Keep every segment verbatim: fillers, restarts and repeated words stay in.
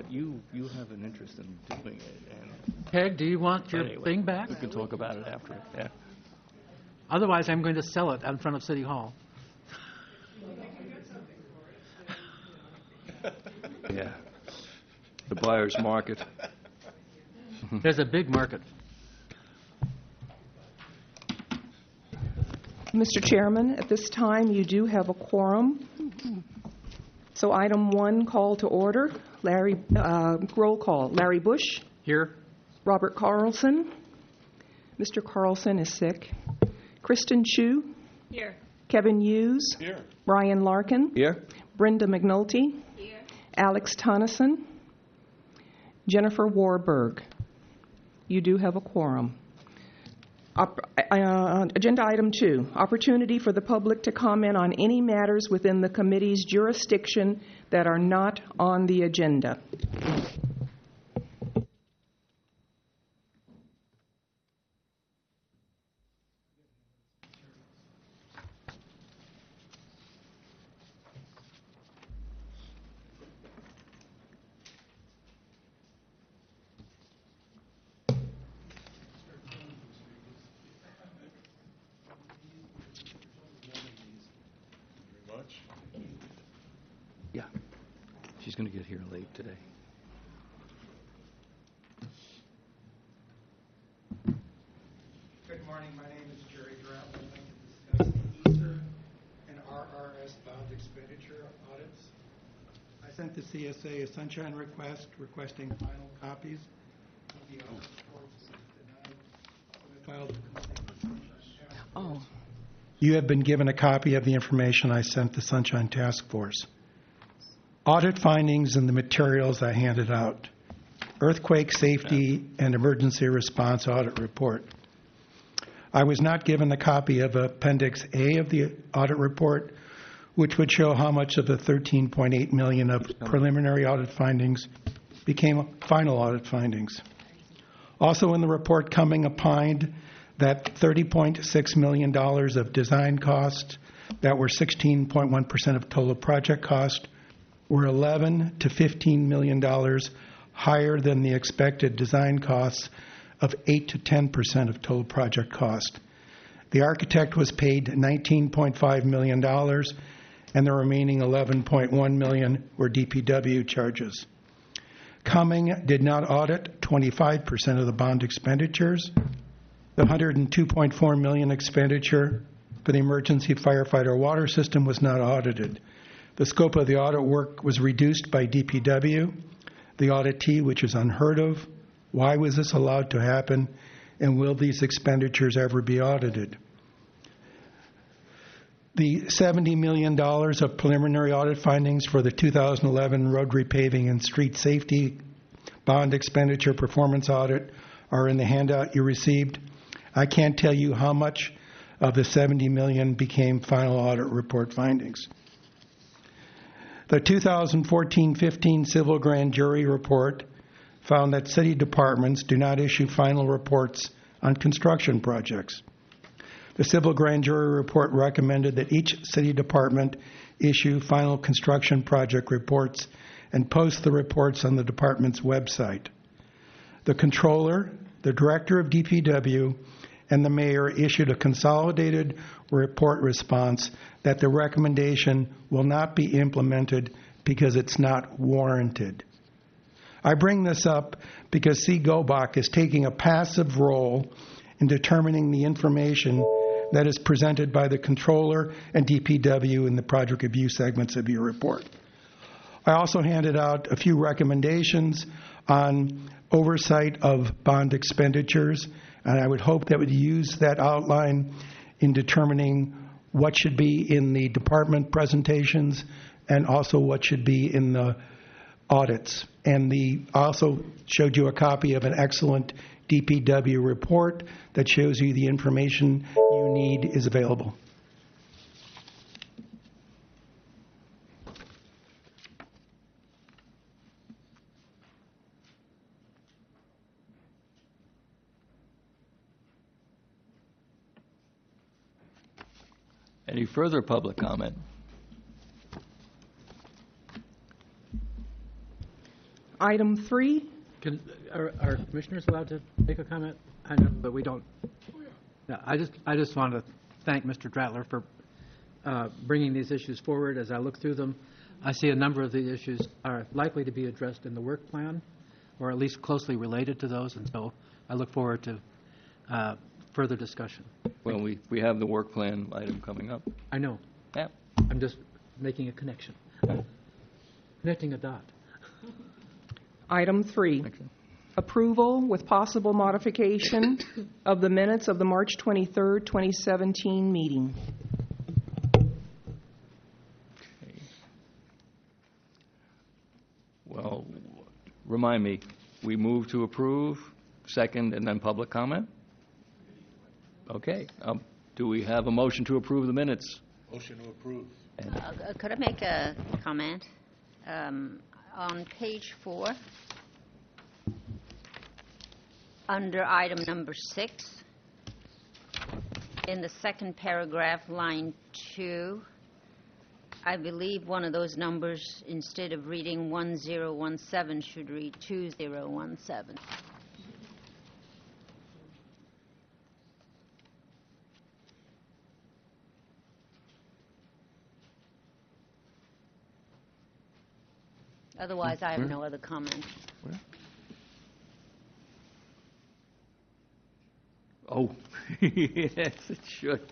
but you you have an interest in doing it. And Peg, do you want your anyway, thing back? We can talk about it after. Yeah. Otherwise, I'm going to sell it in front of City Hall. Yeah, the buyer's market. There's a big market. Mister Chairman, at this time you do have a quorum. So item one, call to order. Larry, uh, roll call. Larry Bush. Here. Robert Carlson. Mister Carlson is sick. Kristen Chu. Here. Kevin Hughes. Here. Brian Larkin. Here. Brenda McNulty. Here. Alex Tonneson. Jennifer Warburg. You do have a quorum. Op uh, agenda item two, opportunity for the public to comment on any matters within the committee's jurisdiction that are not on the agenda. C S A a sunshine request requesting final copies of the audit reports denied. Filed a complaint. Oh. You have been given a copy of the information I sent the Sunshine Task Force. Audit findings and the materials I handed out. Earthquake safety and emergency response audit report. I was not given a copy of Appendix A of the audit report, which would show how much of the thirteen point eight million dollars of preliminary audit findings became final audit findings. Also in the report, Cummings opined that thirty point six million dollars of design costs that were sixteen point one percent of total project cost were eleven to fifteen million dollars higher than the expected design costs of eight to ten percent of total project cost. The architect was paid nineteen point five million dollars. And the remaining eleven point one million dollars were D P W charges. Cummings did not audit twenty-five percent of the bond expenditures, the one hundred two point four million dollars expenditure for the emergency firefighter water system was not audited. The scope of the audit work was reduced by D P W, the auditee, which is unheard of. Why was this allowed to happen, and will these expenditures ever be audited? The seventy million dollars of preliminary audit findings for the two thousand eleven road repaving and street safety bond expenditure performance audit are in the handout you received. I can't tell you how much of the seventy million dollars became final audit report findings. The two thousand fourteen fifteen civil grand jury report found that city departments do not issue final reports on construction projects. The civil grand jury report recommended that each city department issue final construction project reports and post the reports on the department's website. The controller, the director of D P W, and the mayor issued a consolidated report response that the recommendation will not be implemented because it's not warranted. I bring this up because C. Gobach is taking a passive role in determining the information that is presented by the controller and D P W in the project review segments of your report. I also handed out a few recommendations on oversight of bond expenditures, and I would hope that we'd use that outline in determining what should be in the department presentations and also what should be in the audits. And the also showed you a copy of an excellent D P W report that shows you the information you need is available. Any further public comment? item three. Can, are, are commissioners allowed to make a comment? I know, but we don't. No, I just I just want to thank Mister Dratler for uh, bringing these issues forward. As I look through them, I see a number of the issues are likely to be addressed in the work plan, or at least closely related to those, and so I look forward to uh, further discussion. Well, we, we have the work plan item coming up. I know. Yeah. I'm just making a connection. Oh. Connecting a dot. Item three, approval with possible modification of the minutes of the March twenty-third, twenty seventeen meeting. Okay. Well, remind me, we move to approve, second, and then public comment? Okay. Um, do we have a motion to approve the minutes? Motion to approve. Uh, could I make a comment? Um, On page four, under item number six, in the second paragraph, line two, I believe one of those numbers, instead of reading one zero one seven, should read two zero one seven. Otherwise, I have Where? no other comment. Where? Oh, yes, it should.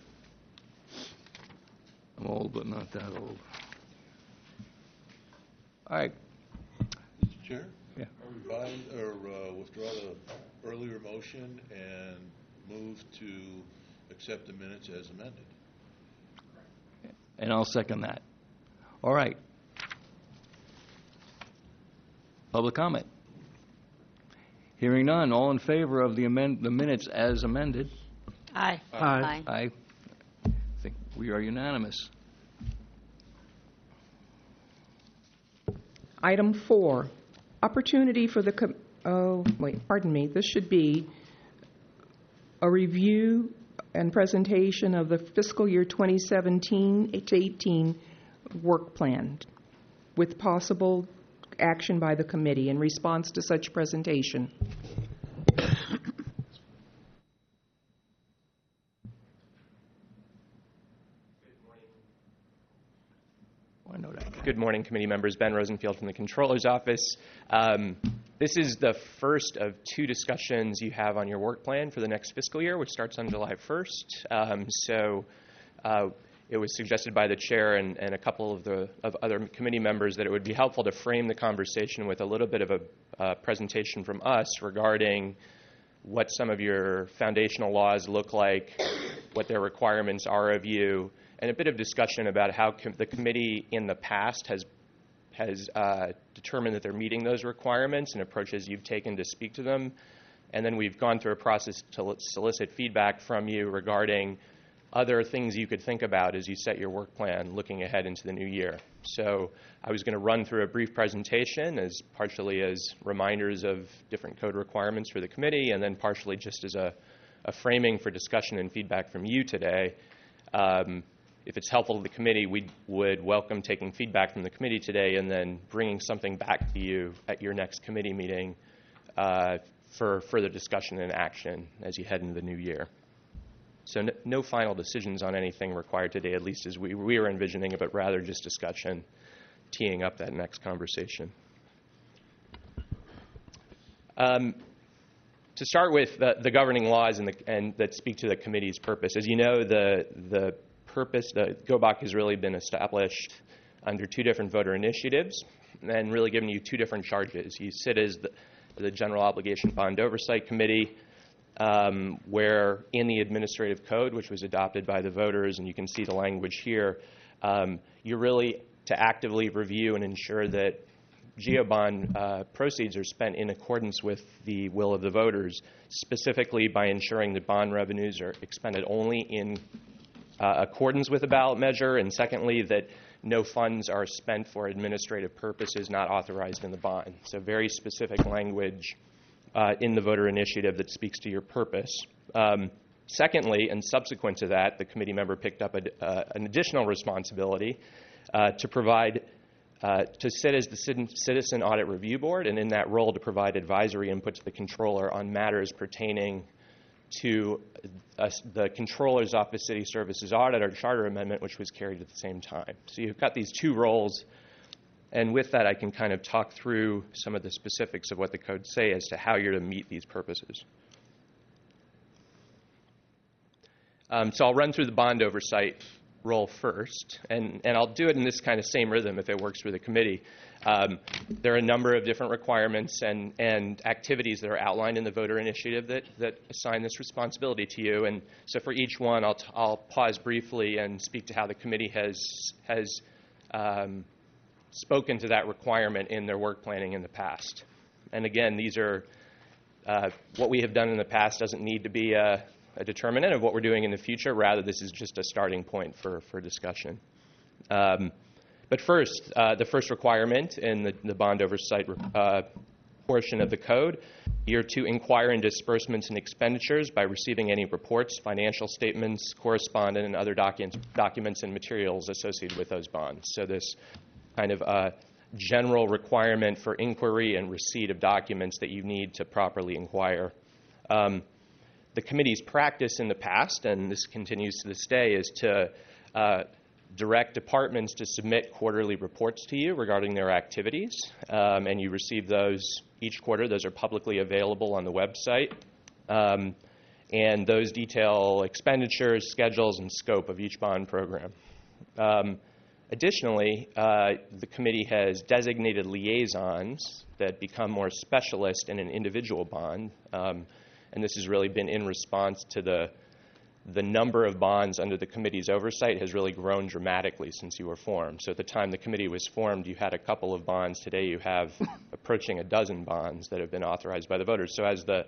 I'm old, but not that old. All right. Mister Chair? Yeah. Are we buying, or uh, withdraw the earlier motion and move to accept the minutes as amended? And I'll second that. All right. Public comment. Hearing none. All in favor of the amend the minutes as amended? Aye. Aye. Aye. I think we are unanimous. Item four. Opportunity for the com oh wait, pardon me. This should be a review and presentation of the fiscal year twenty seventeen to eighteen work plan with possible action by the committee in response to such presentation. I know that. Good morning, committee members. Ben Rosenfield from the Controller's Office. Um, this is the first of two discussions you have on your work plan for the next fiscal year, which starts on July first. Um, so uh, It was suggested by the chair and, and a couple of the of other committee members that it would be helpful to frame the conversation with a little bit of a uh, presentation from us regarding what some of your foundational laws look like, what their requirements are of you, and a bit of discussion about how com the committee in the past has has uh, determined that they're meeting those requirements and approaches you've taken to speak to them. And then we've gone through a process to solicit feedback from you regarding other things you could think about as you set your work plan looking ahead into the new year. So I was going to run through a brief presentation as partially as reminders of different code requirements for the committee, and then partially just as a, a framing for discussion and feedback from you today. Um, if it's helpful to the committee, we would welcome taking feedback from the committee today and then bringing something back to you at your next committee meeting uh, for further discussion and action as you head into the new year. So no, no final decisions on anything required today, at least as we, we were envisioning it, but rather just discussion, teeing up that next conversation. Um, to start with, the, the governing laws and, the, and that speak to the committee's purpose. As you know, the, the purpose, the GOBOC has really been established under two different voter initiatives and really given you two different charges. You sit as the, the General Obligation Bond Oversight Committee, Um, where in the administrative code, which was adopted by the voters, and you can see the language here, um, you're really to actively review and ensure that GeoBond uh, proceeds are spent in accordance with the will of the voters, specifically by ensuring that bond revenues are expended only in uh, accordance with the ballot measure, and secondly, that no funds are spent for administrative purposes not authorized in the bond. So very specific language Uh, in the voter initiative that speaks to your purpose. Um, secondly, and subsequent to that, the committee member picked up a, uh, an additional responsibility uh, to provide uh, to sit as the Citizen Audit Review Board, and in that role to provide advisory input to the controller on matters pertaining to uh, the Controller's Office City Services Audit or Charter Amendment, which was carried at the same time. So you've got these two roles, and with that I can kind of talk through some of the specifics of what the codes say as to how you're to meet these purposes. Um, so I'll run through the bond oversight role first, and, and I'll do it in this kind of same rhythm if it works for the committee. Um, there are a number of different requirements and, and activities that are outlined in the voter initiative that, that assign this responsibility to you, and so for each one I'll, t I'll pause briefly and speak to how the committee has, has um, spoken to that requirement in their work planning in the past. And again, these are uh, what we have done in the past doesn't need to be a a determinant of what we're doing in the future. Rather, this is just a starting point for, for discussion. Um, but first, uh, the first requirement in the, the bond oversight uh, portion of the code, you're to inquire into disbursements and expenditures by receiving any reports, financial statements, correspondence, and other documents, documents and materials associated with those bonds. So this kind of uh, general requirement for inquiry and receipt of documents that you need to properly inquire. Um, The committee's practice in the past, and this continues to this day, is to uh, direct departments to submit quarterly reports to you regarding their activities, um, and you receive those each quarter. Those are publicly available on the website, um, and those detail expenditures, schedules, and scope of each bond program. Um, additionally, uh, the committee has designated liaisons that become more specialist in an individual bond. Um, And this has really been in response to the, the number of bonds under the committee's oversight has really grown dramatically since you were formed. So at the time the committee was formed, you had a couple of bonds. Today you have approaching a dozen bonds that have been authorized by the voters. So as the,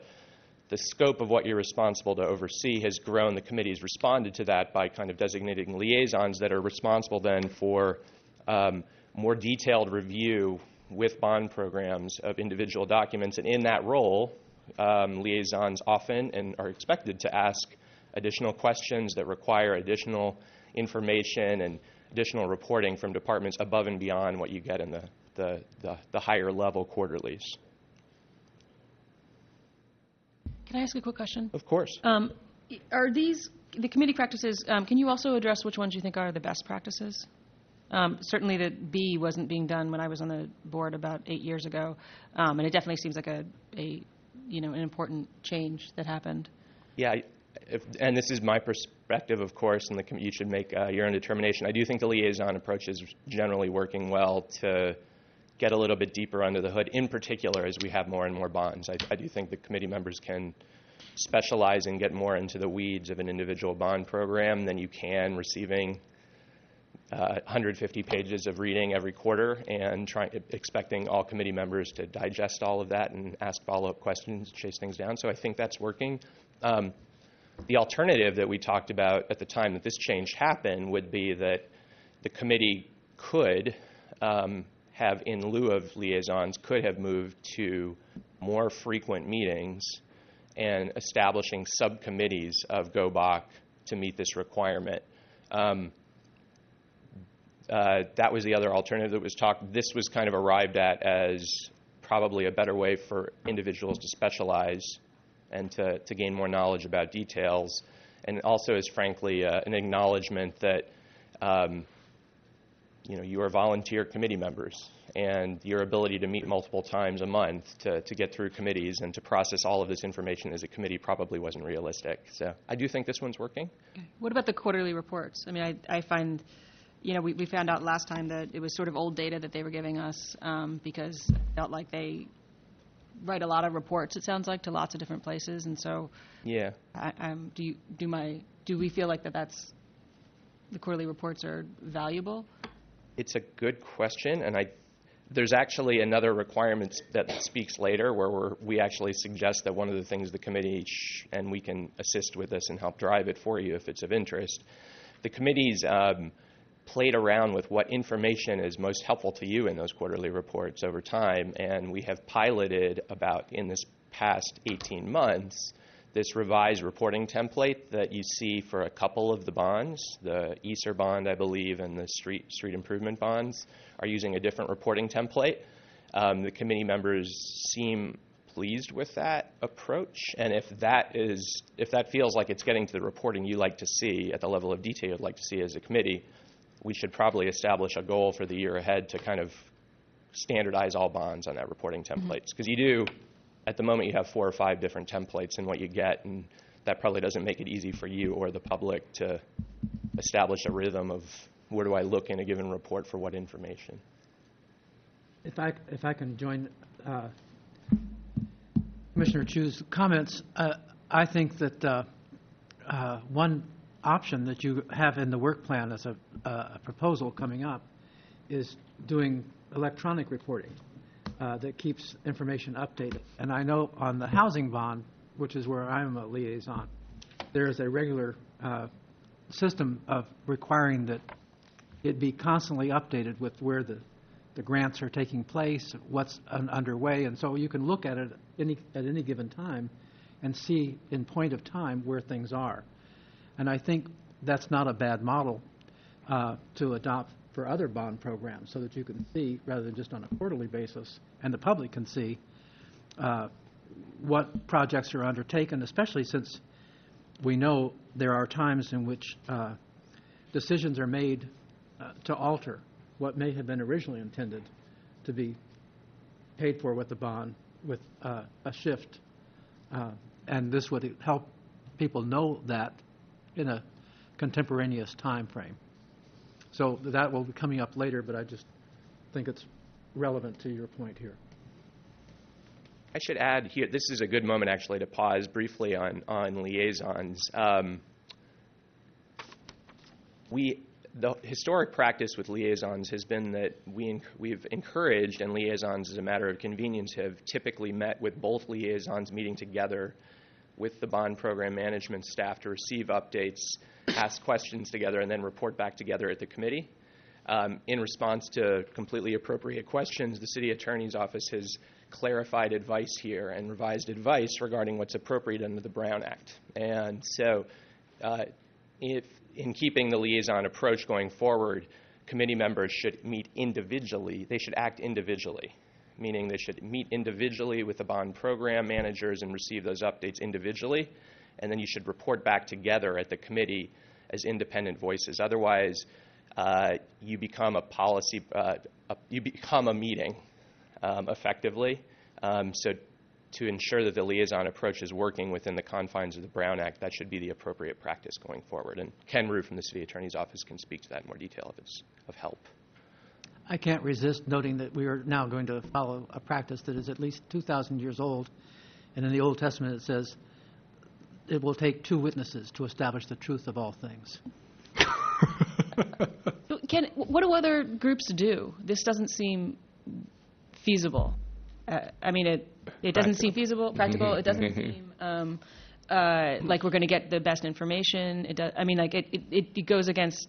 the scope of what you're responsible to oversee has grown, the committee's responded to that by kind of designating liaisons that are responsible then for um, more detailed review with bond programs of individual documents. And in that role, Um, liaisons often and are expected to ask additional questions that require additional information and additional reporting from departments above and beyond what you get in the, the, the, the higher level quarterlies. Can I ask a quick question? Of course. Um, are these the committee practices? Um, can you also address which ones you think are the best practices? Um, certainly the B wasn't being done when I was on the board about eight years ago, um, and it definitely seems like a, a you know, an important change that happened. Yeah, if, and this is my perspective, of course, and the com you should make uh, your own determination. I do think the liaison approach is generally working well to get a little bit deeper under the hood, in particular as we have more and more bonds. I, I do think the committee members can specialize and get more into the weeds of an individual bond program than you can receiving uh, one hundred fifty pages of reading every quarter and trying, expecting all committee members to digest all of that and ask follow-up questions, chase things down. So I think that's working. Um, the alternative that we talked about at the time that this change happened would be that the committee could um, have, in lieu of liaisons, could have moved to more frequent meetings and establishing subcommittees of G O B O C to meet this requirement. Um, Uh, that was the other alternative that was talked. This was kind of arrived at as probably a better way for individuals to specialize and to, to gain more knowledge about details, and also is frankly uh, an acknowledgement that um, you know, you are volunteer committee members, and your ability to meet multiple times a month to, to get through committees and to process all of this information as a committee probably wasn't realistic. So I do think this one's working. What about the quarterly reports? I mean, I, I find... You know, we, we found out last time that it was sort of old data that they were giving us um, because it felt like they write a lot of reports, it sounds like, to lots of different places. And so yeah, I, I'm, do, you, do, my, do we feel like that that's, the quarterly reports are valuable? It's a good question. And I, there's actually another requirement that speaks later where we're, we actually suggest that one of the things the committee, sh and we can assist with this and help drive it for you if it's of interest. The committee's... Um, played around with what information is most helpful to you in those quarterly reports over time, and we have piloted about in this past eighteen months this revised reporting template that you see for a couple of the bonds, the E S E R bond, I believe, and the street, street improvement bonds, are using a different reporting template. Um, the committee members seem pleased with that approach, and if that is, if that feels like it's getting to the reporting you like to see at the level of detail you'd like to see as a committee, we should probably establish a goal for the year ahead to kind of standardize all bonds on that reporting templates, because mm-hmm. you do. At the moment, you have four or five different templates in what you get, and that probably doesn't make it easy for you or the public to establish a rhythm of where do I look in a given report for what information. If I, if I can join uh, Commissioner Chu's comments, uh, I think that uh, uh, one option that you have in the work plan as a, uh, a proposal coming up is doing electronic reporting. Uh, that keeps information updated. And I know on the housing bond, which is where I'm a liaison, there is a regular uh, system of requiring that it be constantly updated with where the, the grants are taking place, what's un underway. And so you can look at it any, at any given time and see in point of time where things are. And I think that's not a bad model uh, to adopt for other bond programs, so that you can see, rather than just on a quarterly basis, and the public can see uh, what projects are undertaken, especially since we know there are times in which uh, decisions are made uh, to alter what may have been originally intended to be paid for with the bond, with uh, a shift. Uh, and this would help people know that in a contemporaneous time frame. So that will be coming up later, but I just think it's relevant to your point here. I should add here, this is a good moment actually to pause briefly on, on liaisons. Um, we, the historic practice with liaisons has been that we, we've encouraged, and liaisons as a matter of convenience have typically met with both liaisons meeting together with the bond program management staff to receive updates, ask questions together, and then report back together at the committee. Um, in response to completely appropriate questions, the city attorney's office has clarified advice here and revised advice regarding what's appropriate under the Brown Act. And so uh, if in keeping the liaison approach going forward, committee members should meet individually. They should act individually, meaning they should meet individually with the bond program managers and receive those updates individually, and then you should report back together at the committee as independent voices. Otherwise, uh, you become a policy, uh, a, you become a meeting um, effectively. Um, so to ensure that the liaison approach is working within the confines of the Brown Act, that should be the appropriate practice going forward. And Ken Roo from the city attorney's office can speak to that in more detail if it's of help. I can't resist noting that we are now going to follow a practice that is at least two thousand years old. And in the Old Testament, it says, it will take two witnesses to establish the truth of all things. Ken, what do other groups do? This doesn't seem feasible. Uh, I mean, it, it doesn't seem feasible, practical. It doesn't seem um, uh, like we're going to get the best information. It does, I mean, like it, it, it goes against...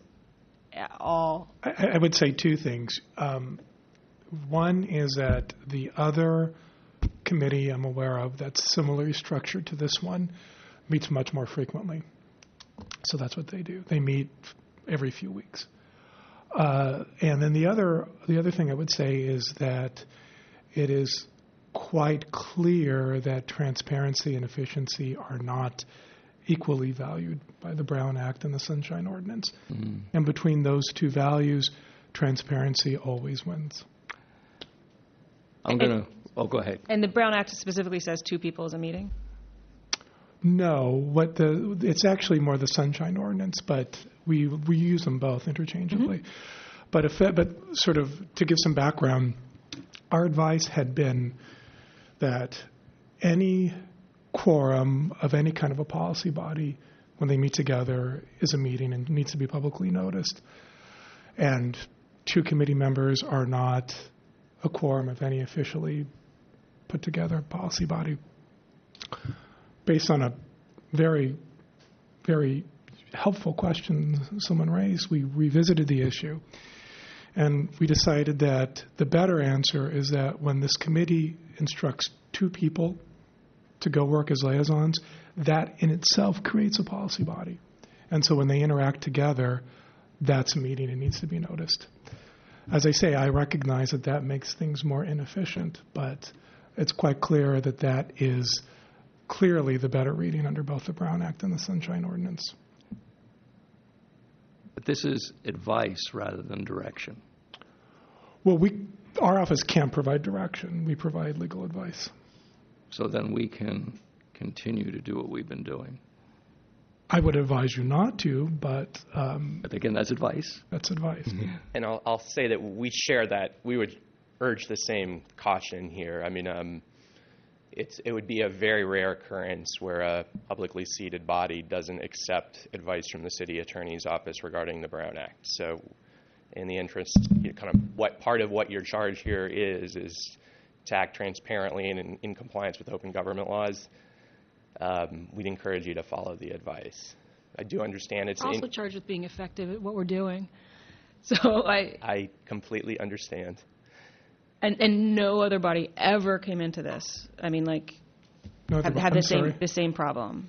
at all. I, I would say two things. Um, one is that the other committee I'm aware of that's similarly structured to this one meets much more frequently. So that's what they do. They meet every few weeks. Uh, and then the other, the other thing I would say is that it is quite clear that transparency and efficiency are not equally valued by the Brown Act and the Sunshine Ordinance. Mm. And between those two values, transparency always wins. I'm going to... Oh, go ahead. And the Brown Act specifically says two people is a meeting? No. What the? It's actually more the Sunshine Ordinance, but we we use them both interchangeably. Mm-hmm. But if that, but sort of to give some background, our advice had been that any... quorum of any kind of a policy body when they meet together is a meeting and needs to be publicly noticed. And two committee members are not a quorum of any officially put together policy body based on a very, very helpful question someone raised. We revisited the issue and we decided that the better answer is that when this committee instructs two people to go work as liaisons, that in itself creates a policy body. And so when they interact together, that's a meeting. It needs to be noticed. As I say, I recognize that that makes things more inefficient, but it's quite clear that that is clearly the better reading under both the Brown Act and the Sunshine Ordinance. But this is advice rather than direction. Well, we, our office can't provide direction. We provide legal advice. So then we can continue to do what we've been doing. I would advise you not to, but... Um, but again, that's advice. That's advice. Mm-hmm. And I'll, I'll say that we share that. We would urge the same caution here. I mean, um, it's, it would be a very rare occurrence where a publicly seated body doesn't accept advice from the city attorney's office regarding the Brown Act. So in the interest, you know, kind of what part of what your charge here is, is to act transparently and in, in compliance with open government laws. Um, we'd encourage you to follow the advice. I do understand it's... We're also in- charged with being effective at what we're doing. So I... I completely understand. And, and no other body ever came into this. I mean, like, no have, had the same, the same problem.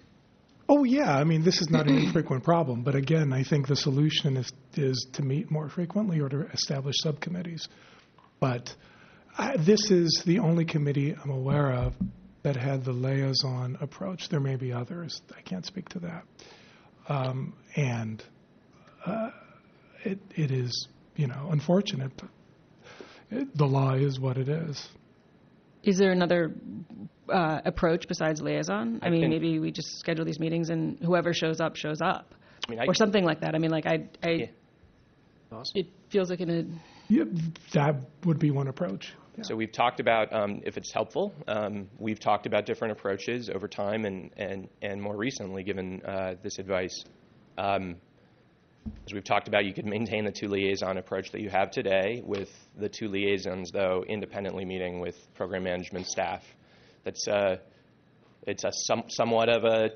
Oh, yeah. I mean, this is not an infrequent problem. But, again, I think the solution is, is to meet more frequently or to establish subcommittees. But I, this is the only committee I'm aware of that had the liaison approach. There may be others. I can't speak to that. Um, and uh, it it is, you know, unfortunate, but the law is what it is. Is there another uh, approach besides liaison? I, I mean, maybe we just schedule these meetings and whoever shows up, shows up. I mean, I, or something like that. I mean, like, I... I yeah. Awesome. It feels like an... Yeah, that would be one approach. Yeah. So we've talked about, um, if it's helpful, um, we've talked about different approaches over time and, and, and more recently, given uh, this advice. Um, As we've talked about, you could maintain the two liaison approach that you have today with the two liaisons, though, independently meeting with program management staff. That's uh, it's a some, somewhat of a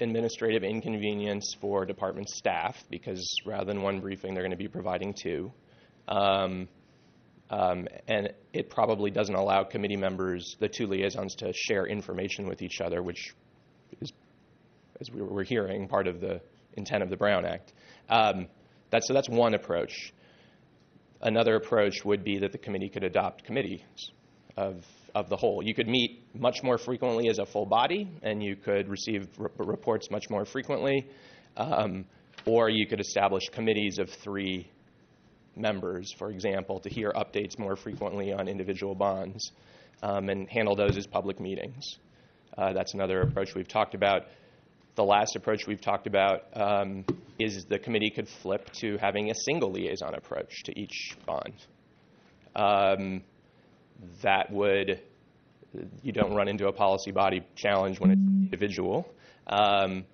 administrative inconvenience for department staff because rather than one briefing, they're going to be providing two. Um, um, and it probably doesn't allow committee members, the two liaisons, to share information with each other, which is, as we were hearing, part of the intent of the Brown Act. Um, that's, so that's one approach. Another approach would be that the committee could adopt committees of of the whole. You could meet much more frequently as a full body, and you could receive re- reports much more frequently, um, or you could establish committees of three members, for example, to hear updates more frequently on individual bonds, um, and handle those as public meetings. Uh, that's another approach we've talked about. The last approach we've talked about um, is the committee could flip to having a single liaison approach to each bond. Um, that would, you don't run into a policy body challenge when it's individual. Um,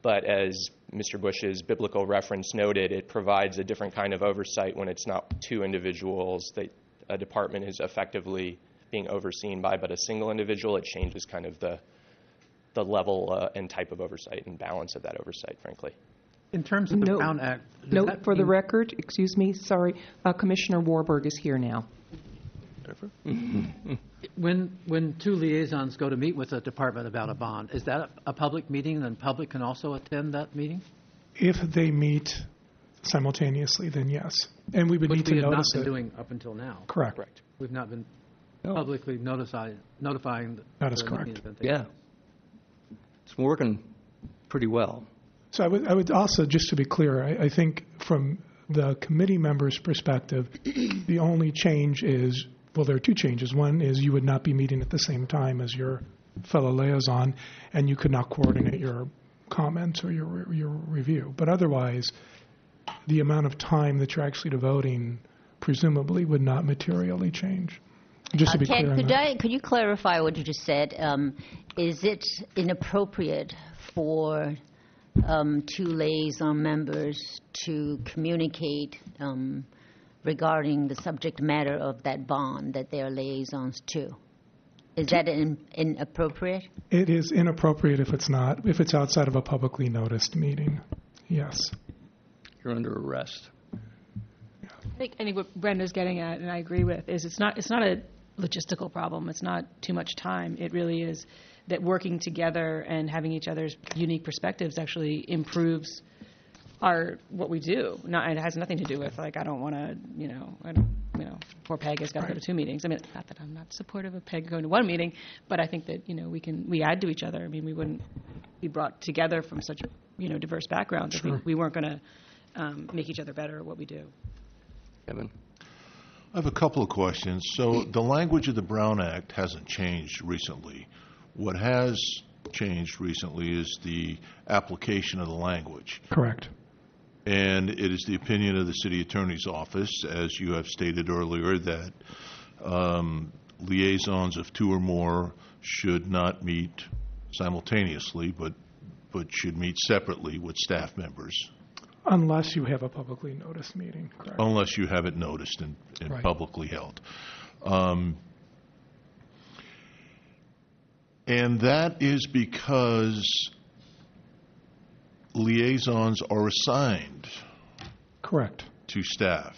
but as Mister Bush's biblical reference noted, it provides a different kind of oversight when it's not two individuals that a department is effectively being overseen by, but a single individual. It changes kind of the the level uh, and type of oversight and balance of that oversight, frankly. In terms of the Brown no, Act... Note that for mean- the record, excuse me, sorry, uh, Commissioner Warburg is here now. Mm-hmm. When when two liaisons go to meet with a department about a bond, is that a, a public meeting and public can also attend that meeting? If they meet simultaneously, then yes. And we would Which need we to notice it. Which we have not been it. doing up until now. Correct. correct. We've not been no. publicly notifi- notifying... The, that is correct. Yeah. It's working pretty well. So I would, I would also, just to be clear, I, I think from the committee members' perspective, the only change is, well, there are two changes. One is you would not be meeting at the same time as your fellow liaison, and you could not coordinate your comments or your your review. But otherwise, the amount of time that you're actually devoting presumably would not materially change. Just uh, to be Ken, clear could, I, could you clarify what you just said? Um, is it inappropriate for um, two liaison members to communicate um, regarding the subject matter of that bond that they are liaisons to? Is that in, inappropriate? It is inappropriate if it's not, if it's outside of a publicly noticed meeting. Yes. You're under arrest. Yeah. I think, I think what Brenda's getting at, and I agree with, is it's not it's not a logistical problem. It's not too much time. It really is that working together and having each other's unique perspectives actually improves our what we do. Not, it has nothing to do with, like, I don't want to, you know, I don't, you know, poor Peg has got to go to two meetings. I mean, not that I'm not supportive of Peg going to one meeting, but I think that, you know, we can, we add to each other. I mean, we wouldn't be brought together from such, you know, diverse backgrounds if we, we weren't going to um, make each other better at what we do. Kevin. I have a couple of questions. So the language of the Brown Act hasn't changed recently. What has changed recently is the application of the language. Correct. And it is the opinion of the city attorney's office, as you have stated earlier, that um, liaisons of two or more should not meet simultaneously, but but should meet separately with staff members. Unless you have a publicly noticed meeting. Correct. Unless you have it noticed and, and right. publicly held. Um, and that is because liaisons are assigned. Correct. To staff.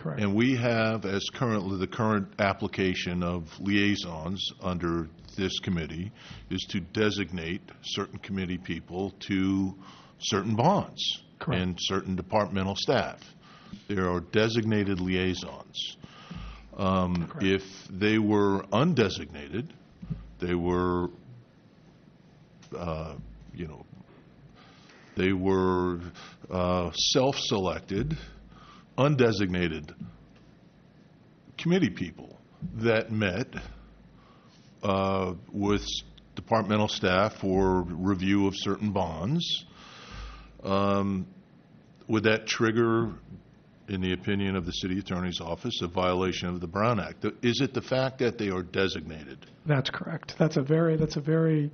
Correct. And we have, as currently the current application of liaisons under this committee, is to designate certain committee people to certain bonds. Correct. And certain departmental staff. There are designated liaisons. Um, if they were undesignated, they were, uh, you know, they were uh, self-selected, undesignated committee people that met uh, with departmental staff for review of certain bonds. Um, would that trigger, in the opinion of the city attorney's office, a violation of the Brown Act? Is it the fact that they are designated? That's correct. That's a very that's a very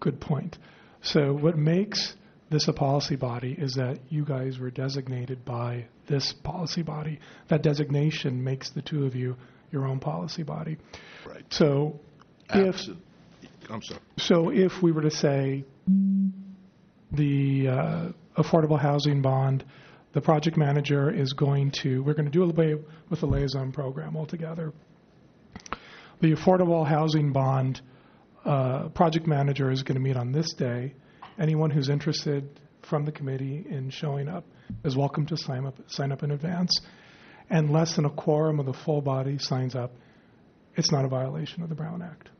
good point. So what makes this a policy body is that you guys were designated by this policy body. That designation makes the two of you your own policy body. Right. So Absol- if I'm sorry. So if we were to say the uh, affordable housing bond, the project manager is going to, we're going to do away with the liaison program altogether. The affordable housing bond uh, project manager is going to meet on this day. Anyone who's interested from the committee in showing up is welcome to sign up, sign up in advance. And less than a quorum of the full body signs up, it's not a violation of the Brown Act.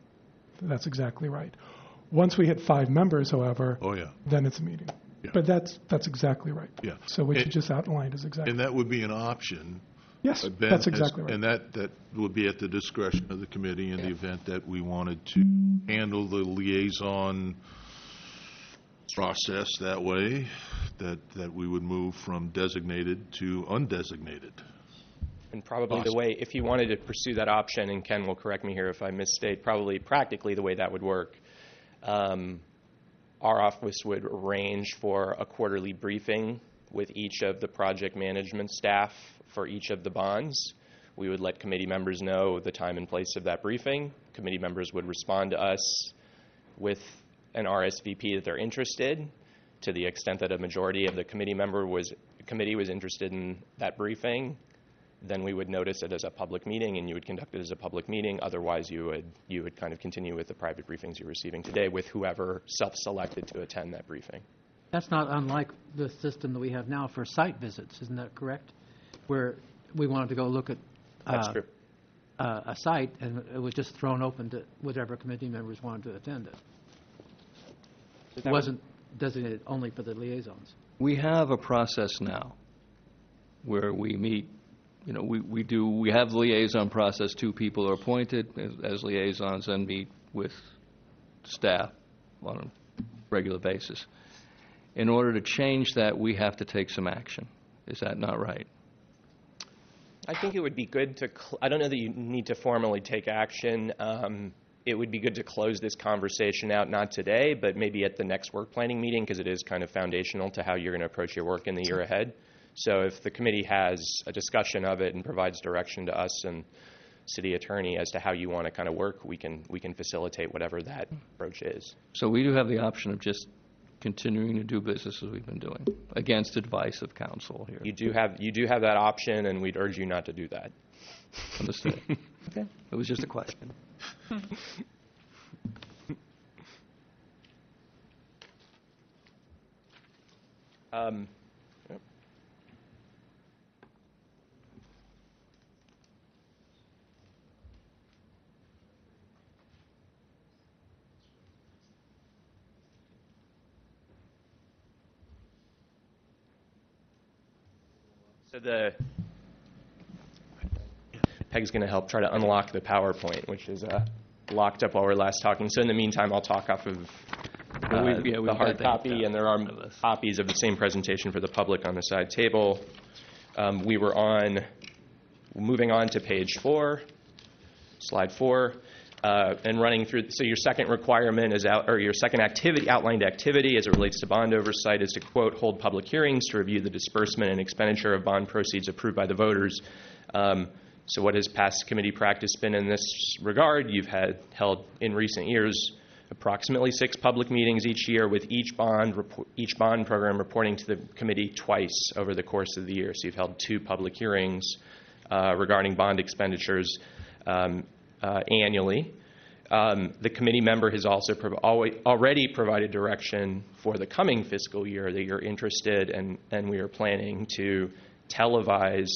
That's exactly right. Once we hit five members, however, oh, yeah. then it's a meeting. Yeah. But that's that's exactly right. Yeah. So what and, you just outlined is exactly. And that would be an option. Yes, Ben that's exactly has, right. And that, that would be at the discretion of the committee in yeah. the event that we wanted to handle the liaison process that way, that, that we would move from designated to undesignated. And probably awesome. The way, if you wanted to pursue that option, and Ken will correct me here if I misstate, probably practically the way that would work. Um, our office would arrange for a quarterly briefing with each of the project management staff for each of the bonds. We would let committee members know the time and place of that briefing. Committee members would respond to us with an R S V P that they're interested, to the extent that a majority of the committee member was committee was interested in that briefing. Then we would notice it as a public meeting, and you would conduct it as a public meeting. Otherwise, you would you would kind of continue with the private briefings you're receiving today with whoever self-selected to attend that briefing. That's not unlike the system that we have now for site visits, isn't that correct? Where we wanted to go look at uh, That's true. Uh, a site, and it was just thrown open to whatever committee members wanted to attend it. It wasn't designated only for the liaisons. We have a process now where we meet. You know, we, we do, we have the liaison process. Two people are appointed as, as liaisons and meet with staff on a regular basis. In order to change that, we have to take some action. Is that not right? I think it would be good to, cl- I don't know that you need to formally take action. Um, it would be good to close this conversation out, not today, but maybe at the next work planning meeting, because it is kind of foundational to how you're going to approach your work in the year ahead. So if the committee has a discussion of it and provides direction to us and city attorney as to how you want to kind of work, we can we can facilitate whatever that approach is. So we do have the option of just continuing to do business as we've been doing against advice of counsel here. You do have you do have that option, and we'd urge you not to do that. Understood. Okay. It was just a question. Um, yep. So the Peg's going to help try to unlock the PowerPoint, which is uh, locked up while we're last talking. So in the meantime, I'll talk off of uh, we've, yeah, we've the hard copy, and there are copies of the same presentation for the public on the side table. Um, we were on, moving on to page four, slide four, uh, and running through. So your second requirement is out, or your second activity, outlined activity as it relates to bond oversight, is to, quote, hold public hearings to review the disbursement and expenditure of bond proceeds approved by the voters. Um, So what has past committee practice been in this regard? You've had held in recent years approximately six public meetings each year, with each bond report, each bond program reporting to the committee twice over the course of the year. So you've held two public hearings uh, regarding bond expenditures um, uh, annually. Um, the committee member has also prov- always, already provided direction for the coming fiscal year that you're interested in, and we are planning to televise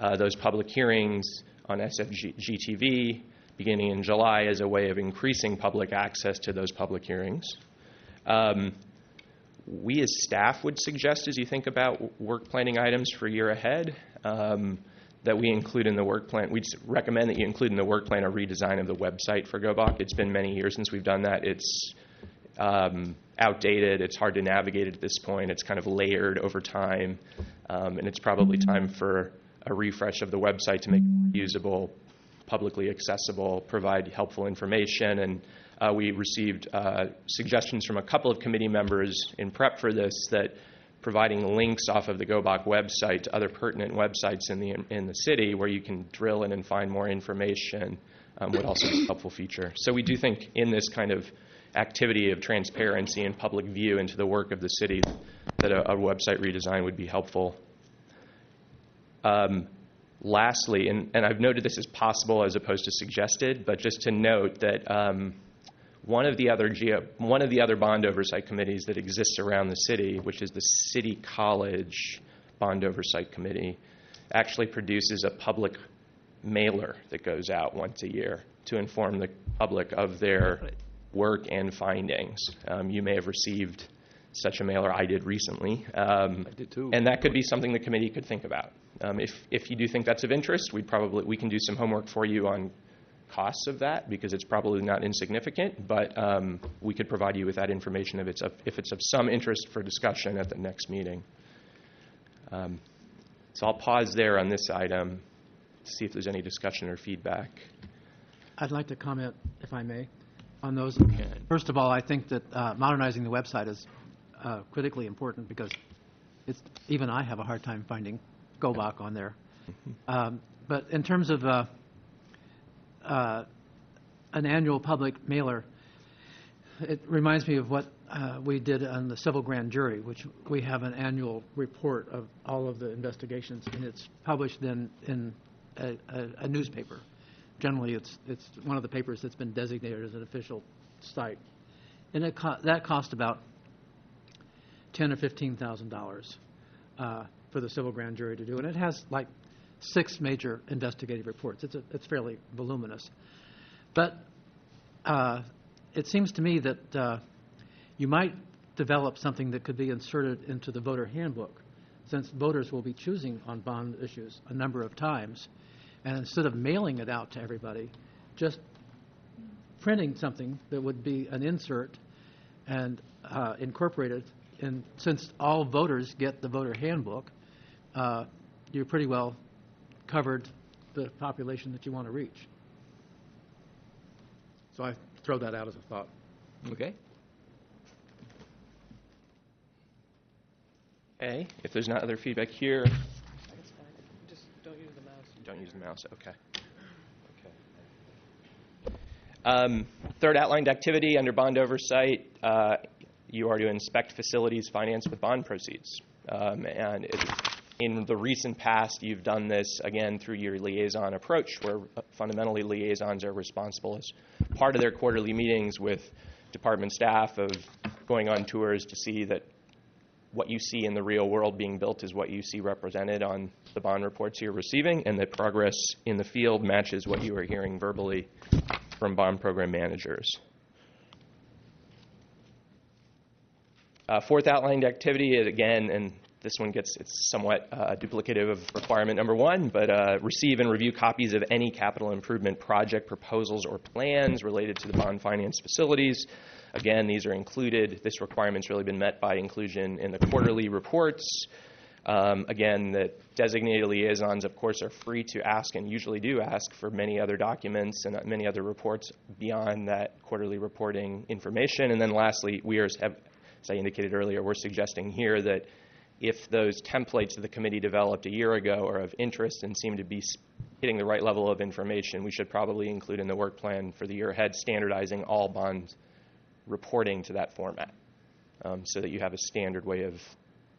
Uh, those public hearings on S F G T V beginning in July as a way of increasing public access to those public hearings. Um, we as staff would suggest, as you think about work planning items for year ahead, um, that we include in the work plan, we'd recommend that you include in the work plan a redesign of the website for GOBOC. It's been many years since we've done that. It's um, outdated, it's hard to navigate at this point, it's kind of layered over time, um, and it's probably time for a refresh of the website to make it more usable, publicly accessible, provide helpful information. And uh, we received uh, suggestions from a couple of committee members in prep for this that providing links off of the GOBOC website to other pertinent websites in the in the city where you can drill in and find more information um, would also be a helpful feature. So we do think in this kind of activity of transparency and public view into the work of the city that a, a website redesign would be helpful. Um, lastly, and, and I've noted this is possible as opposed to suggested, but just to note that um, one of the other geo, one of the other bond oversight committees that exists around the city, which is the City College Bond Oversight Committee, actually produces a public mailer that goes out once a year to inform the public of their work and findings. Um, you may have received such a mailer. I did recently. Um, I did too. And that could be something the committee could think about. Um, if, if you do think that's of interest, we probably we can do some homework for you on costs of that, because it's probably not insignificant, but um, we could provide you with that information if it's of, if it's of some interest for discussion at the next meeting. Um, so I'll pause there on this item to see if there's any discussion or feedback. I'd like to comment, if I may, on those. First of all, I think that uh, modernizing the website is uh, critically important, because it's even I have a hard time finding GOBOC on there. Um, but in terms of uh, uh, an annual public mailer, it reminds me of what uh, we did on the civil grand jury, which we have an annual report of all of the investigations, and it's published then in a, a, a newspaper. Generally, it's it's one of the papers that's been designated as an official site, and it co- that cost about ten or fifteen thousand uh, dollars. For the civil grand jury to do, and it has like six major investigative reports. It's a, it's fairly voluminous, but uh, it seems to me that uh, you might develop something that could be inserted into the voter handbook, since voters will be choosing on bond issues a number of times, and instead of mailing it out to everybody, just printing something that would be an insert and uh, incorporated. And since all voters get the voter handbook, Uh, you're pretty well covered the population that you want to reach. So I throw that out as a thought. Okay. Okay. If there's not other feedback here. That's fine. Just don't use the mouse. Don't use the mouse. Okay. Okay. Um, third outlined activity under bond oversight, uh, you are to inspect facilities financed with bond proceeds. Um, and it, in the recent past, you've done this, again, through your liaison approach, where fundamentally liaisons are responsible as part of their quarterly meetings with department staff of going on tours to see that what you see in the real world being built is what you see represented on the bond reports you're receiving, and the progress in the field matches what you are hearing verbally from bond program managers. Uh, fourth outlined activity is, again, and this one gets, it's somewhat uh, duplicative of requirement number one, but uh, receive and review copies of any capital improvement project proposals or plans related to the bond finance facilities. Again, these are included. This requirement's really been met by inclusion in the quarterly reports. Um, again, the designated liaisons, of course, are free to ask and usually do ask for many other documents and many other reports beyond that quarterly reporting information. And then lastly, we are, as I indicated earlier, we're suggesting here that if those templates that the committee developed a year ago are of interest and seem to be hitting the right level of information, we should probably include in the work plan for the year ahead standardizing all bonds reporting to that format, um, so that you have a standard way of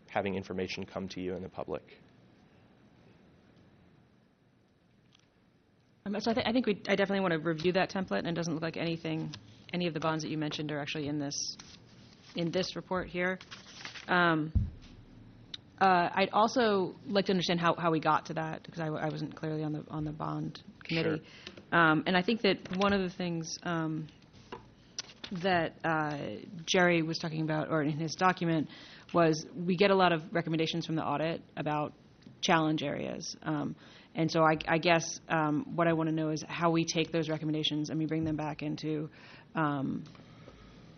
having information come to you in the public. Um, so I, th I think we, I definitely want to review that template, and it doesn't look like anything, any of the bonds that you mentioned are actually in this, in this report here. Um, uh, I'd also like to understand how, how we got to that, because I, I wasn't clearly on the on the bond committee. Sure. Um, and I think that one of the things um, that uh, Jerry was talking about, or in his document, was we get a lot of recommendations from the audit about challenge areas. Um, and so I, I guess um, what I want to know is how we take those recommendations and we bring them back into um,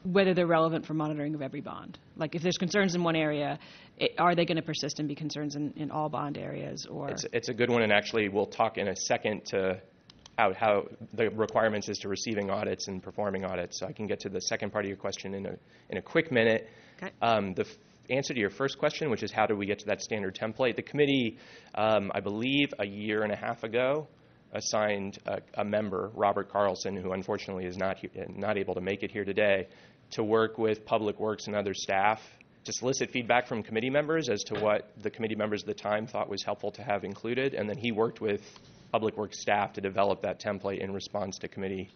whether they're relevant for monitoring of every bond. Like if there's concerns in one area, it, are they going to persist and be concerns in, in all bond areas? Or it's, it's a good one, and actually we'll talk in a second to How, how the requirements is to receiving audits and performing audits. So I can get to the second part of your question in a, in a quick minute. Okay. Um, the f answer to your first question, which is how do we get to that standard template, the committee, um, I believe a year and a half ago, assigned a, a member, Robert Carlson, who unfortunately is not, he not able to make it here today, to work with Public Works and other staff to solicit feedback from committee members as to what the committee members at the time thought was helpful to have included. And then he worked with Public Works staff to develop that template in response to committee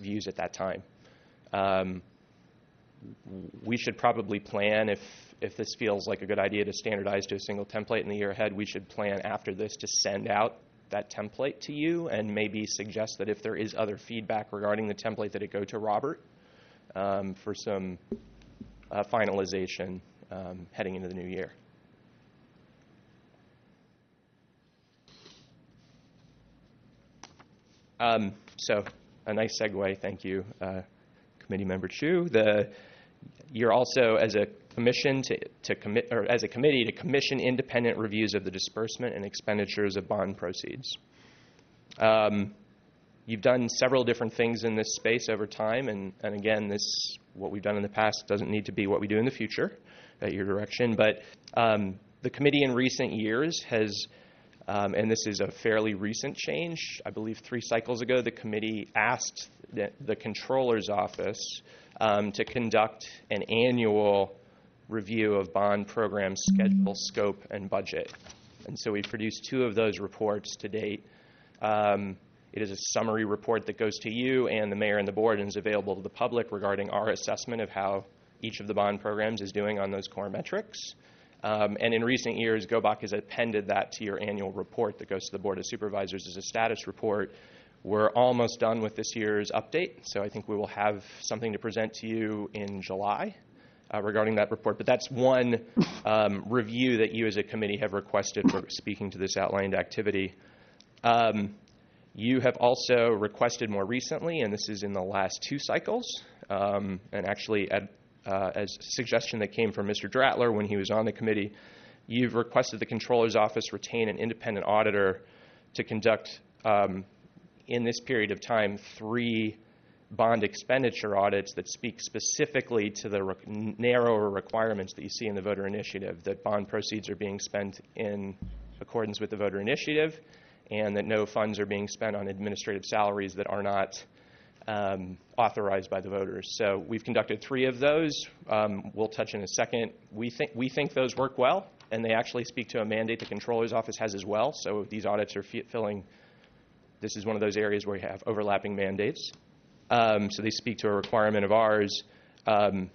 views at that time. Um, we should probably plan, if, if this feels like a good idea to standardize to a single template in the year ahead, we should plan after this to send out that template to you and maybe suggest that if there is other feedback regarding the template that it go to Robert um, for some uh, finalization um, heading into the new year. Um, so a nice segue, thank you, uh, Committee Member Chu. The, you're also, as a commission to, to commit, or as a committee, to commission independent reviews of the disbursement and expenditures of bond proceeds. Um, you've done several different things in this space over time, and, and again, this what we've done in the past doesn't need to be what we do in the future at your direction. But um, the committee in recent years has. Um, and this is a fairly recent change. I believe three cycles ago, the committee asked the, the controller's office um, to conduct an annual review of bond program schedule, scope, and budget. And so we've produced two of those reports to date. Um, it is a summary report that goes to you and the mayor and the board and is available to the public regarding our assessment of how each of the bond programs is doing on those core metrics. Um, and in recent years, GOBOC has appended that to your annual report that goes to the Board of Supervisors as a status report. We're almost done with this year's update, so I think we will have something to present to you in July uh, regarding that report. But that's one um, review that you as a committee have requested for speaking to this outlined activity. Um, you have also requested more recently, and this is in the last two cycles, um, and actually at Uh, as a suggestion that came from Mister Dratler when he was on the committee, you've requested the Controller's Office retain an independent auditor to conduct, um, in this period of time, three bond expenditure audits that speak specifically to the re narrower requirements that you see in the voter initiative, that bond proceeds are being spent in accordance with the voter initiative, and that no funds are being spent on administrative salaries that are not Um, authorized by the voters. So we've conducted three of those. Um, we'll touch in a second. We think we think those work well, and they actually speak to a mandate the Controller's Office has as well. So these audits are filling. This is one of those areas where we have overlapping mandates. Um, so they speak to a requirement of ours. Um,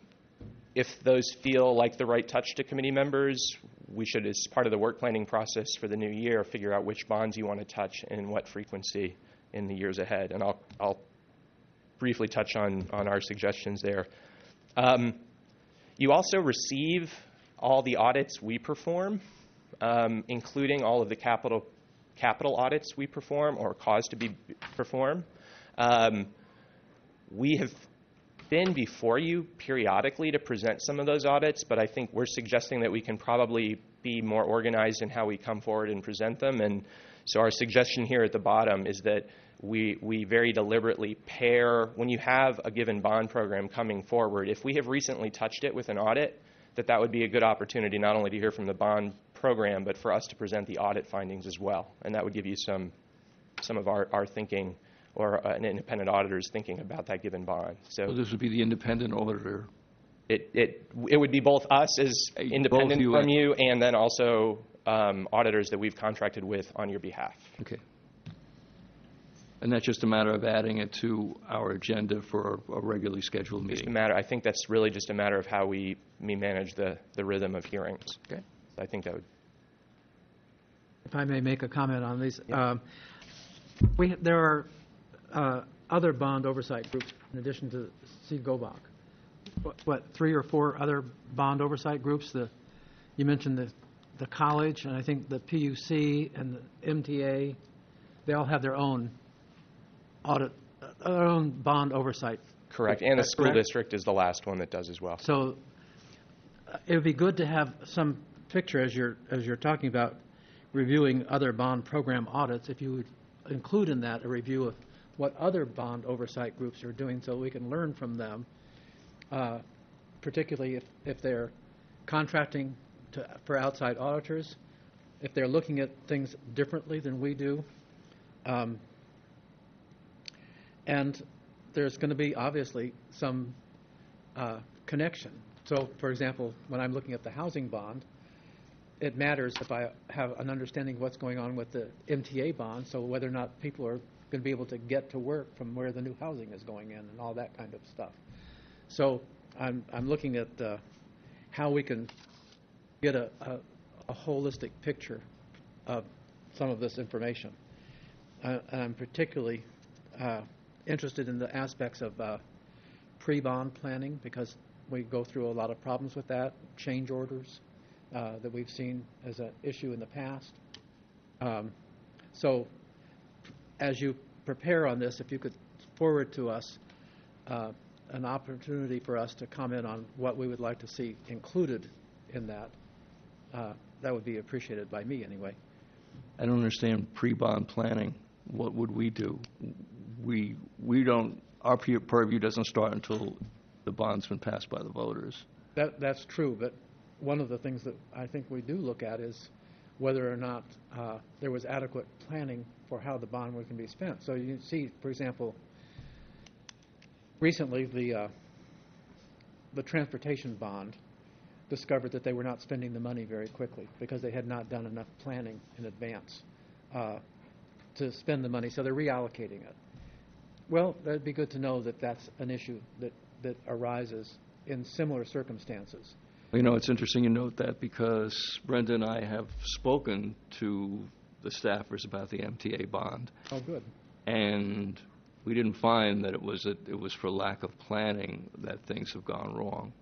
If those feel like the right touch to committee members, we should, as part of the work planning process for the new year, figure out which bonds you want to touch and what frequency in the years ahead. And I'll, I'll briefly touch on, on our suggestions there. Um, you also receive all the audits we perform, um, including all of the capital capital audits we perform or cause to be performed. Um, we have been before you periodically to present some of those audits, but I think we're suggesting that we can probably be more organized in how we come forward and present them. And so our suggestion here at the bottom is that we, we very deliberately pair, when you have a given bond program coming forward, if we have recently touched it with an audit, that that would be a good opportunity not only to hear from the bond program, but for us to present the audit findings as well. And that would give you some, some of our, our thinking or an independent auditor's thinking about that given bond. So well, this would be the independent auditor. It, it, it would be both us as uh, independent you from and you and then also um, auditors that we've contracted with on your behalf. Okay. And that's just a matter of adding it to our agenda for a regularly scheduled meeting. Just a matter, I think that's really just a matter of how we, we manage the, the rhythm of hearings. Okay. So I think that would. If I may make a comment on these. Yeah. Um, we, there are Uh, other bond oversight groups in addition to C. Gobach. What, what, three or four other bond oversight groups? The, you mentioned the, the college, and I think the P U C and the M T A, they all have their own audit, uh, their own bond oversight. Correct, and the school correct? district is the last one that does as well. So uh, it would be good to have some picture as you're, as you're talking about reviewing other bond program audits, if you would include in that a review of what other bond oversight groups are doing so we can learn from them, uh, particularly if, if they're contracting to, for outside auditors, if they're looking at things differently than we do. Um, and there's going to be obviously some uh, connection. So, for example, when I'm looking at the housing bond, it matters if I have an understanding of what's going on with the M T A bond, so whether or not people are going to be able to get to work from where the new housing is going in and all that kind of stuff. So I'm, I'm looking at uh, how we can get a, a, a holistic picture of some of this information. Uh, and I'm particularly uh, interested in the aspects of uh, pre-bond planning because we go through a lot of problems with that, change orders uh, that we've seen as an issue in the past. Um, so as you prepare on this, if you could forward to us uh, an opportunity for us to comment on what we would like to see included in that, uh, that would be appreciated by me anyway. I don't understand pre-bond planning. What would we do? We, we don't, our purview doesn't start until the bond's been passed by the voters. That, that's true, but one of the things that I think we do look at is whether or not uh, there was adequate planning for how the bond would can be spent. So you can see, for example, recently the uh, the transportation bond discovered that they were not spending the money very quickly because they had not done enough planning in advance uh, to spend the money. So they're reallocating it. Well, that'd be good to know that that's an issue that that arises in similar circumstances. You know, it's interesting you note that because Brenda and I have spoken to the staffers about the M T A bond. Oh, good. And we didn't find that it was a, it was for lack of planning that things have gone wrong.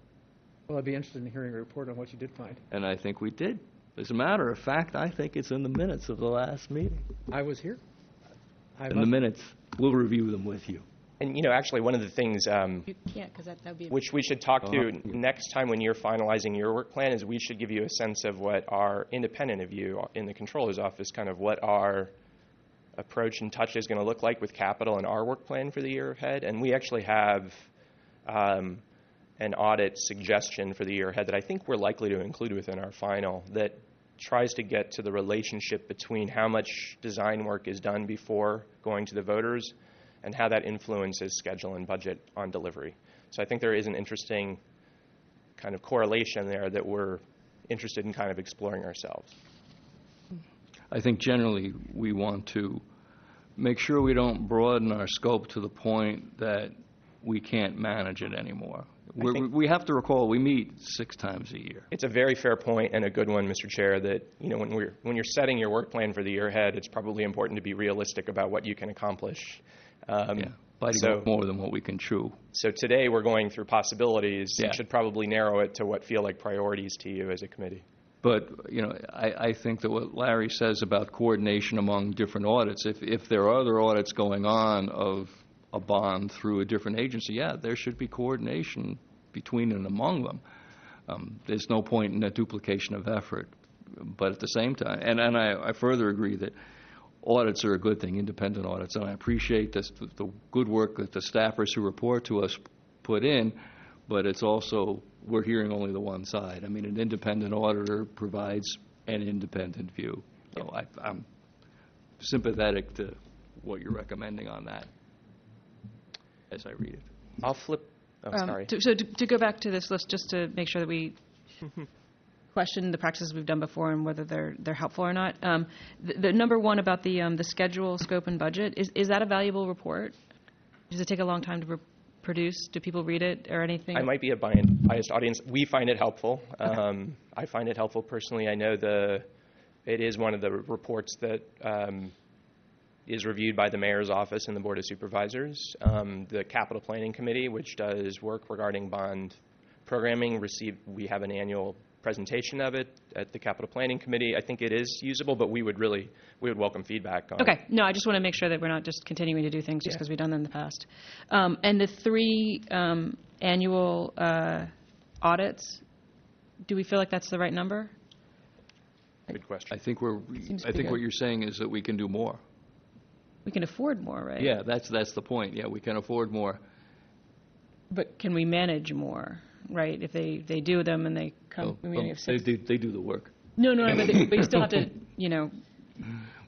Well, I'd be interested in hearing a report on what you did find. And I think we did. As a matter of fact, I think it's in the minutes of the last meeting. I was here. I in the minutes. We'll review them with you. And, you know, actually one of the things um, you can't, 'cause that, that'd be which we should talk to uh-huh. next time when you're finalizing your work plan is we should give you a sense of what our, independent of you in the controller's office, kind of what our approach and touch is going to look like with capital in our work plan for the year ahead. And we actually have um, an audit suggestion for the year ahead that I think we're likely to include within our final that tries to get to the relationship between how much design work is done before going to the voters and how that influences schedule and budget on delivery. So I think there is an interesting kind of correlation there that we're interested in kind of exploring ourselves. I think generally we want to make sure we don't broaden our scope to the point that we can't manage it anymore. We, we have to recall we meet six times a year. It's a very fair point and a good one, Mister Chair, that you know when we're when you're setting your work plan for the year ahead, it's probably important to be realistic about what you can accomplish. Um, yeah. Biting so, more than what we can chew. So today we're going through possibilities. Yeah. You should probably narrow it to what feel like priorities to you as a committee. But, you know, I, I think that what Larry says about coordination among different audits, if, if there are other audits going on of a bond through a different agency, yeah, there should be coordination between and among them. Um, there's no point in a duplication of effort. But at the same time, and, and I, I further agree that audits are a good thing, independent audits, and I appreciate this, the, the good work that the staffers who report to us put in, but it's also we're hearing only the one side. I mean, an independent auditor provides an independent view. So I, I'm sympathetic to what you're recommending on that as I read it. I'll flip. Oh, um, sorry. To, so to, to go back to this list just to make sure that we question the practices we've done before and whether they're they're helpful or not. Um, the, the number one about the um, the schedule, scope, and budget, is, is that a valuable report? Does it take a long time to re- produce? Do people read it or anything? I might be a biased audience. We find it helpful. Okay. Um, I find it helpful personally. I know the it is one of the reports that um, is reviewed by the mayor's office and the Board of Supervisors. Um, the Capital Planning Committee, which does work regarding bond programming, received. We have an annual presentation of it at the Capital Planning Committee. I think it is usable, but we would really we would welcome feedback on. Okay. No, I just want to make sure that we're not just continuing to do things just because yeah. we've done them in the past. Um, and the three um, annual uh, audits, do we feel like that's the right number? Good question. I think we're. I think good. What you're saying is that we can do more. We can afford more, right? Yeah, that's that's the point. Yeah, we can afford more. But can we manage more? Right, if they, they do them and they come. Oh, I mean, oh, they, do, they do the work. No, no, no but, they, but you still have to, you know.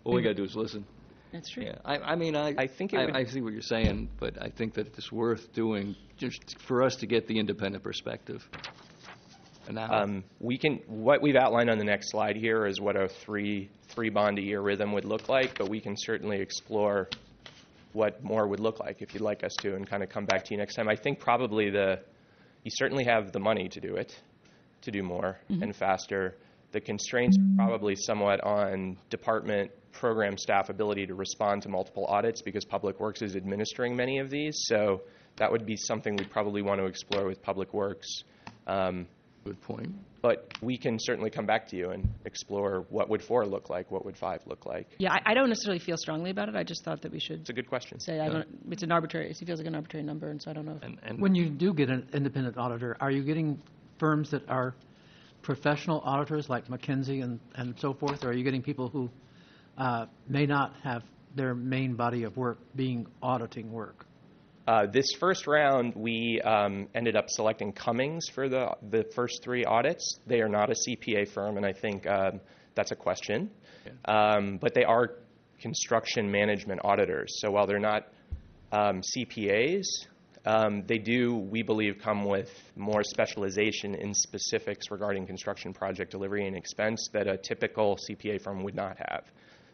All we got to do is listen. That's true. Yeah, I, I mean, I I think it I, I see what you're saying, but I think that it's worth doing just for us to get the independent perspective. And now um, we can. What we've outlined on the next slide here is what a three three bond a year rhythm would look like, but we can certainly explore what more would look like if you'd like us to, and kind of come back to you next time. I think probably the. You certainly have the money to do it, to do more mm-hmm. and faster. The constraints are probably somewhat on department program staff ability to respond to multiple audits because Public Works is administering many of these. So that would be something we probably want to explore with Public Works. Um, Good point. But we can certainly come back to you and explore what would four look like, what would five look like. Yeah, I, I don't necessarily feel strongly about it. I just thought that we should. It's a good question. Say I yeah. don't. It's an arbitrary. It feels like an arbitrary number, and so I don't know. If and, and when you do get an independent auditor, are you getting firms that are professional auditors like McKinsey and, and so forth, or are you getting people who uh, may not have their main body of work being auditing work? Uh, this first round, we um, ended up selecting Cummings for the the first three audits. They are not a C P A firm, and I think um, that's a question. Yeah. Um, but they are construction management auditors. So while they're not um, C P As, um, they do, we believe, come with more specialization in specifics regarding construction project delivery and expense that a typical C P A firm would not have.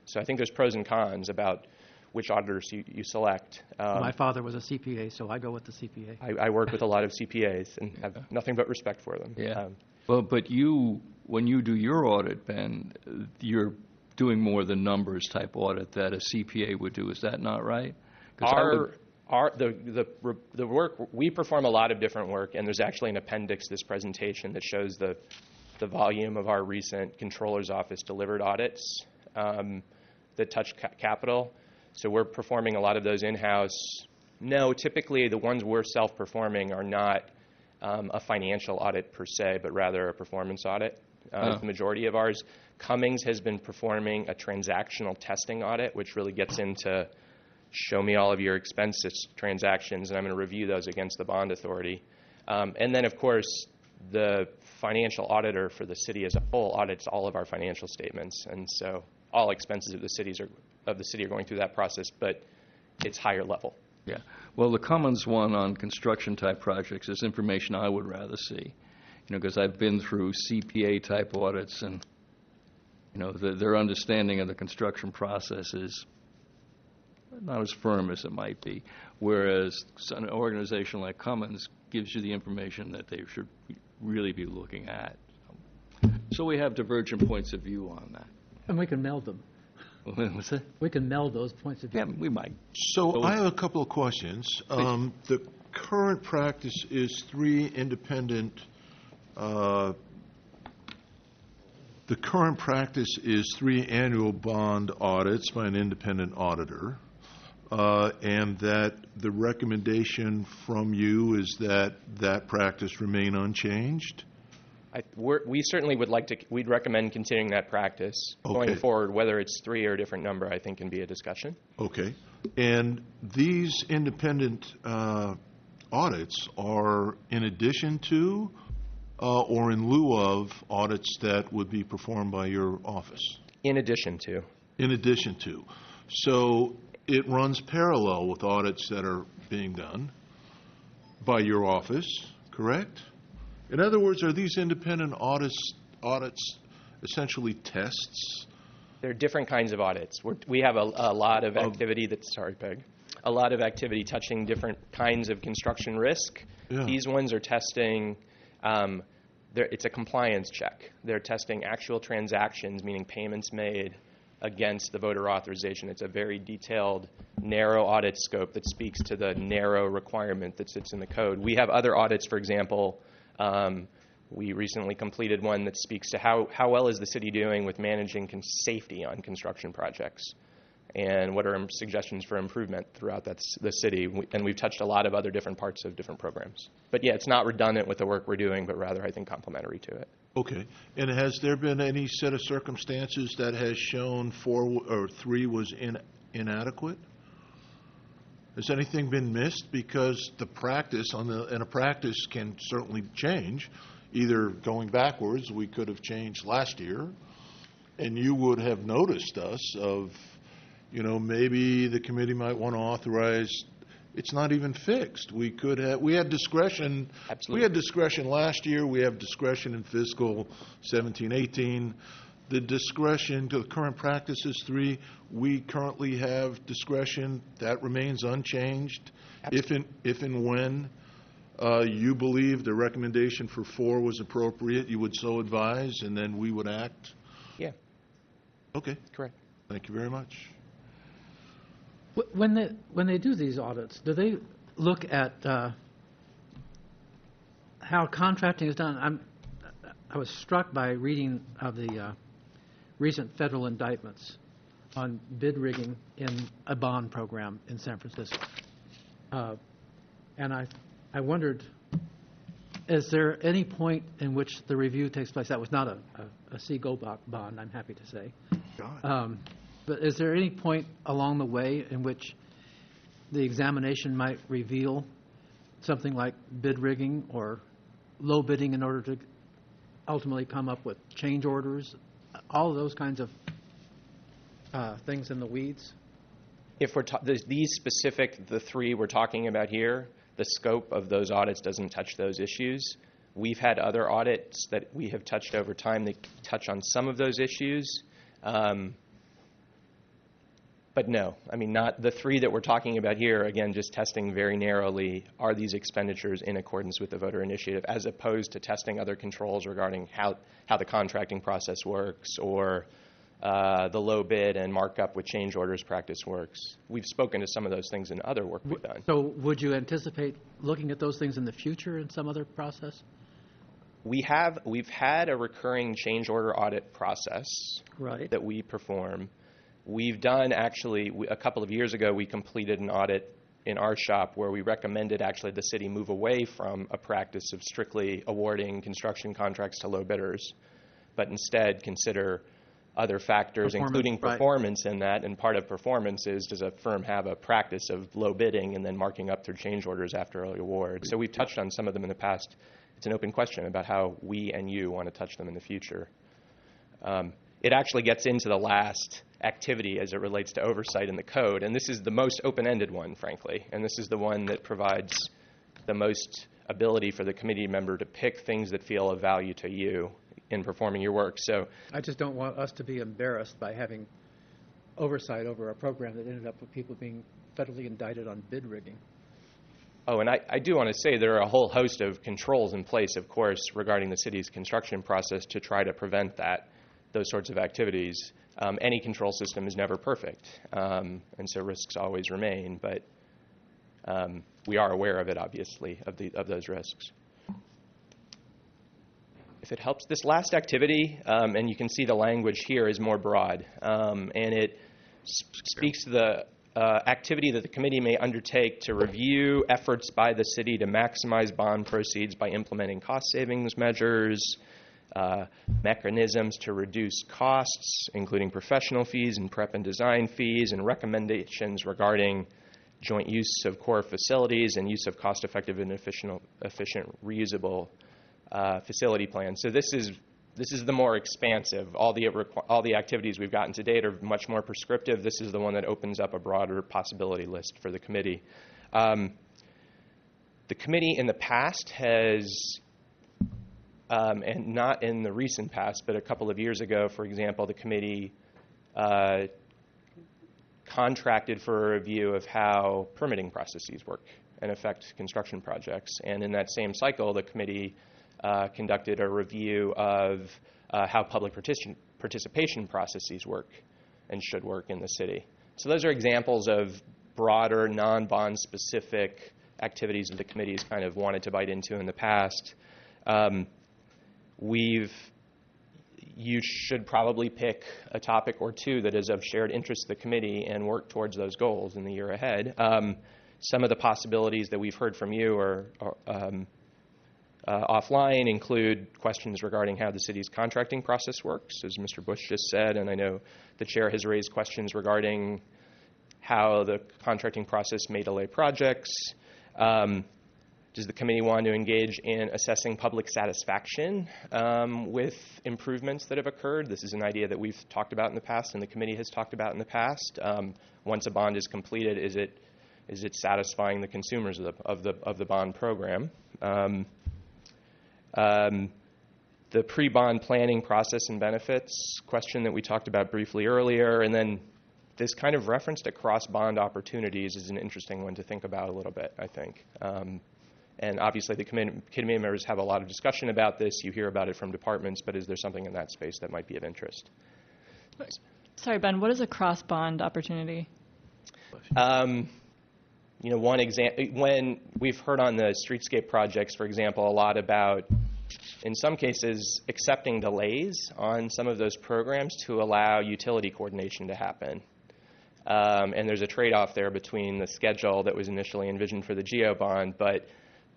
So I think there's pros and cons about which auditors you, you select. Um, My father was a C P A, so I go with the C P A. I, I work with a lot of C P As and have nothing but respect for them. Yeah. Um, well, but you, when you do your audit, Ben, you're doing more the numbers type audit that a C P A would do. Is that not right? Our, our, the, the, the work, we perform a lot of different work, and there's actually an appendix to this presentation that shows the, the volume of our recent Controller's Office delivered audits um, that touch ca- capital. So we're performing a lot of those in-house. No, typically the ones we're self-performing are not um, a financial audit per se, but rather a performance audit. Uh, oh. The majority of ours. Cummings has been performing a transactional testing audit, which really gets into show me all of your expenses transactions, and I'm going to review those against the bond authority. Um, and then, of course, the financial auditor for the city as a whole audits all of our financial statements, and so all expenses of the cities are. Of the city are going through that process, but it's higher level. Yeah. Well, the Cummins one on construction type projects is information I would rather see, you know, because I've been through C P A type audits, and you know the, their understanding of the construction process is not as firm as it might be, whereas an organization like Cummings gives you the information that they should really be looking at. So we have divergent points of view on that. And we can meld them. What's that? We can meld those points of view. Yeah, we might. So those. I have a couple of questions. Um, the current practice is three independent uh, – the current practice is three annual bond audits by an independent auditor, uh, and that the recommendation from you is that that practice remain unchanged? I, we're, we certainly would like to, we'd recommend continuing that practice okay. going forward, whether it's three or a different number, I think can be a discussion. Okay. And these independent uh, audits are in addition to uh, or in lieu of audits that would be performed by your office? In addition to. In addition to. So it runs parallel with audits that are being done by your office, correct? In other words, are these independent audits, audits essentially tests? They're different kinds of audits. We're, we have a, a lot of activity that's, sorry, Peg, a lot of activity touching different kinds of construction risk. Yeah. These ones are testing, um, it's a compliance check. They're testing actual transactions, meaning payments made against the voter authorization. It's a very detailed, narrow audit scope that speaks to the narrow requirement that sits in the code. We have other audits, for example, Um, we recently completed one that speaks to how, how well is the city doing with managing con- safety on construction projects and what are um, suggestions for improvement throughout that c- the city. We, and we've touched a lot of other different parts of different programs. But, yeah, it's not redundant with the work we're doing, but rather I think complementary to it. Okay. And has there been any set of circumstances that has shown four or three was in, inadequate? Has anything been missed? Because the practice on the and a practice can certainly change. Either going backwards, we could have changed last year, and you would have noticed us of, you know, maybe the committee might want to authorize. It's not even fixed. We could have we had discretion. Absolutely. We had discretion last year. We have discretion in fiscal seventeen eighteen. The discretion to the current practice is three. We currently have discretion that remains unchanged. Absolutely. If and if and when uh, you believe the recommendation for four was appropriate, you would so advise, and then we would act. Yeah. Okay. Correct. Thank you very much. When they when they do these audits, do they look at uh, how contracting is done? I'm I was struck by reading of the. Uh, recent federal indictments on bid rigging in a bond program in San Francisco. Uh, and I I wondered, is there any point in which the review takes place? That was not a, a, a C. Gobach bond, I'm happy to say. Um, but is there any point along the way in which the examination might reveal something like bid rigging or low bidding in order to ultimately come up with change orders? All of those kinds of uh, things in the weeds? If we're ta- these specific, the three we're talking about here, the scope of those audits doesn't touch those issues. We've had other audits that we have touched over time that touch on some of those issues. Um, but no, I mean, not the three that we're talking about here, again, just testing very narrowly, are these expenditures in accordance with the voter initiative, as opposed to testing other controls regarding how, how the contracting process works or uh, the low bid and markup with change orders practice works. We've spoken to some of those things in other work we've done. So would you anticipate looking at those things in the future in some other process? We have, we've had a recurring change order audit process right. that we perform. We've done actually a couple of years ago we completed an audit in our shop where we recommended actually the city move away from a practice of strictly awarding construction contracts to low bidders, but instead consider other factors performance, including performance right. in that, and part of performance is does a firm have a practice of low bidding and then marking up through change orders after early award. So we've touched on some of them in the past. It's an open question about how we and you want to touch them in the future. Um, it actually gets into the last activity as it relates to oversight in the code, and this is the most open-ended one, frankly, and this is the one that provides the most ability for the committee member to pick things that feel of value to you in performing your work. So I just don't want us to be embarrassed by having oversight over a program that ended up with people being federally indicted on bid rigging. Oh, and I, I do want to say there are a whole host of controls in place, of course, regarding the city's construction process to try to prevent that, those sorts of activities. Um, any control system is never perfect, um, and so risks always remain, but um, we are aware of it, obviously, of, the, of those risks. If it helps, this last activity, um, and you can see the language here is more broad, um, and it sp speaks to the Uh, activity that the committee may undertake to review efforts by the city to maximize bond proceeds by implementing cost savings measures, uh, mechanisms to reduce costs, including professional fees and prep and design fees, and recommendations regarding joint use of core facilities and use of cost-effective and efficient, efficient reusable uh, facility plans. So this is This is the more expansive. All the, all the activities we've gotten to date are much more prescriptive. This is the one that opens up a broader possibility list for the committee. Um, the committee in the past has, um, and not in the recent past, but a couple of years ago, for example, the committee uh, contracted for a review of how permitting processes work and affect construction projects. And in that same cycle, the committee Uh, conducted a review of uh, how public particip participation processes work and should work in the city. So those are examples of broader, non-bond specific activities that the committee has kind of wanted to bite into in the past. Um, we've, you should probably pick a topic or two that is of shared interest to the committee and work towards those goals in the year ahead. Um, some of the possibilities that we've heard from you are, are um, Uh, offline include questions regarding how the city's contracting process works, as Mister Bush just said, and I know the chair has raised questions regarding how the contracting process may delay projects. Um, does the committee want to engage in assessing public satisfaction um, with improvements that have occurred? This is an idea that we've talked about in the past and the committee has talked about in the past. Um, once a bond is completed, is it, is it satisfying the consumers of the, of the, of the bond program? Um, Um, the pre-bond planning process and benefits question that we talked about briefly earlier, and then this kind of reference to cross-bond opportunities is an interesting one to think about a little bit, I think. Um, and obviously the committee members have a lot of discussion about this. You hear about it from departments, but is there something in that space that might be of interest? Sorry, Ben, what is a cross-bond opportunity? Um, You know, one example, when we've heard on the streetscape projects, for example, a lot about, in some cases, accepting delays on some of those programs to allow utility coordination to happen. Um, and there's a trade-off there between the schedule that was initially envisioned for the geo bond, but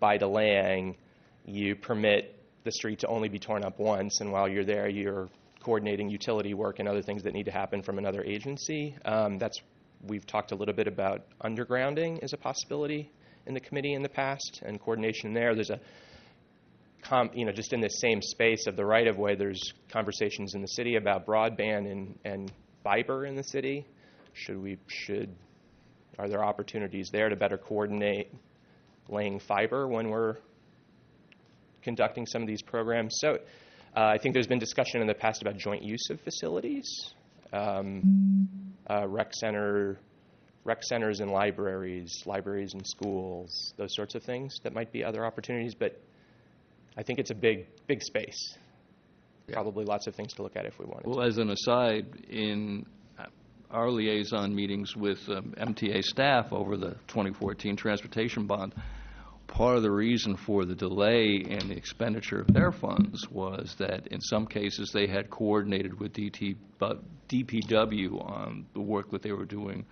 by delaying, you permit the street to only be torn up once, and while you're there, you're coordinating utility work and other things that need to happen from another agency. Um, that's We've talked a little bit about undergrounding as a possibility in the committee in the past and coordination there. There's a, com you know, just in this same space of the right-of-way, there's conversations in the city about broadband and, and fiber in the city. Should we, should, are there opportunities there to better coordinate laying fiber when we're conducting some of these programs? So uh, I think there's been discussion in the past about joint use of facilities. Um, Uh, rec center, rec centers and libraries, libraries and schools, those sorts of things that might be other opportunities, but I think it's a big, big space. Yeah. Probably lots of things to look at if we wanted well, to. Well, as an aside, in our liaison meetings with um, M T A staff over the twenty fourteen transportation bond, part of the reason for the delay in the expenditure of their funds was that in some cases they had coordinated with D T, but D P W on the work that they were doing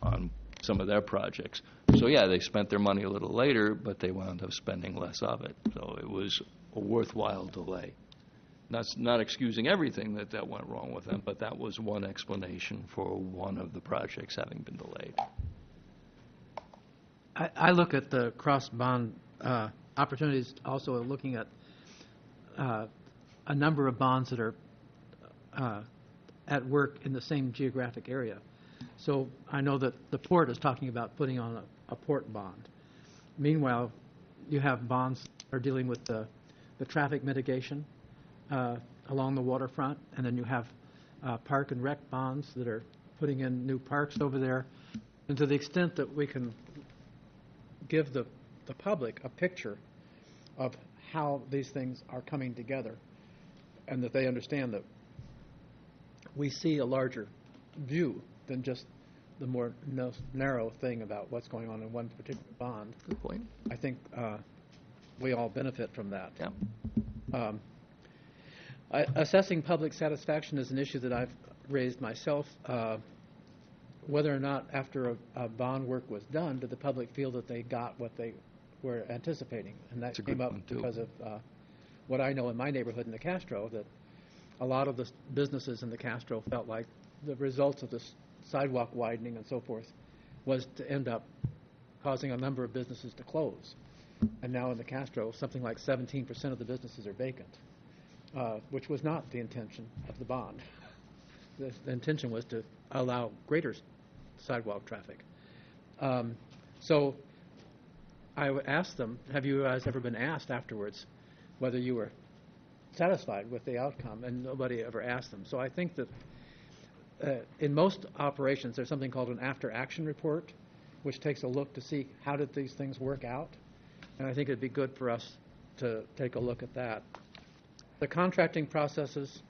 on some of their projects. So yeah, they spent their money a little later, but they wound up spending less of it. So it was a worthwhile delay. That's not excusing everything that, that went wrong with them, but that was one explanation for one of the projects having been delayed. I, I look at the cross-bond uh, opportunities also looking at uh, a number of bonds that are uh, at work in the same geographic area. So I know that the port is talking about putting on a, a port bond. Meanwhile, you have bonds that are dealing with the, the traffic mitigation uh, along the waterfront, and then you have uh, park and rec bonds that are putting in new parks over there. And to the extent that we can give the, the public a picture of how these things are coming together, and that they understand that we see a larger view than just the more no, narrow thing about what's going on in one particular bond. Good point. I think uh, we all benefit from that. Yeah. Um, I, assessing public satisfaction is an issue that I've raised myself. Uh, whether or not after a, a bond work was done, did the public feel that they got what they were anticipating? And that came up because of uh, what I know in my neighborhood in the Castro, that a lot of the businesses in the Castro felt like the results of this sidewalk widening and so forth was to end up causing a number of businesses to close. And now in the Castro, something like seventeen percent of the businesses are vacant, uh, which was not the intention of the bond. The, the intention was to allow greater sidewalk traffic. Um, so I asked them, have you guys ever been asked afterwards whether you were satisfied with the outcome? And nobody ever asked them. So I think that Uh, in most operations, there's something called an after-action report, which takes a look to see how did these things work out. And I think it'd be good for us to take a look at that. The contracting processes,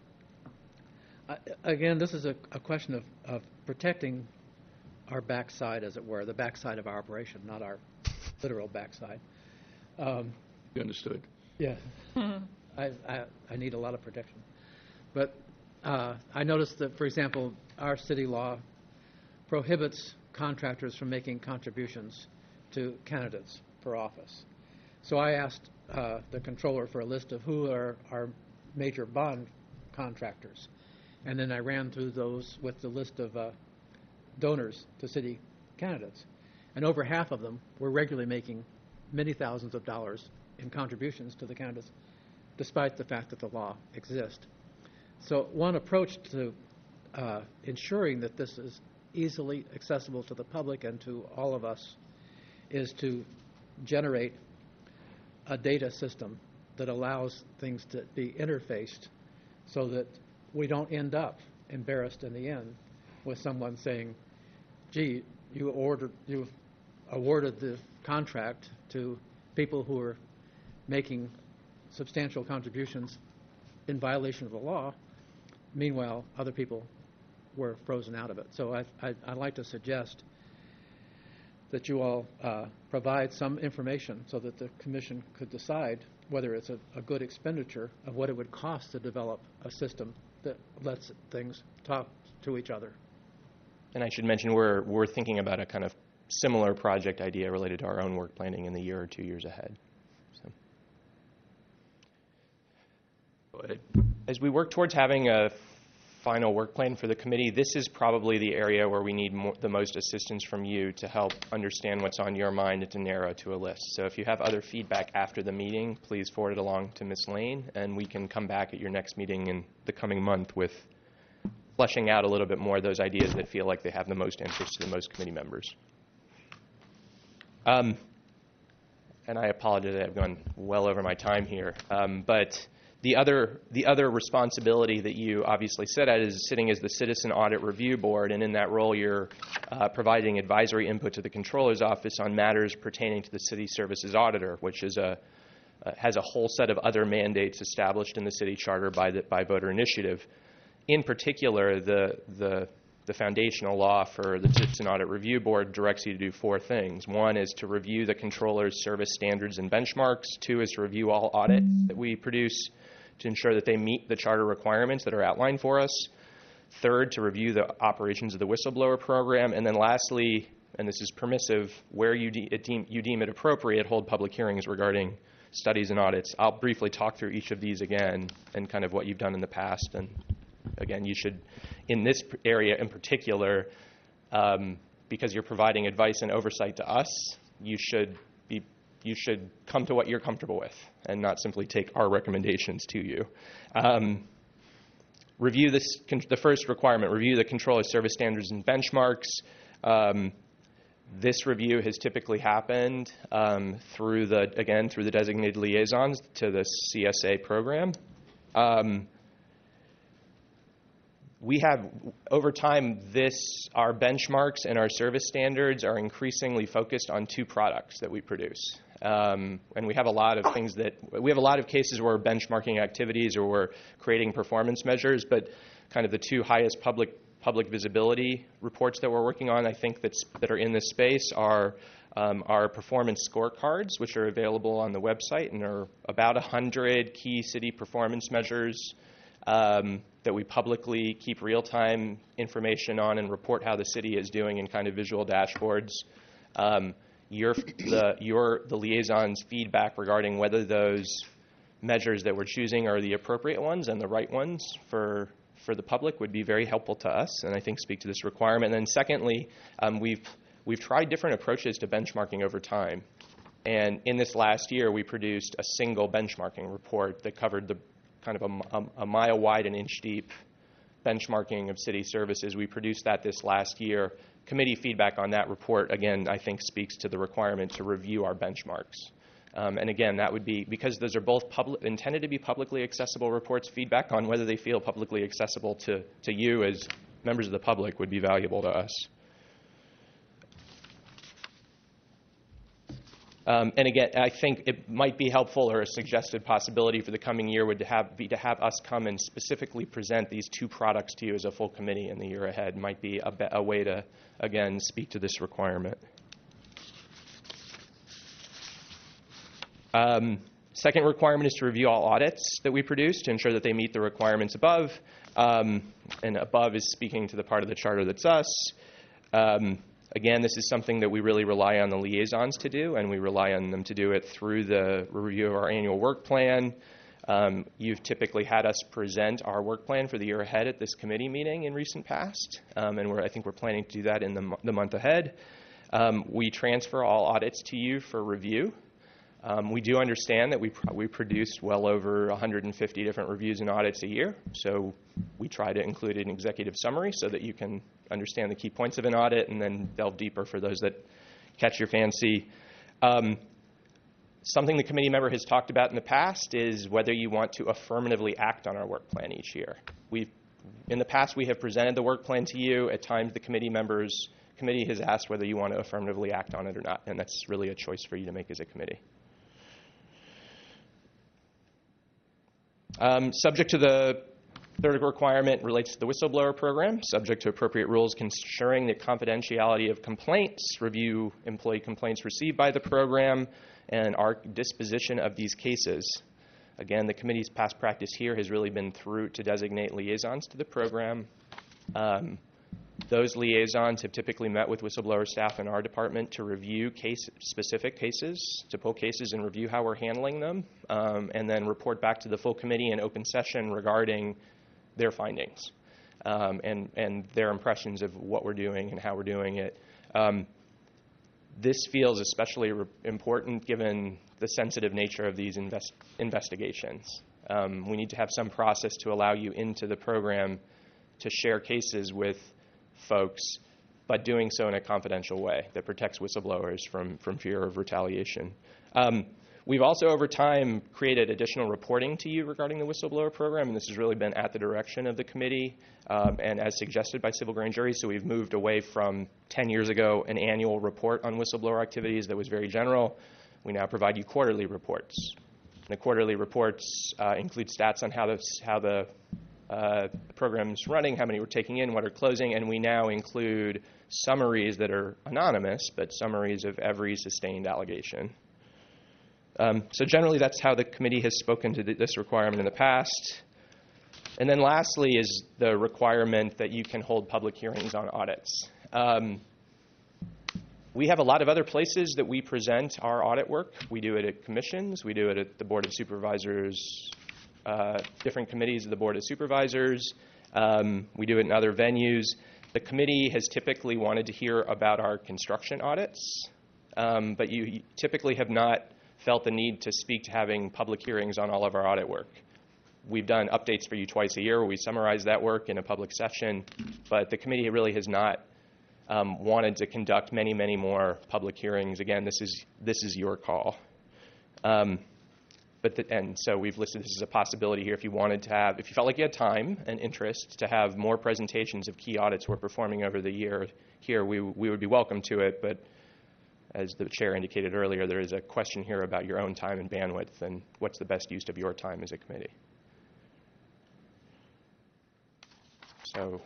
uh, again, this is a, a question of, of protecting our backside, as it were, the backside of our operation, not our literal backside. Um, you understood. Yeah. I, I, I need a lot of protection. But Uh, I noticed that, for example, our city law prohibits contractors from making contributions to candidates for office. So I asked uh, the controller for a list of who are our major bond contractors. And then I ran through those with the list of uh, donors to city candidates. And over half of them were regularly making many thousands of dollars in contributions to the candidates, despite the fact that the law exists. So one approach to uh, ensuring that this is easily accessible to the public and to all of us is to generate a data system that allows things to be interfaced so that we don't end up embarrassed in the end with someone saying, gee, you ordered, you awarded the contract to people who are making substantial contributions in violation of the law. Meanwhile, other people were frozen out of it. So I, I, I'd like to suggest that you all uh, provide some information so that the commission could decide whether it's a, a good expenditure of what it would cost to develop a system that lets things talk to each other. And I should mention we're, we're thinking about a kind of similar project idea related to our own work planning in the year or two years ahead. As we work towards having a final work plan for the committee, this is probably the area where we need more, the most assistance from you to help understand what's on your mind and to narrow to a list. So if you have other feedback after the meeting, please forward it along to Miz Lane, and we can come back at your next meeting in the coming month with fleshing out a little bit more of those ideas that feel like they have the most interest to the most committee members. Um, and I apologize, I've gone well over my time here, um, but The other, the other responsibility that you obviously sit at is sitting as the Citizen Audit Review Board, and in that role you're uh, providing advisory input to the Controller's Office on matters pertaining to the City Services Auditor, which is a, uh, has a whole set of other mandates established in the City Charter by, the, by voter initiative. In particular, the, the, the foundational law for the Citizen Audit Review Board directs you to do four things. One is to review the Controller's service standards and benchmarks. Two is to review all audits that we produce to ensure that they meet the charter requirements that are outlined for us. Third, to review the operations of the whistleblower program. And then lastly, and this is permissive, where you, de it deem, you deem it appropriate, hold public hearings regarding studies and audits. I'll briefly talk through each of these again and kind of what you've done in the past. And again, you should, in this area in particular, um, because you're providing advice and oversight to us, you should be you should come to what you're comfortable with and not simply take our recommendations to you. Um, review this, the first requirement, review the controller's service standards and benchmarks. Um, this review has typically happened um, through the, again, through the designated liaisons to the C S A program. Um, we have, over time, this, our benchmarks and our service standards are increasingly focused on two products that we produce. Um, and we have a lot of things that, we have a lot of cases where we're benchmarking activities or we're creating performance measures, but kind of the two highest public public visibility reports that we're working on, I think, that's, that are in this space are um, our performance scorecards, which are available on the website and are about one hundred key city performance measures um, that we publicly keep real-time information on and report how the city is doing in kind of visual dashboards. Um, your, the, your, the liaison's feedback regarding whether those measures that we're choosing are the appropriate ones and the right ones for for the public would be very helpful to us, and I think speak to this requirement. And then secondly, um, we've, we've tried different approaches to benchmarking over time. And in this last year, we produced a single benchmarking report that covered the kind of a, a, a mile wide and inch deep benchmarking of city services. We produced that this last year. Committee feedback on that report, again, I think speaks to the requirement to review our benchmarks. Um, and again, that would be because those are both public, intended to be publicly accessible reports. Feedback on whether they feel publicly accessible to, to you as members of the public would be valuable to us. Um, and again, I think it might be helpful, or a suggested possibility for the coming year would to have, be to have us come and specifically present these two products to you as a full committee in the year ahead. Might be a, a way to, again, speak to this requirement. Um, second requirement is to review all audits that we produce to ensure that they meet the requirements above. Um, and above is speaking to the part of the charter that's us. Um, again, this is something that we really rely on the liaisons to do, and we rely on them to do it through the review of our annual work plan. Um, you've typically had us present our work plan for the year ahead at this committee meeting in recent past, um, and we're, I think we're planning to do that in the, the month ahead. Um, we transfer all audits to you for review. Um, we do understand that we, pro we produce well over one hundred fifty different reviews and audits a year, so we try to include an executive summary so that you can understand the key points of an audit and then delve deeper for those that catch your fancy. Um, something the committee member has talked about in the past is whether you want to affirmatively act on our work plan each year. We've, in the past, we have presented the work plan to you. At times, the committee members committee has asked whether you want to affirmatively act on it or not, and that's really a choice for you to make as a committee. Um, subject to the third requirement relates to the whistleblower program, subject to appropriate rules ensuring the confidentiality of complaints, review employee complaints received by the program, and our disposition of these cases. Again, the committee's past practice here has really been through to designate liaisons to the program. Um, those liaisons have typically met with whistleblower staff in our department to review case specific cases, to pull cases and review how we're handling them, um, and then report back to the full committee in open session regarding their findings um, and, and their impressions of what we're doing and how we're doing it. Um, this feels especially re- important given the sensitive nature of these invest investigations. Um, we need to have some process to allow you into the program to share cases with folks, but doing so in a confidential way that protects whistleblowers from, from fear of retaliation. Um, we've also, over time, created additional reporting to you regarding the whistleblower program, and this has really been at the direction of the committee um, and as suggested by civil grand jury. So we've moved away from ten years ago an annual report on whistleblower activities that was very general. We now provide you quarterly reports. The quarterly reports uh, include stats on how the, how the Uh, the program's running, how many we're taking in, what are closing, and we now include summaries that are anonymous, but summaries of every sustained allegation. Um, so generally, that's how the committee has spoken to th this requirement in the past. And then lastly is the requirement that you can hold public hearings on audits. Um, we have a lot of other places that we present our audit work. We do it at commissions. We do it at the Board of Supervisors. Uh, different committees of the Board of Supervisors. Um, we do it in other venues. The committee has typically wanted to hear about our construction audits, um, but you, you typically have not felt the need to speak to having public hearings on all of our audit work. We've done updates for you twice a year where we summarize that work in a public session, but the committee really has not um, wanted to conduct many, many more public hearings. Again, this is, this is your call. Um, But the, and so we've listed this as a possibility here if you wanted to have, if you felt like you had time and interest to have more presentations of key audits we're performing over the year here, we, we would be welcome to it. But as the chair indicated earlier, there is a question here about your own time and bandwidth and what's the best use of your time as a committee. So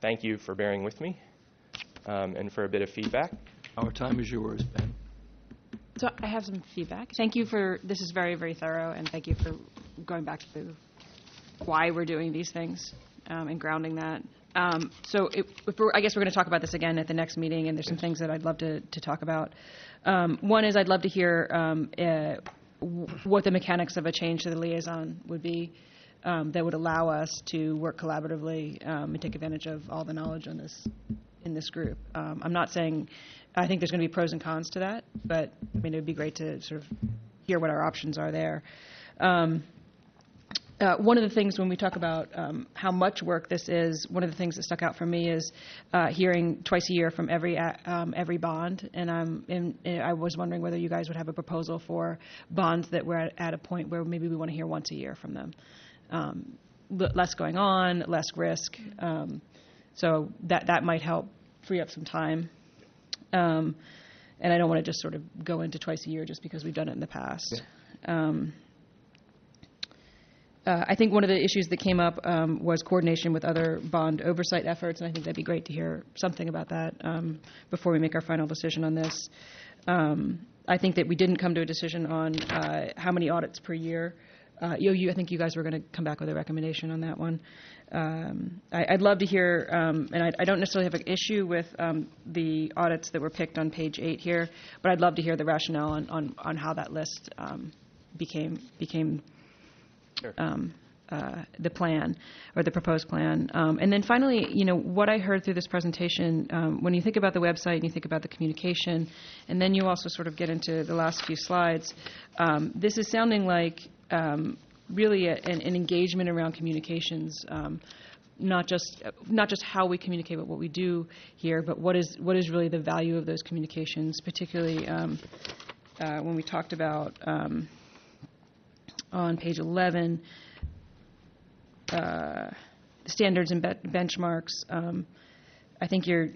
thank you for bearing with me um, and for a bit of feedback. Our time is yours, Ben. So I have some feedback. Thank you for, this is very, very thorough, and thank you for going back to the, why we're doing these things um, and grounding that. Um, so it, if we're, I guess we're going to talk about this again at the next meeting, and there's some things that I'd love to, to talk about. Um, one is I'd love to hear um, uh, what the mechanics of a change to the liaison would be um, that would allow us to work collaboratively um, and take advantage of all the knowledge on this in this group. Um, I'm not saying, I think there's going to be pros and cons to that, but I mean, it would be great to sort of hear what our options are there. Um, uh, one of the things when we talk about um, how much work this is, one of the things that stuck out for me is uh, hearing twice a year from every um, every bond, and, I'm in, and I was wondering whether you guys would have a proposal for bonds that were at, at a point where maybe we want to hear once a year from them. Um, less going on, less risk. Um, So that, that might help free up some time. Um, and I don't want to just sort of go into twice a year just because we've done it in the past. Yeah. Um, uh, I think one of the issues that came up um, was coordination with other bond oversight efforts, and I think that'd be great to hear something about that um, before we make our final decision on this. Um, I think that we didn't come to a decision on uh, how many audits per year. Uh, you, you, I think you guys were going to come back with a recommendation on that one. Um, I, I'd love to hear, um, and I, I don't necessarily have an issue with um, the audits that were picked on page eight here, but I'd love to hear the rationale on, on, on how that list um, became became um, uh, the plan or the proposed plan. Um, and then finally, you know, what I heard through this presentation, um, when you think about the website and you think about the communication, and then you also sort of get into the last few slides, um, this is sounding like um, really a, an, an engagement around communications, um, not just not just how we communicate about what we do here, but what is what is really the value of those communications, particularly um, uh, when we talked about um, on page eleven, uh, standards and be benchmarks. Um, I think you're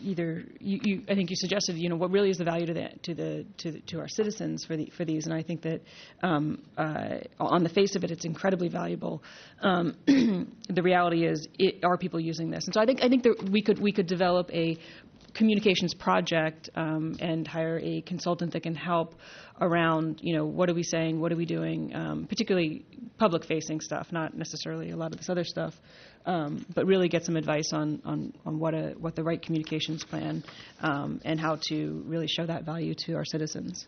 either you, you. I think you suggested, you know, what really is the value to the to the to, the, to our citizens for the for these, and I think that um, uh, on the face of it, it's incredibly valuable. Um, the reality is, it, are people using this? And so I think I think that we could we could develop a communications project um, and hire a consultant that can help around, you know, what are we saying, what are we doing, um, particularly public-facing stuff, not necessarily a lot of this other stuff, um, but really get some advice on on, on what a what the right communications plan um, and how to really show that value to our citizens.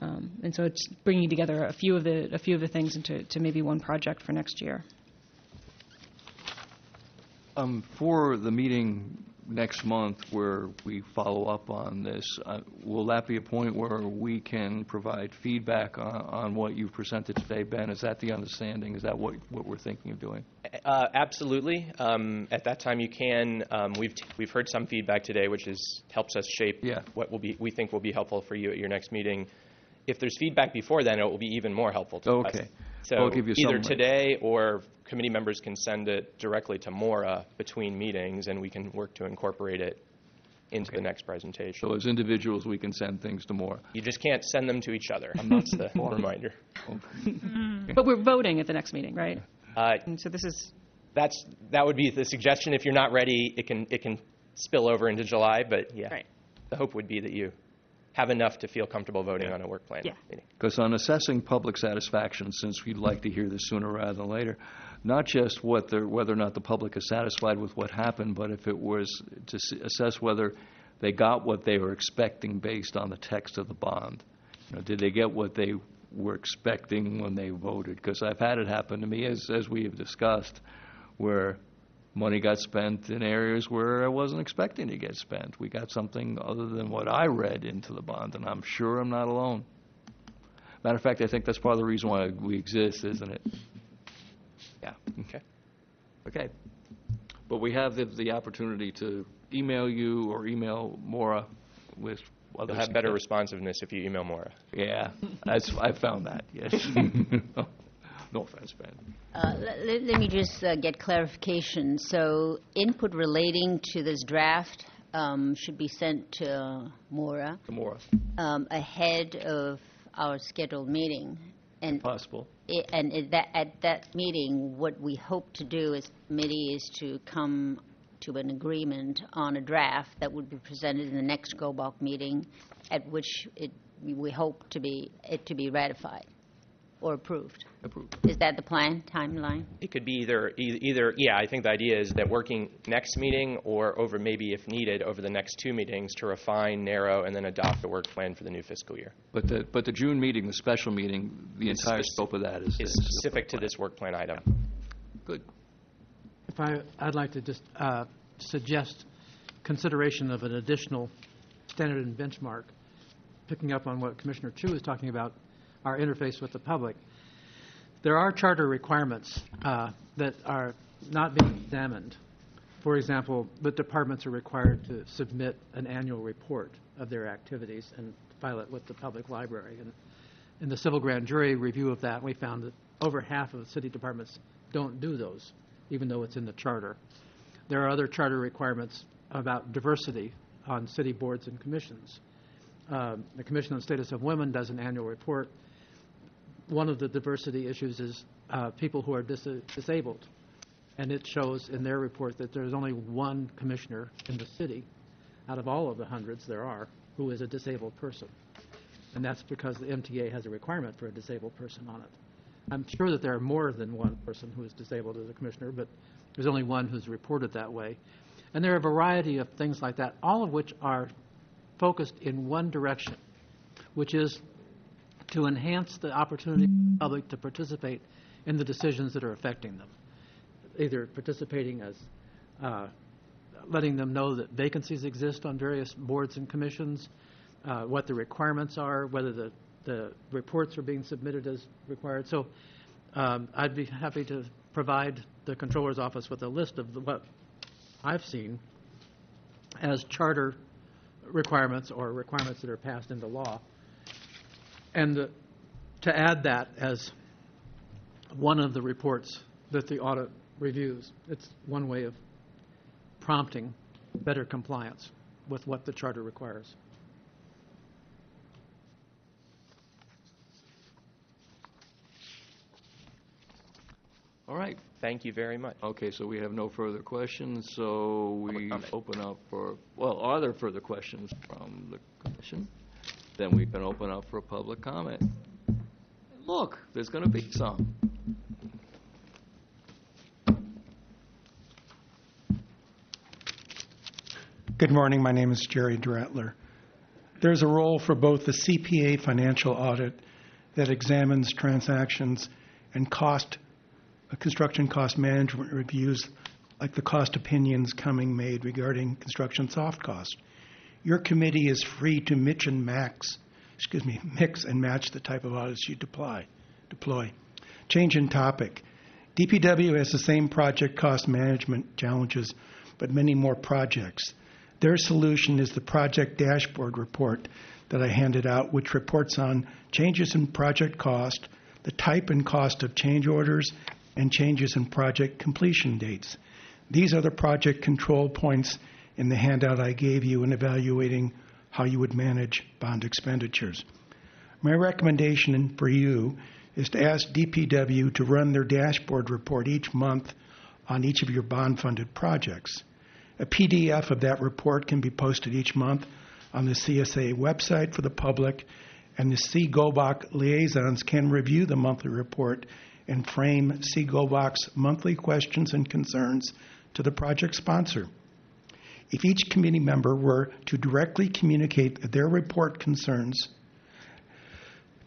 Um, and so it's bringing together a few of the a few of the things into to maybe one project for next year. Um, for the meeting next month where we follow up on this, uh, will that be a point where we can provide feedback on, on what you've presented today, Ben? Is that the understanding? Is that what, what we're thinking of doing? Uh, absolutely. Um, at that time you can. Um, we've, t we've heard some feedback today, which is, helps us shape yeah. what will be, we think will be helpful for you at your next meeting. If there's feedback before then, it will be even more helpful to okay. us. So I'll give you either something today, or committee members can send it directly to Maura between meetings, and we can work to incorporate it into okay. the next presentation. So as individuals, we can send things to Maura. You just can't send them to each other. That's the reminder. Okay. But we're voting at the next meeting, right? Uh, and so this is that's that would be the suggestion. If you're not ready, it can it can spill over into July. But yeah, right. The hope would be that you have enough to feel comfortable voting yeah. on a work plan yeah. meeting. Because on assessing public satisfaction, since we'd like to hear this sooner rather than later, not just what the, whether or not the public is satisfied with what happened, but if it was to assess whether they got what they were expecting based on the text of the bond. You know, did they get what they were expecting when they voted? Because I've had it happen to me, as, as we have discussed, where money got spent in areas where I wasn't expecting to get spent. We got something other than what I read into the bond, and I'm sure I'm not alone. Matter of fact, I think that's part of the reason why we exist, isn't it? Yeah. Okay. Okay. But we have the, the opportunity to email you or email Maura with Well, you'll have better good. responsiveness if you email more. Yeah, that's, I found that, yes. No offense, Ben. Uh, let, let me just uh, get clarification. So input relating to this draft um, should be sent to uh, Maura, to Maura. Um, ahead of our scheduled meeting. And possible. It, and it, that, at that meeting, what we hope to do as committee is to come to an agreement on a draft that would be presented in the next GOBOC meeting, at which it, we hope to be it to be ratified or approved. Approved. Is that the plan, timeline? It could be either, either. Yeah, I think the idea is that working next meeting or over maybe, if needed, over the next two meetings to refine, narrow, and then adopt the work plan for the new fiscal year. But the but the June meeting, the special meeting, the it's entire scope of that is, is specific to this work plan item. Yeah. Good. If I, I'd like to just uh, suggest consideration of an additional standard and benchmark, picking up on what Commissioner Chu was talking about, our interface with the public. There are charter requirements uh, that are not being examined. For example, the departments are required to submit an annual report of their activities and file it with the public library. And in the civil grand jury review of that, we found that over half of the city departments don't do those, even though it's in the charter. There are other charter requirements about diversity on city boards and commissions. Um, the Commission on Status of Women does an annual report. One of the diversity issues is uh, people who are dis disabled. And it shows in their report that there's only one commissioner in the city, out of all of the hundreds there are, who is a disabled person. And that's because the M T A has a requirement for a disabled person on it. I'm sure that there are more than one person who is disabled as a commissioner, but there's only one who's reported that way. And there are a variety of things like that, all of which are focused in one direction, which is to enhance the opportunity for the public to participate in the decisions that are affecting them, either participating as uh, letting them know that vacancies exist on various boards and commissions, uh, what the requirements are, whether the the reports are being submitted as required. So um, I'd be happy to provide the Comptroller's Office with a list of the, what I've seen as charter requirements or requirements that are passed into law. And the, to add that as one of the reports that the audit reviews, it's one way of prompting better compliance with what the charter requires. All right. Thank you very much. Okay, so we have no further questions, so we open up for, well, are there further questions from the Commission? Then we can open up for a public comment. Look, there's going to be some. Good morning. My name is Jerry Dratler. There's a role for both the C P A financial audit that examines transactions and cost construction cost management reviews, like the cost opinions Cummings made regarding construction soft cost. Your committee is free to mix and max, excuse me, mix and match the type of audits you deploy. Deploy. Change in topic. D P W has the same project cost management challenges, but many more projects. Their solution is the project dashboard report that I handed out, which reports on changes in project cost, the type and cost of change orders, and changes in project completion dates. These are the project control points in the handout I gave you in evaluating how you would manage bond expenditures. My recommendation for you is to ask D P W to run their dashboard report each month on each of your bond-funded projects. A P D F of that report can be posted each month on the C S A website for the public, and the C. Gobach liaisons can review the monthly report and frame C. Gobach's monthly questions and concerns to the project sponsor. If each committee member were to directly communicate their report concerns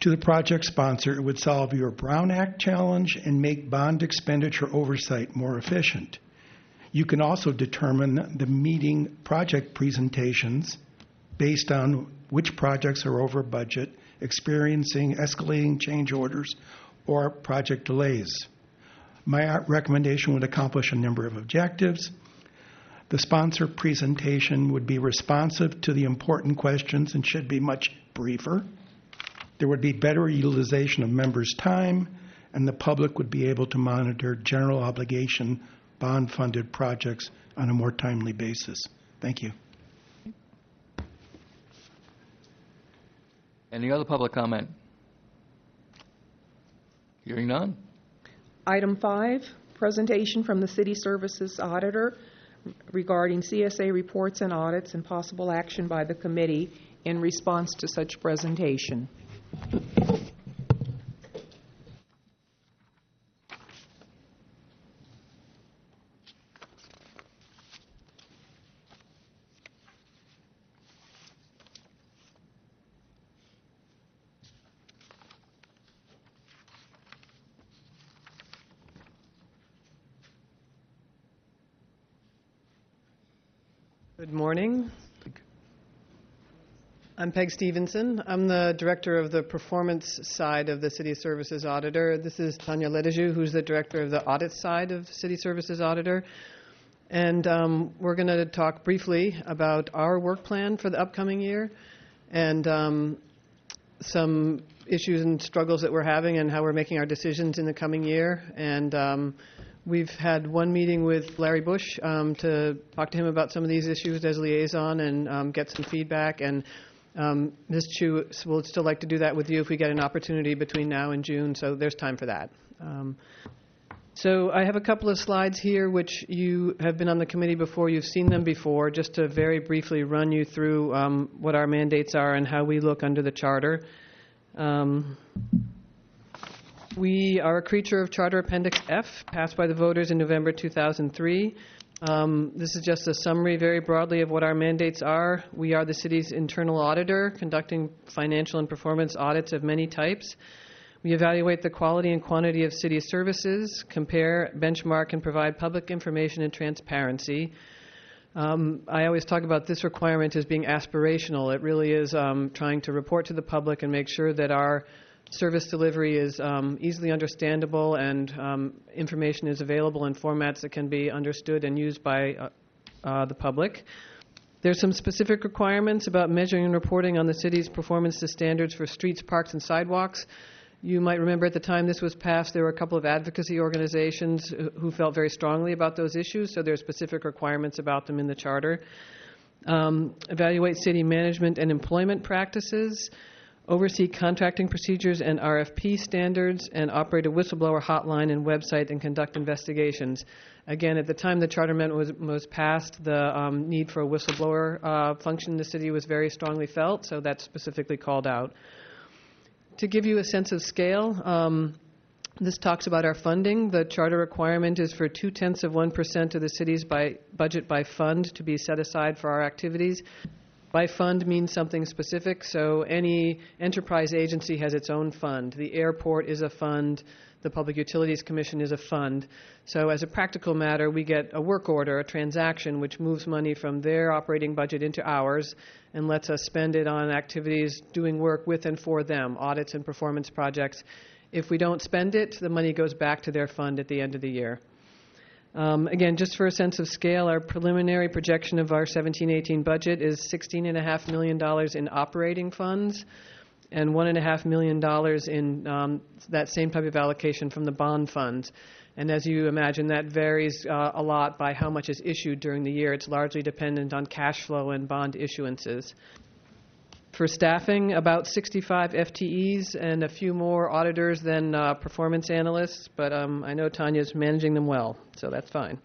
to the project sponsor, it would solve your Brown Act challenge and make bond expenditure oversight more efficient. You can also determine the meeting project presentations based on which projects are over budget, experiencing escalating change orders, or project delays. My recommendation would accomplish a number of objectives. The sponsor presentation would be responsive to the important questions and should be much briefer. There would be better utilization of members' time, and the public would be able to monitor general obligation bond-funded projects on a more timely basis. Thank you. Any other public comment? Hearing none. Item five, presentation from the City Services Auditor regarding C S A reports and audits and possible action by the committee in response to such presentation. Good morning. I'm Peg Stevenson. I'm the director of the performance side of the City Services Auditor. This is Tanya Leteju, who's the director of the audit side of City Services Auditor. And um, we're going to talk briefly about our work plan for the upcoming year and um, some issues and struggles that we're having and how we're making our decisions in the coming year. And um, We've had one meeting with Larry Bush um, to talk to him about some of these issues as liaison and um, get some feedback. And um, Miz Chu will still like to do that with you if we get an opportunity between now and June, so there's time for that. Um, so I have a couple of slides here which you have been on the committee before. You've seen them before, just to very briefly run you through um, what our mandates are and how we look under the charter. Um, We are a creature of Charter Appendix F, passed by the voters in November two thousand three. Um, this is just a summary very broadly of what our mandates are. We are the city's internal auditor, conducting financial and performance audits of many types. We evaluate the quality and quantity of city services, compare, benchmark, and provide public information and transparency. Um, I always talk about this requirement as being aspirational. It really is um, trying to report to the public and make sure that our service delivery is um, easily understandable and um, information is available in formats that can be understood and used by uh, uh, the public. There's some specific requirements about measuring and reporting on the city's performance to standards for streets, parks, and sidewalks. You might remember at the time this was passed, there were a couple of advocacy organizations who felt very strongly about those issues, so there are specific requirements about them in the charter. Um, evaluate city management and employment practices. Oversee contracting procedures and R F P standards, and operate a whistleblower hotline and website and conduct investigations. Again, at the time the charter amendment was, was passed, the um, need for a whistleblower uh, function in the city was very strongly felt, so that's specifically called out. To give you a sense of scale, um, this talks about our funding. The charter requirement is for two-tenths of one percent of the city's by budget by fund to be set aside for our activities. By fund means something specific, so any enterprise agency has its own fund. The airport is a fund. The Public Utilities Commission is a fund. So as a practical matter, we get a work order, a transaction, which moves money from their operating budget into ours and lets us spend it on activities doing work with and for them, audits and performance projects. If we don't spend it, the money goes back to their fund at the end of the year. Um, again, just for a sense of scale, our preliminary projection of our seventeen eighteen budget is sixteen point five million dollars in operating funds and one point five million dollars in um, that same type of allocation from the bond funds. And as you imagine, that varies uh, a lot by how much is issued during the year. It's largely dependent on cash flow and bond issuances. For staffing, about sixty-five F T Es and a few more auditors than uh, performance analysts, but um, I know Tanya's managing them well, so that's fine.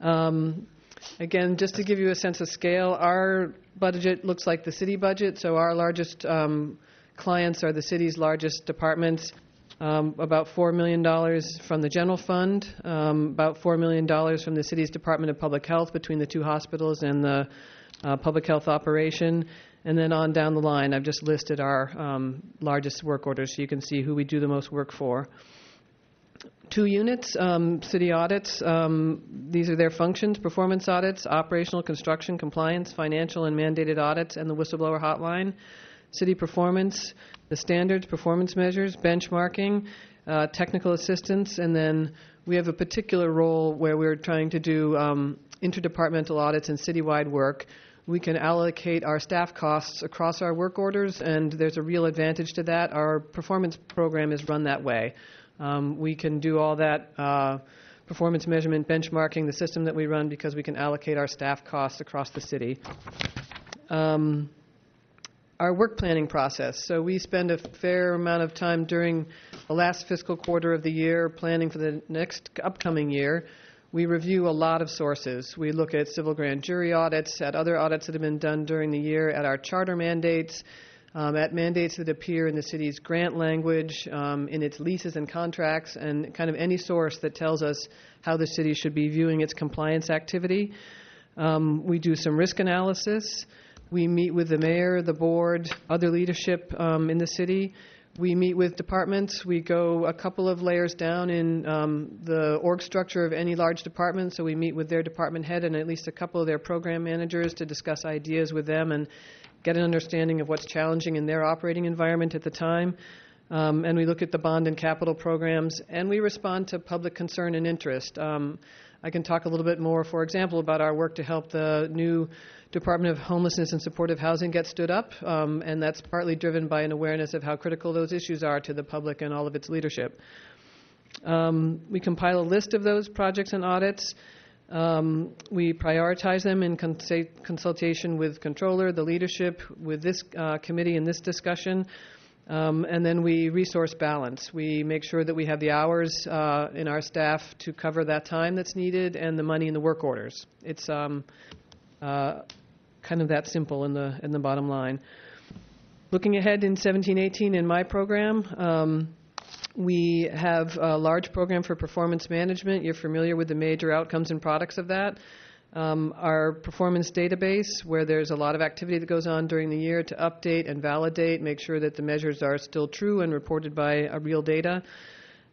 Um, again, just to give you a sense of scale, our budget looks like the city budget, so our largest um, clients are the city's largest departments, um, about four million dollars from the general fund, um, about four million dollars from the city's Department of Public Health between the two hospitals and the uh, public health operation. And then on down the line, I've just listed our um, largest work orders so you can see who we do the most work for. Two units, um, city audits. Um, these are their functions: performance audits, operational, construction, compliance, financial, and mandated audits, and the whistleblower hotline. City performance, the standards, performance measures, benchmarking, uh, technical assistance, and then we have a particular role where we're trying to do um, interdepartmental audits and citywide work. We can allocate our staff costs across our work orders, and there's a real advantage to that. Our performance program is run that way. Um, we can do all that uh, performance measurement, benchmarking, the system that we run, because we can allocate our staff costs across the city. Um, our work planning process. So we spend a fair amount of time during the last fiscal quarter of the year planning for the next upcoming year. We review a lot of sources. We look at civil grand jury audits, at other audits that have been done during the year, at our charter mandates, um, at mandates that appear in the city's grant language, um, in its leases and contracts, and kind of any source that tells us how the city should be viewing its compliance activity. Um, we do some risk analysis. We meet with the mayor, the board, other leadership um, in the city. We meet with departments. We go a couple of layers down in um, the org structure of any large department, so we meet with their department head and at least a couple of their program managers to discuss ideas with them and get an understanding of what's challenging in their operating environment at the time. Um, and we look at the bond and capital programs, and we respond to public concern and interest. Um, I can talk a little bit more, for example, about our work to help the new Department of Homelessness and Supportive Housing get stood up, um, and that's partly driven by an awareness of how critical those issues are to the public and all of its leadership. Um, we compile a list of those projects and audits. Um, we prioritize them in cons consultation with controller, the leadership, with this uh, committee in this discussion. Um, and then we resource balance. We make sure that we have the hours uh, in our staff to cover that time that's needed and the money in the work orders. It's um, uh, kind of that simple in the, in the bottom line. Looking ahead in seventeen eighteen in my program, um, we have a large program for performance management. You're familiar with the major outcomes and products of that. Um, our performance database, where there's a lot of activity that goes on during the year to update and validate, make sure that the measures are still true and reported by uh, real data.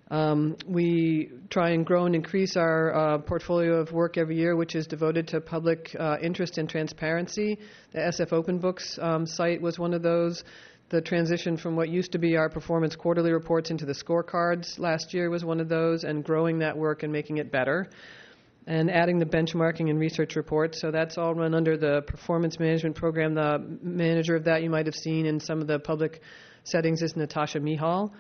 Um, we try and grow and increase our uh, portfolio of work every year, which is devoted to public uh, interest and transparency. The S F Open Books um, site was one of those. The transition from what used to be our performance quarterly reports into the scorecards last year was one of those, and growing that work and making it better. And adding the benchmarking and research reports. So that's all run under the performance management program. The manager of that you might have seen in some of the public settings is Natasha Mihal.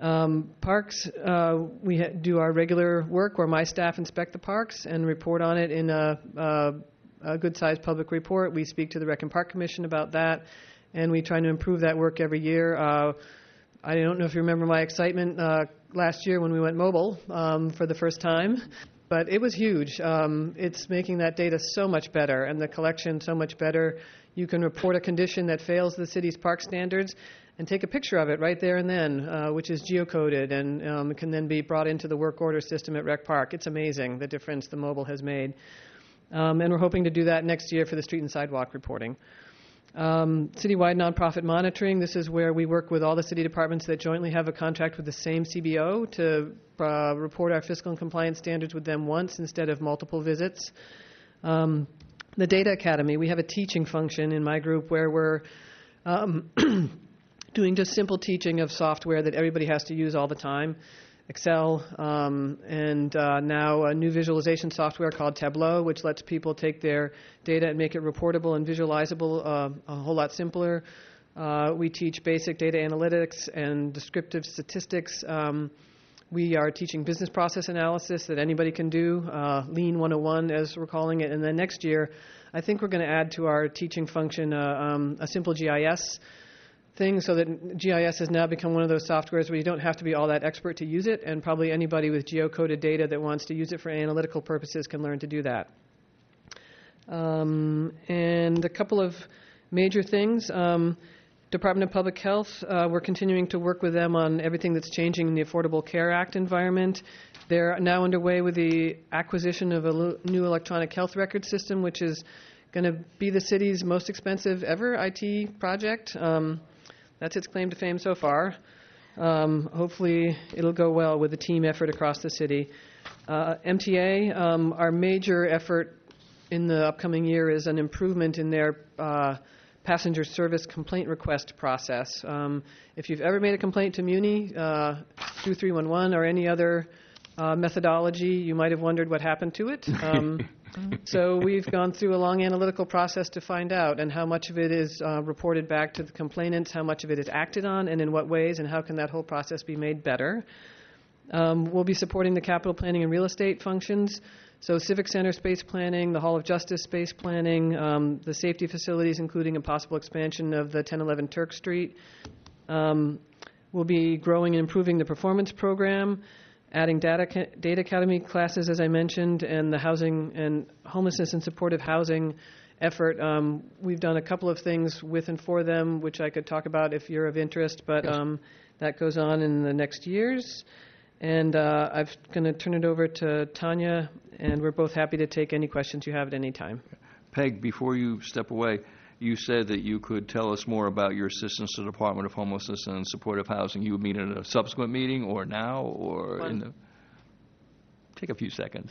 Um, parks, uh, we ha do our regular work where my staff inspect the parks and report on it in a, a, a good-sized public report. We speak to the Rec and Park Commission about that, and we try to improve that work every year. Uh, I don't know if you remember my excitement uh, last year when we went mobile um, for the first time. But it was huge. Um, it's making that data so much better and the collection so much better. You can report a condition that fails the city's park standards and take a picture of it right there and then, uh, which is geocoded and um, can then be brought into the work order system at Rec Park. It's amazing the difference the mobile has made. Um, and we're hoping to do that next year for the street and sidewalk reporting. Um, citywide nonprofit monitoring. This is where we work with all the city departments that jointly have a contract with the same C B O to uh, report our fiscal and compliance standards with them once instead of multiple visits. Um, the Data Academy. We have a teaching function in my group where we're um, doing just simple teaching of software that everybody has to use all the time. Excel, um, and uh, now a new visualization software called Tableau, which lets people take their data and make it reportable and visualizable uh, a whole lot simpler. Uh, we teach basic data analytics and descriptive statistics. Um, we are teaching business process analysis that anybody can do, uh, Lean one oh one as we're calling it. And then next year, I think we're going to add to our teaching function uh, um, a simple G I S thing, so that G I S has now become one of those softwares where you don't have to be all that expert to use it, and probably anybody with geocoded data that wants to use it for analytical purposes can learn to do that. Um, and a couple of major things. Um, Department of Public Health, uh, we're continuing to work with them on everything that's changing in the Affordable Care Act environment. They're now underway with the acquisition of a new electronic health record system, which is going to be the city's most expensive ever I T project. Um, That's its claim to fame so far. Um, hopefully it'll go well with a team effort across the city. Uh, M T A, um, our major effort in the upcoming year is an improvement in their uh, passenger service complaint request process. Um, if you've ever made a complaint to MUNI, uh, two three one one, or any other uh, methodology, you might have wondered what happened to it. Um, so we've gone through a long analytical process to find out, and how much of it is uh, reported back to the complainants, how much of it is acted on, and in what ways, and how can that whole process be made better. Um, we'll be supporting the capital planning and real estate functions. So Civic Center space planning, the Hall of Justice space planning, um, the safety facilities, including a possible expansion of the ten eleven Turk Street. Um, we'll be growing and improving the performance program, adding data, data academy classes, as I mentioned, and the housing and homelessness and supportive housing effort. Um, we've done a couple of things with and for them, which I could talk about if you're of interest, but um, that goes on in the next years. And uh, I'm going to turn it over to Tanya, and we're both happy to take any questions you have at any time. Peg, before you step away, you said that you could tell us more about your assistance to the Department of Homelessness and Supportive Housing. You would meet in a subsequent meeting, or now, or in the... Take a few seconds.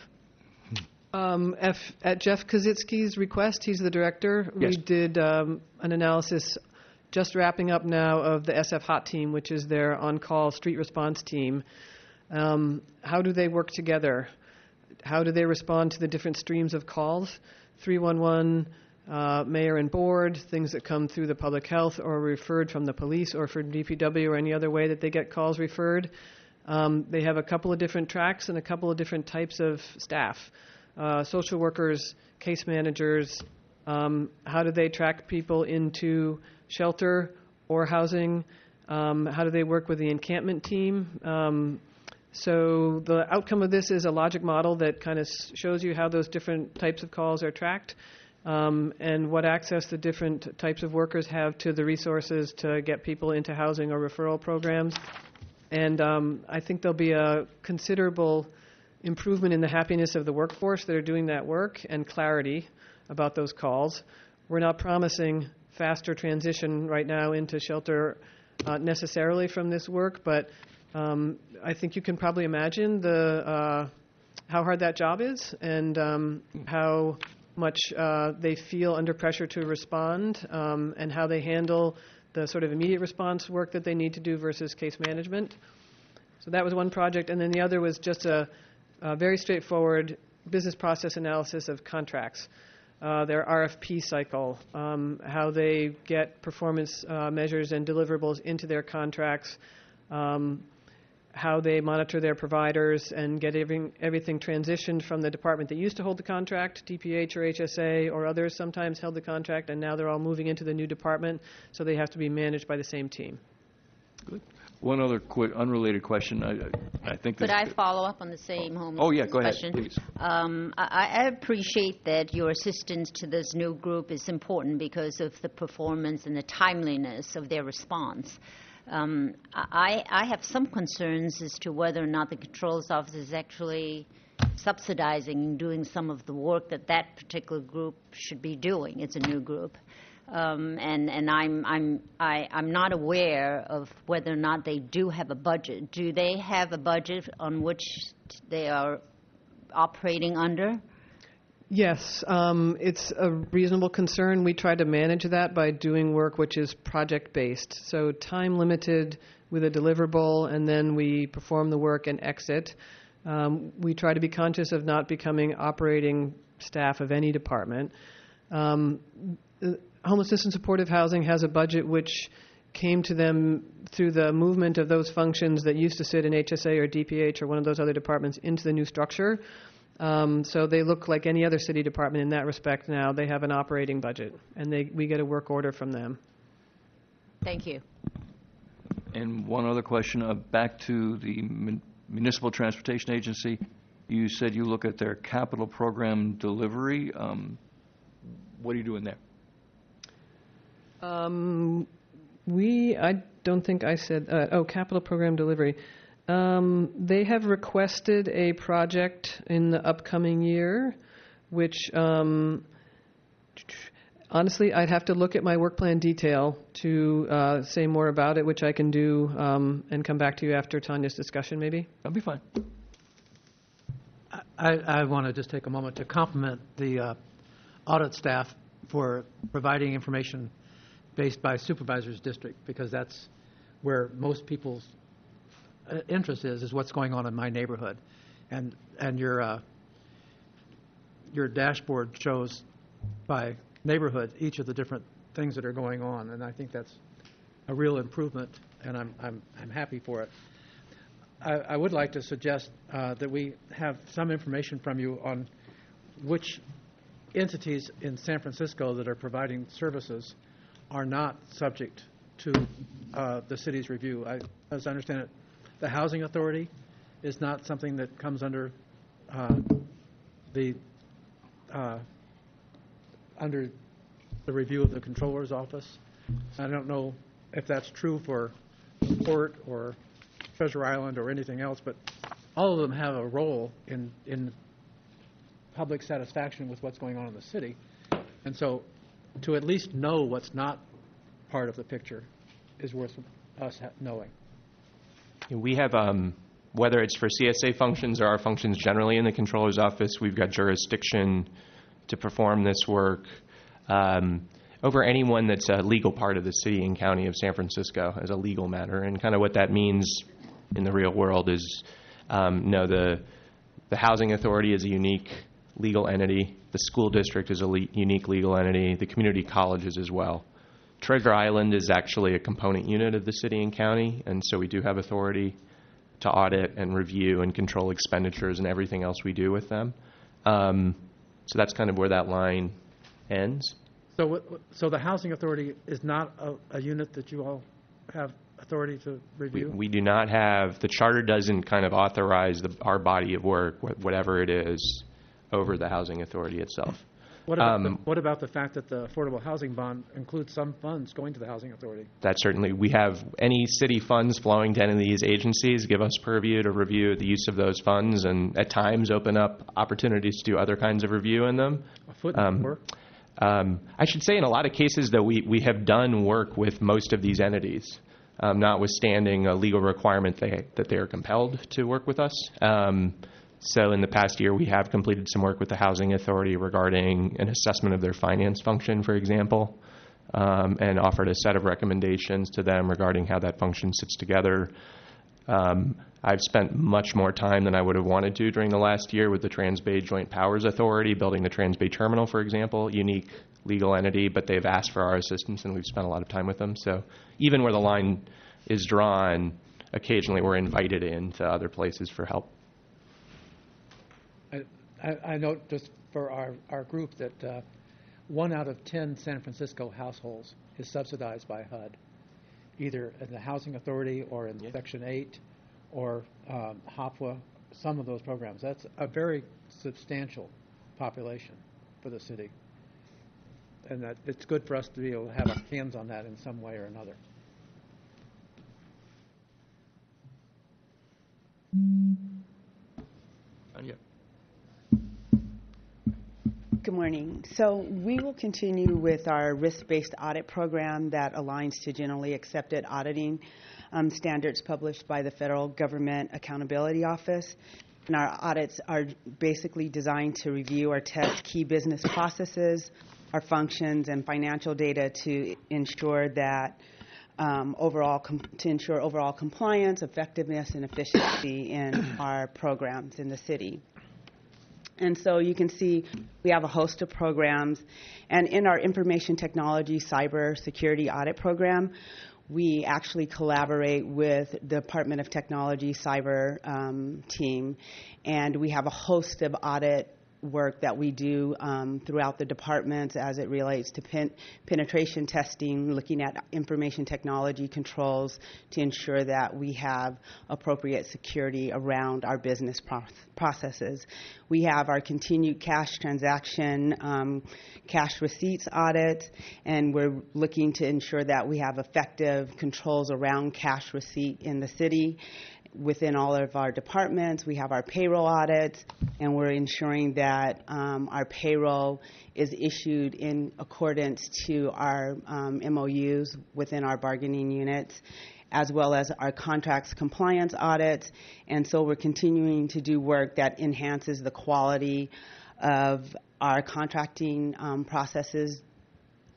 Um, F, at Jeff Kaczynski's request, he's the director, yes. We did um, an analysis just wrapping up now of the S F Hot Team, which is their on-call street response team. Um, how do they work together? How do they respond to the different streams of calls? three one one, uh, mayor and board, things that come through the public health or referred from the police or from D P W or any other way that they get calls referred. Um, they have a couple of different tracks and a couple of different types of staff. Uh, social workers, case managers, um, how do they track people into shelter or housing? Um, how do they work with the encampment team? Um, So the outcome of this is a logic model that kind of shows you how those different types of calls are tracked um, and what access the different types of workers have to the resources to get people into housing or referral programs. And um, I think there'll be a considerable improvement in the happiness of the workforce that are doing that work and clarity about those calls. We're not promising faster transition right now into shelter uh, necessarily from this work, but Um, I think you can probably imagine the, uh, how hard that job is and um, how much uh, they feel under pressure to respond um, and how they handle the sort of immediate response work that they need to do versus case management. So that was one project. And then the other was just a, a very straightforward business process analysis of contracts, uh, their R F P cycle, um, how they get performance uh, measures and deliverables into their contracts, um, how they monitor their providers and get every, everything transitioned from the department that used to hold the contract, D P H or H S A or others sometimes held the contract, and now they're all moving into the new department, so they have to be managed by the same team. Good. One other quick unrelated question. I, I think. Could I follow up on the same homeless question? Oh yeah, go ahead, please. Um, I, I appreciate that your assistance to this new group is important because of the performance and the timeliness of their response. Um, I, I have some concerns as to whether or not the controls office is actually subsidizing and doing some of the work that that particular group should be doing. It's a new group, um, and and I'm I'm I, I'm not aware of whether or not they do have a budget. Do they have a budget on which they are operating under? Yes, um, it's a reasonable concern. We try to manage that by doing work which is project-based, so time-limited with a deliverable, and then we perform the work and exit. Um, we try to be conscious of not becoming operating staff of any department. Um, Homelessness and Supportive Housing has a budget which came to them through the movement of those functions that used to sit in H S A or D P H or one of those other departments into the new structure. Um, so they look like any other city department in that respect now. They have an operating budget, and they, we get a work order from them. Thank you. And one other question. Uh, back to the mun- Municipal Transportation Agency. You said you look at their capital program delivery. Um, what are you doing there? Um, we, I don't think I said, uh, oh, capital program delivery. Um, they have requested a project in the upcoming year, which um, honestly I'd have to look at my work plan detail to uh, say more about it, which I can do um, and come back to you after Tanya's discussion maybe. That'll be fine. I, I want to just take a moment to compliment the uh, audit staff for providing information based by supervisor's district, because that's where most people's interest is, is what's going on in my neighborhood. And, and your, uh, your dashboard shows by neighborhood each of the different things that are going on. And I think that's a real improvement, and I'm, I'm, I'm happy for it. I, I would like to suggest uh, that we have some information from you on which entities in San Francisco that are providing services are not subject to uh, the city's review. I, as I understand it, the Housing Authority is not something that comes under uh, the uh, under the review of the Comptroller's Office. I don't know if that's true for Port or Treasure Island or anything else, but all of them have a role in in public satisfaction with what's going on in the city. And so to at least know what's not part of the picture is worth us knowing. We have, um, whether it's for C S A functions or our functions generally in the Comptroller's Office, we've got jurisdiction to perform this work um, over anyone that's a legal part of the city and county of San Francisco as a legal matter. And kind of what that means in the real world is, um, no, the, the Housing Authority is a unique legal entity. The school district is a le unique legal entity. The community colleges as well. Treasure Island is actually a component unit of the city and county, and so we do have authority to audit and review and control expenditures and everything else we do with them. Um, so that's kind of where that line ends. So, so the Housing Authority is not a, a unit that you all have authority to review? We, we do not have. The charter doesn't kind of authorize the, our body of work, whatever it is, over the Housing Authority itself. What about, um, the, what about the fact that the Affordable Housing Bond includes some funds going to the Housing Authority? That certainly, we have any city funds flowing to any of these agencies give us purview to review the use of those funds, and at times open up opportunities to do other kinds of review in them. A foot in um, work. Um, I should say in a lot of cases that we, we have done work with most of these entities, um, notwithstanding a legal requirement they, that they are compelled to work with us. Um, So in the past year, we have completed some work with the Housing Authority regarding an assessment of their finance function, for example, um, and offered a set of recommendations to them regarding how that function sits together. Um, I've spent much more time than I would have wanted to during the last year with the Trans-Bay Joint Powers Authority, building the Trans-Bay Terminal, for example, unique legal entity, but they've asked for our assistance, and we've spent a lot of time with them. So even where the line is drawn, occasionally we're invited into other places for help. I, I note just for our, our group that uh, one out of ten San Francisco households is subsidized by H U D, either in the Housing Authority or in yeah. Section eight or um, H O P W A, some of those programs. That's a very substantial population for the city. And that it's good for us to be able to have our hands on that in some way or another. And yeah. Good morning. So we will continue with our risk-based audit program that aligns to generally accepted auditing um, standards published by the Federal Government Accountability Office. And our audits are basically designed to review or test key business processes, our functions, and financial data to ensure that um, overall com to ensure overall compliance, effectiveness, and efficiency in our programs in the city. And so you can see we have a host of programs. And in our information technology cyber security audit program, we actually collaborate with the Department of Technology cyber um, team. And we have a host of audit work that we do um, throughout the departments as it relates to pen penetration testing, looking at information technology controls to ensure that we have appropriate security around our business pro processes. We have our continued cash transaction, um, cash receipts audit, and we're looking to ensure that we have effective controls around cash receipt in the city. Within all of our departments, we have our payroll audits, and we're ensuring that um, our payroll is issued in accordance to our um, M O Us within our bargaining units, as well as our contracts compliance audits. And so we're continuing to do work that enhances the quality of our contracting um, processes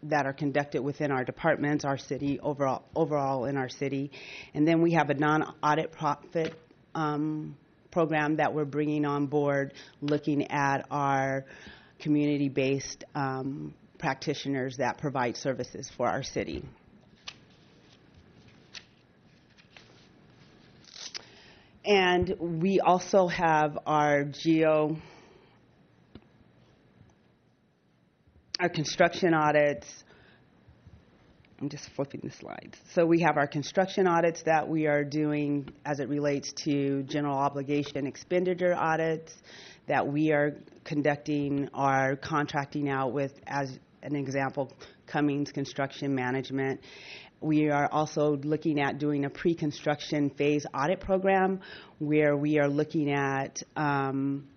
that are conducted within our departments, our city, overall, overall in our city. And then we have a non-audit profit um, program that we're bringing on board, looking at our community-based um, practitioners that provide services for our city. And we also have our geo, our construction audits. I'm just flipping the slides. So we have our construction audits that we are doing as it relates to general obligation expenditure audits that we are conducting, our contracting out with, as an example, Cummings Construction Management. We are also looking at doing a pre-construction phase audit program where we are looking at um,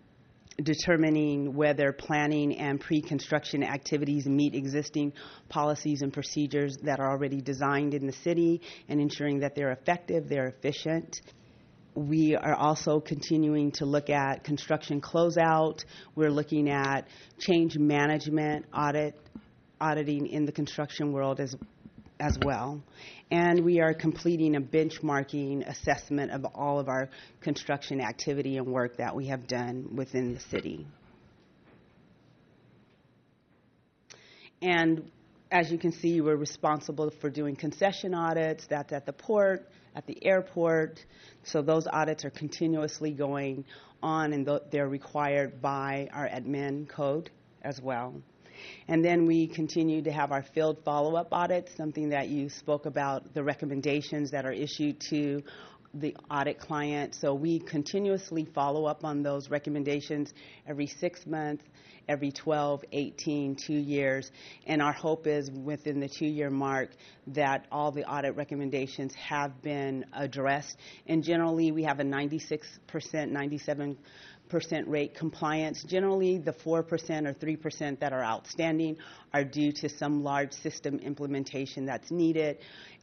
determining whether planning and pre-construction activities meet existing policies and procedures that are already designed in the city and ensuring that they're effective, they're efficient. We are also continuing to look at construction closeout. We're looking at change management audit, auditing in the construction world as well. as well. And we are completing a benchmarking assessment of all of our construction activity and work that we have done within the city. And as you can see, we're responsible for doing concession audits. That's at the port, at the airport. So those audits are continuously going on, and they're required by our admin code as well. And then we continue to have our field follow-up audits, something that you spoke about, the recommendations that are issued to the audit client. So we continuously follow up on those recommendations every six months, every twelve, eighteen, two years. And our hope is within the two-year mark that all the audit recommendations have been addressed. And generally, we have a ninety-six percent, ninety-seven percent rate compliance. Generally, the four percent or three percent that are outstanding are due to some large system implementation that's needed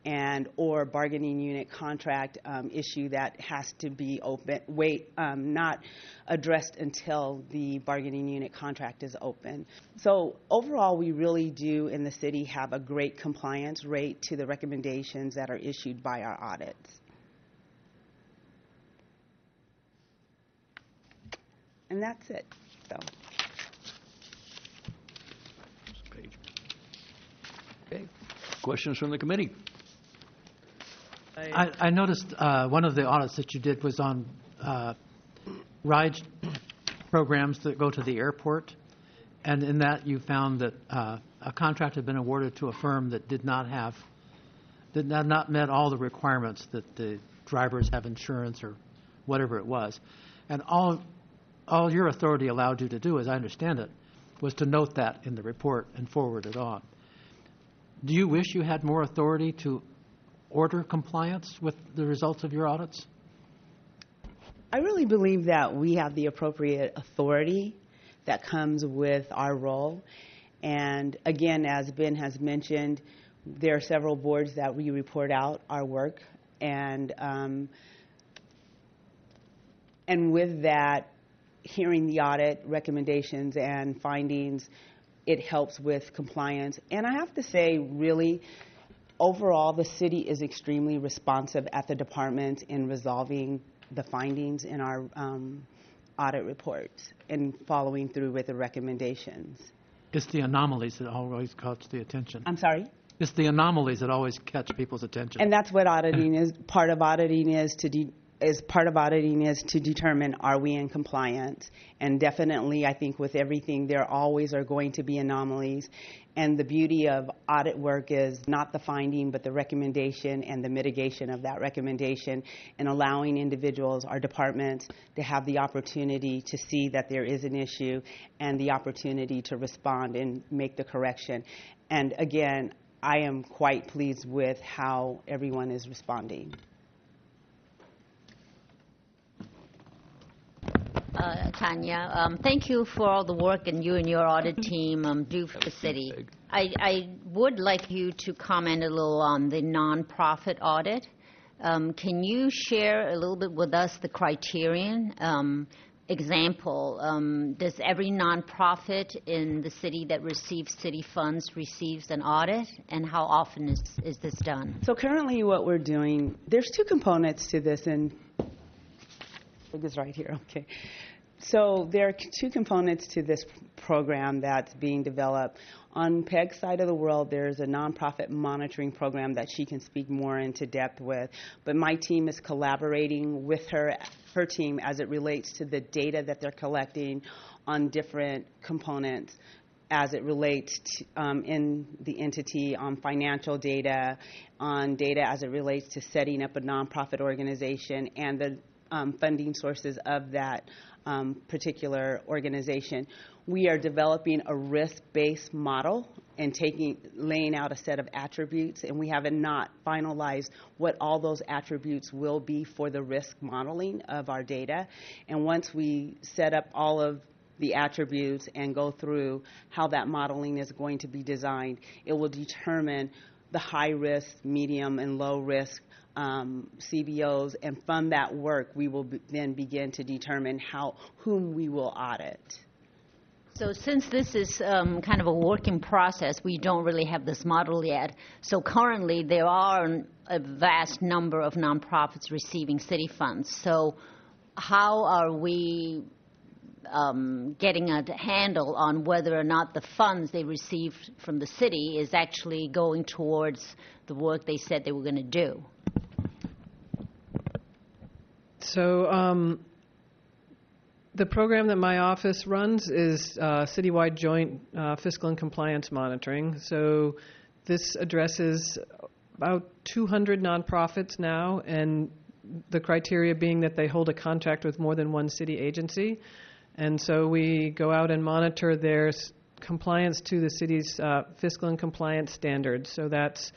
and or bargaining unit contract um, issue that has to be open, wait, um, not addressed until the bargaining unit contract is open. So overall, we really do in the city have a great compliance rate to the recommendations that are issued by our audits. And that's it. So. Okay. Questions from the committee? I, I noticed uh, one of the audits that you did was on uh, ride programs that go to the airport. And in that, you found that uh, a contract had been awarded to a firm that did not have, that had not met all the requirements that the drivers have insurance or whatever it was. And all. All your authority allowed you to do, as I understand it, was to note that in the report and forward it on. Do you wish you had more authority to order compliance with the results of your audits? I really believe that we have the appropriate authority that comes with our role. And again, as Ben has mentioned, there are several boards that we report out our work. And, um, and with that, hearing the audit recommendations and findings, it helps with compliance. And I have to say, really, overall, the city is extremely responsive at the department in resolving the findings in our um, audit reports and following through with the recommendations. It's the anomalies that always catch the attention. I'm sorry? It's the anomalies that always catch people's attention. And that's what auditing is. Part of auditing is to de- Is part of auditing is to determine, are we in compliance? And definitely, I think with everything, there always are going to be anomalies. And the beauty of audit work is not the finding, but the recommendation and the mitigation of that recommendation, and allowing individuals, our departments, to have the opportunity to see that there is an issue and the opportunity to respond and make the correction. And again, I am quite pleased with how everyone is responding. Uh, Tanya, um, thank you for all the work and you and your audit team um, do for the city. I, I would like you to comment a little on the nonprofit audit. Um, can you share a little bit with us the criterion um, example, um, does every nonprofit in the city that receives city funds receives an audit, and how often is, is this done? So currently what we're doing, there's two components to this, and I think it's right here, okay. So there are two components to this program that's being developed. On Peg's side of the world, there's a nonprofit monitoring program that she can speak more into depth with. But my team is collaborating with her, her team as it relates to the data that they're collecting on different components as it relates to, um, in the entity, on financial data, on data as it relates to setting up a nonprofit organization, and the um, funding sources of that um, particular organization. We are developing a risk-based model and taking, laying out a set of attributes, and we haven't not finalized what all those attributes will be for the risk modeling of our data. And once we set up all of the attributes and go through how that modeling is going to be designed, it will determine the high risk, medium, and low risk Um, C B Os, and from that work, we will be, then begin to determine how whom we will audit. So since this is um, kind of a working process, we don't really have this model yet. So currently, there are a vast number of nonprofits receiving city funds. So how are we um, getting a handle on whether or not the funds they received from the city is actually going towards the work they said they were going to do? So um, the program that my office runs is uh, citywide joint uh, fiscal and compliance monitoring. So this addresses about two hundred nonprofits now, and the criteria being that they hold a contract with more than one city agency. And so we go out and monitor their s compliance to the city's uh, fiscal and compliance standards. So that's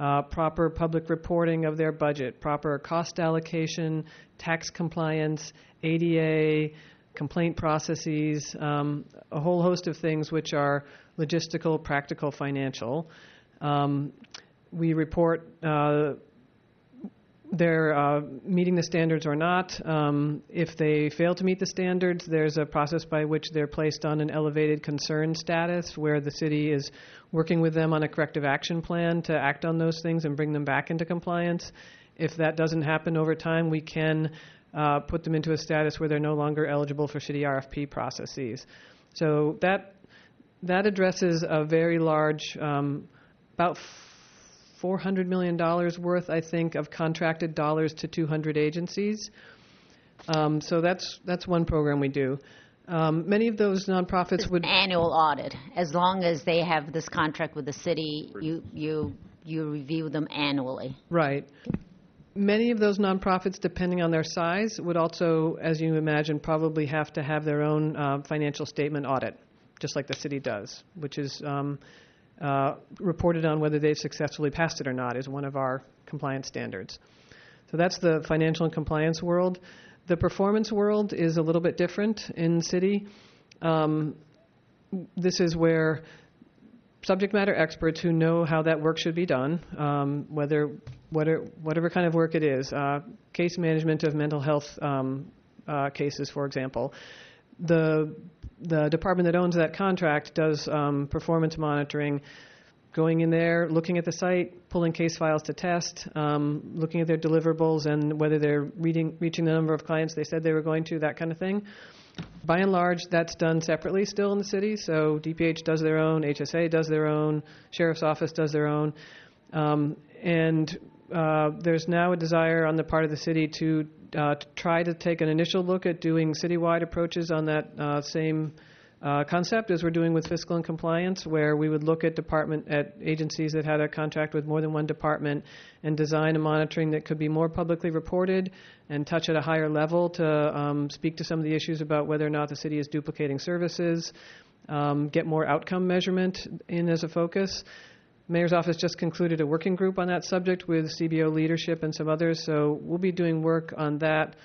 Uh, proper public reporting of their budget, proper cost allocation, tax compliance, A D A, complaint processes, um, a whole host of things which are logistical, practical, financial. Um, we report uh, they're uh, meeting the standards or not. Um, if they fail to meet the standards, there's a process by which they're placed on an elevated concern status where the city is working with them on a corrective action plan to act on those things and bring them back into compliance. If that doesn't happen over time, we can uh, put them into a status where they're no longer eligible for city R F P processes. So that, that addresses a very large, um, about four hundred million dollars worth, I think, of contracted dollars to two hundred agencies. Um, so that's that's one program we do. Um, many of those nonprofits it's would an annual audit. As long as they have this contract with the city, you you you review them annually. Right. Many of those nonprofits, depending on their size, would also, as you imagine, probably have to have their own uh, financial statement audit, just like the city does, which is. Um, Uh, reported on whether they've successfully passed it or not is one of our compliance standards. So that's the financial and compliance world. The performance world is a little bit different in city. Um, this is where subject matter experts who know how that work should be done, um, whether whatever, whatever kind of work it is, uh, case management of mental health um, uh, cases, for example. The The department that owns that contract does um, performance monitoring, going in there, looking at the site, pulling case files to test, um, looking at their deliverables and whether they're reading, reaching the number of clients they said they were going to, that kind of thing. By and large, that's done separately still in the city. So D P H does their own, H S A does their own, Sheriff's Office does their own. Um, and uh, there's now a desire on the part of the city to Uh, to try to take an initial look at doing citywide approaches on that uh, same uh, concept as we're doing with fiscal and compliance, where we would look at department at agencies that had a contract with more than one department and design a monitoring that could be more publicly reported and touch at a higher level to um, speak to some of the issues about whether or not the city is duplicating services, um, get more outcome measurement in as a focus. Mayor's office just concluded a working group on that subject with C B O leadership and some others, so we'll be doing work on that,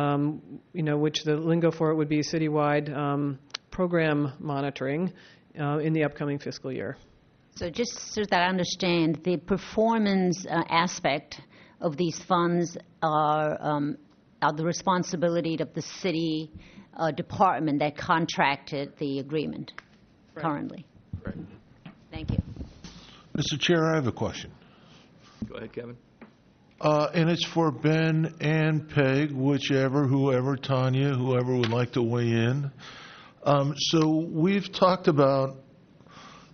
um, you know, which the lingo for it would be citywide um, program monitoring uh, in the upcoming fiscal year. So just so that I understand, the performance uh, aspect of these funds are, um, are the responsibility of the city uh, department that contracted the agreement right. currently. Right. Thank you. Mister Chair, I have a question. Go ahead, Kevin. Uh, and it's for Ben and Peg, whichever, whoever, Tanya, whoever would like to weigh in. Um, so we've talked about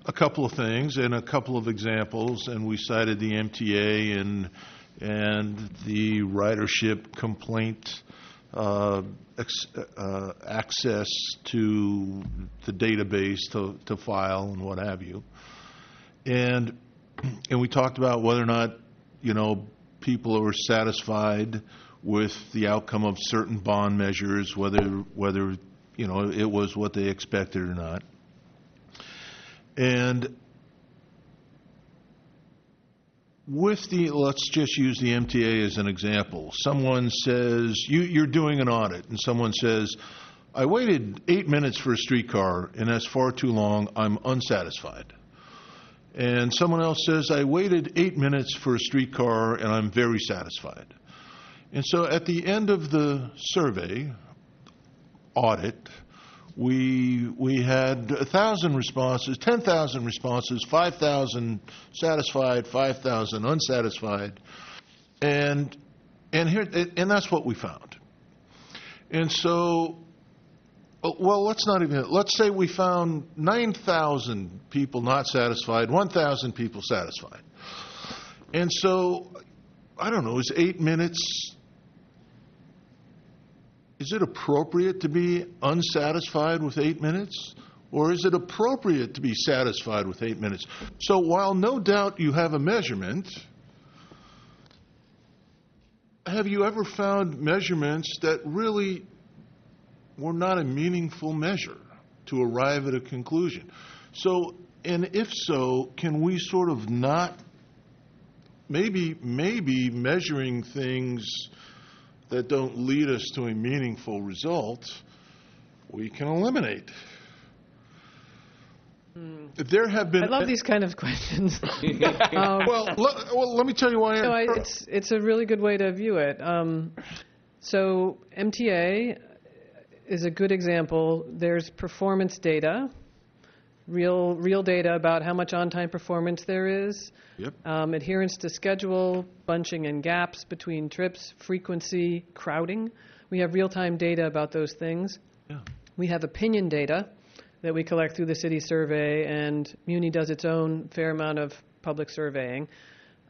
a couple of things and a couple of examples, and we cited the M T A and and the ridership complaint uh, ex, uh, access to the database to, to file and what have you. And and we talked about whether or not, you know, people are satisfied with the outcome of certain bond measures, whether whether you know it was what they expected or not. And with the, let's just use the M T A as an example. Someone says you, you're doing an audit, and someone says, "I waited eight minutes for a streetcar, and that's far too long. I'm unsatisfied." And someone else says, I waited eight minutes for a streetcar, and I'm very satisfied. And so at the end of the survey audit, we we had one thousand responses, ten thousand responses, five thousand satisfied, five thousand unsatisfied. And, and, here, and that's what we found. And so... Well, let's not even, let's say we found nine thousand people not satisfied, one thousand people satisfied. And so, I don't know, is eight minutes, is it appropriate to be unsatisfied with eight minutes? Or is it appropriate to be satisfied with eight minutes? So while no doubt you have a measurement, have you ever found measurements that really... were not a meaningful measure to arrive at a conclusion? So, and if so, can we sort of not, maybe, maybe measuring things that don't lead us to a meaningful result, we can eliminate? If there have been, I love these kind of questions. um, well, le well, let me tell you why. No, I, it's, it's a really good way to view it. Um, so, M T A is a good example. There's performance data, real real data about how much on-time performance there is, yep. um, adherence to schedule, bunching and gaps between trips, frequency, crowding. We have real-time data about those things. Yeah. We have opinion data that we collect through the city survey, and Muni does its own fair amount of public surveying.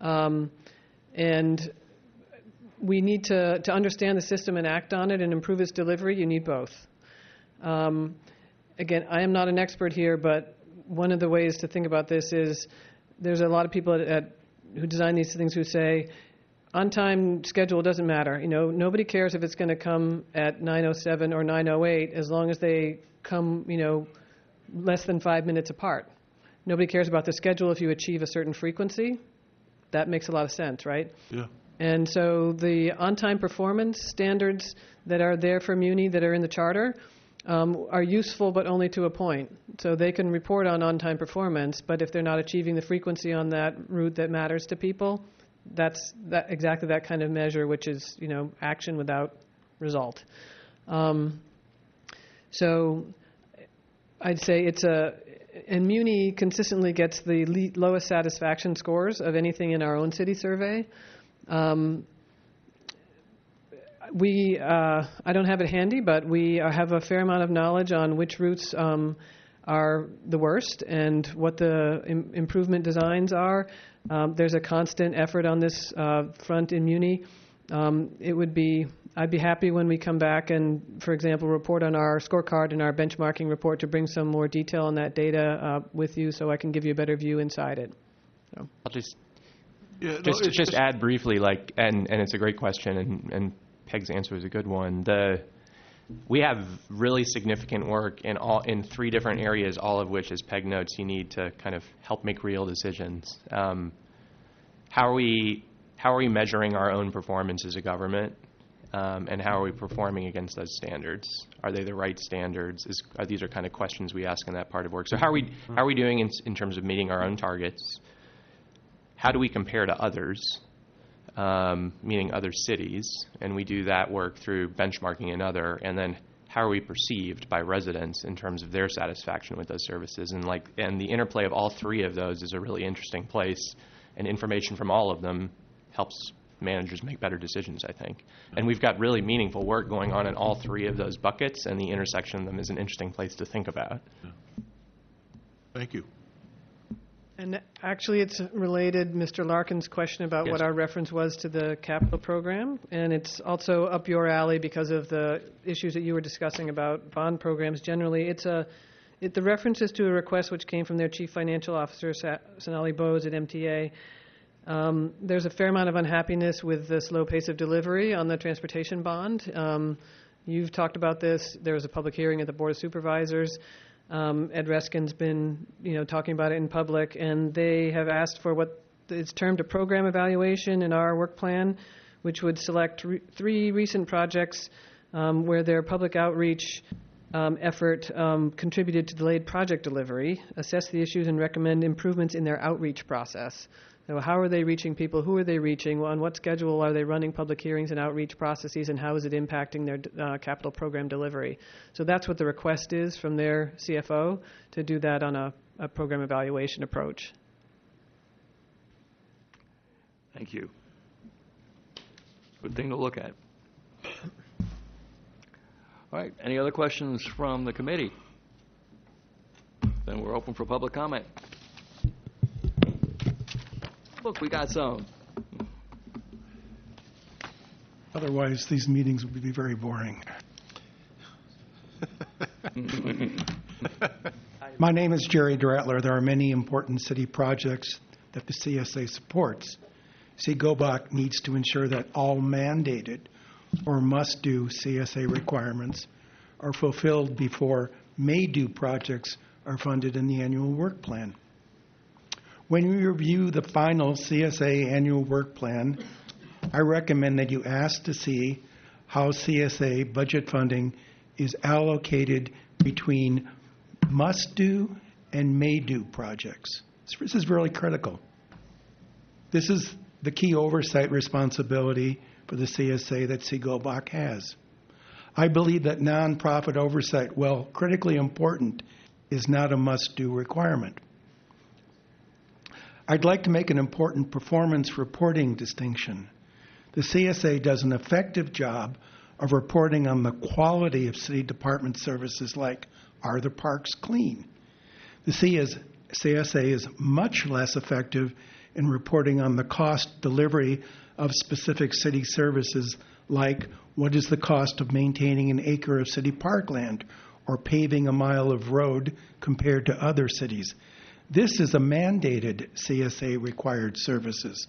Um, and we need to, to understand the system and act on it and improve its delivery. You need both. Um, again, I am not an expert here, but one of the ways to think about this is there's a lot of people at, at, who design these things who say, on-time schedule doesn't matter. You know, nobody cares if it's going to come at nine oh seven or nine oh eight as long as they come, you know, less than five minutes apart. Nobody cares about the schedule if you achieve a certain frequency. That makes a lot of sense, right? Yeah. And so the on-time performance standards that are there for Muni that are in the charter um, are useful, but only to a point. So they can report on on-time performance, but if they're not achieving the frequency on that route that matters to people, that's that, exactly that kind of measure, which is, you know, action without result. Um, so I'd say it's a, and Muni consistently gets the le- lowest satisfaction scores of anything in our own city survey. Um, we, uh, I don't have it handy, but we have a fair amount of knowledge on which routes um, are the worst and what the im improvement designs are. Um, there's a constant effort on this uh, front in Muni. Um, it would be, I'd be happy when we come back and, for example, report on our scorecard and our benchmarking report to bring some more detail on that data uh, with you so I can give you a better view inside it. So. I'll just Yeah, just, no, just just add briefly, like, and, and it's a great question, and, and Peg's answer is a good one. The, we have really significant work in all in three different areas, all of which, as Peg notes, you need to kind of help make real decisions. Um, how are we how are we measuring our own performance as a government, um, and how are we performing against those standards? Are they the right standards? Is, are these are kind of questions we ask in that part of work. So how are we how are we doing in, in terms of meeting our own targets? How do we compare to others, um, meaning other cities? And we do that work through benchmarking and other. And then how are we perceived by residents in terms of their satisfaction with those services? And like, and the interplay of all three of those is a really interesting place, and information from all of them helps managers make better decisions, I think. And we've got really meaningful work going on in all three of those buckets, and the intersection of them is an interesting place to think about. Thank you. And actually, it's related, Mister Larkin's question about yes. what our reference was to the capital program, and it's also up your alley because of the issues that you were discussing about bond programs generally. It's a, it, the reference is to a request which came from their chief financial officer, Sa- Sonali Bose at M T A. Um, there's a fair amount of unhappiness with the slow pace of delivery on the transportation bond. Um, you've talked about this. There was a public hearing at the Board of Supervisors. Um, Ed Reskin's been, you know, talking about it in public, and they have asked for what is termed a program evaluation in our work plan, which would select re- three recent projects um, where their public outreach um, effort um, contributed to delayed project delivery, assess the issues, and recommend improvements in their outreach process. So how are they reaching people? Who are they reaching? On what schedule are they running public hearings and outreach processes, and how is it impacting their uh, capital program delivery? So that's what the request is from their C F O, to do that on a, a program evaluation approach. Thank you. Good thing to look at. All right, any other questions from the committee? Then we're open for public comment. Look, we got some. Otherwise, these meetings would be very boring. My name is Jerry Dratler. There are many important city projects that the C S A supports. C. Gobach needs to ensure that all mandated or must-do C S A requirements are fulfilled before may-do projects are funded in the annual work plan. When you review the final C S A annual work plan, I recommend that you ask to see how C S A budget funding is allocated between must-do and may-do projects. This is really critical. This is the key oversight responsibility for the C S A that C. Gobach has. I believe that nonprofit oversight, while critically important, is not a must-do requirement. I'd like to make an important performance reporting distinction. The C S A does an effective job of reporting on the quality of city department services, like, are the parks clean? The C S A is much less effective in reporting on the cost delivery of specific city services, like, what is the cost of maintaining an acre of city parkland or paving a mile of road compared to other cities? This is a mandated C S A-required services.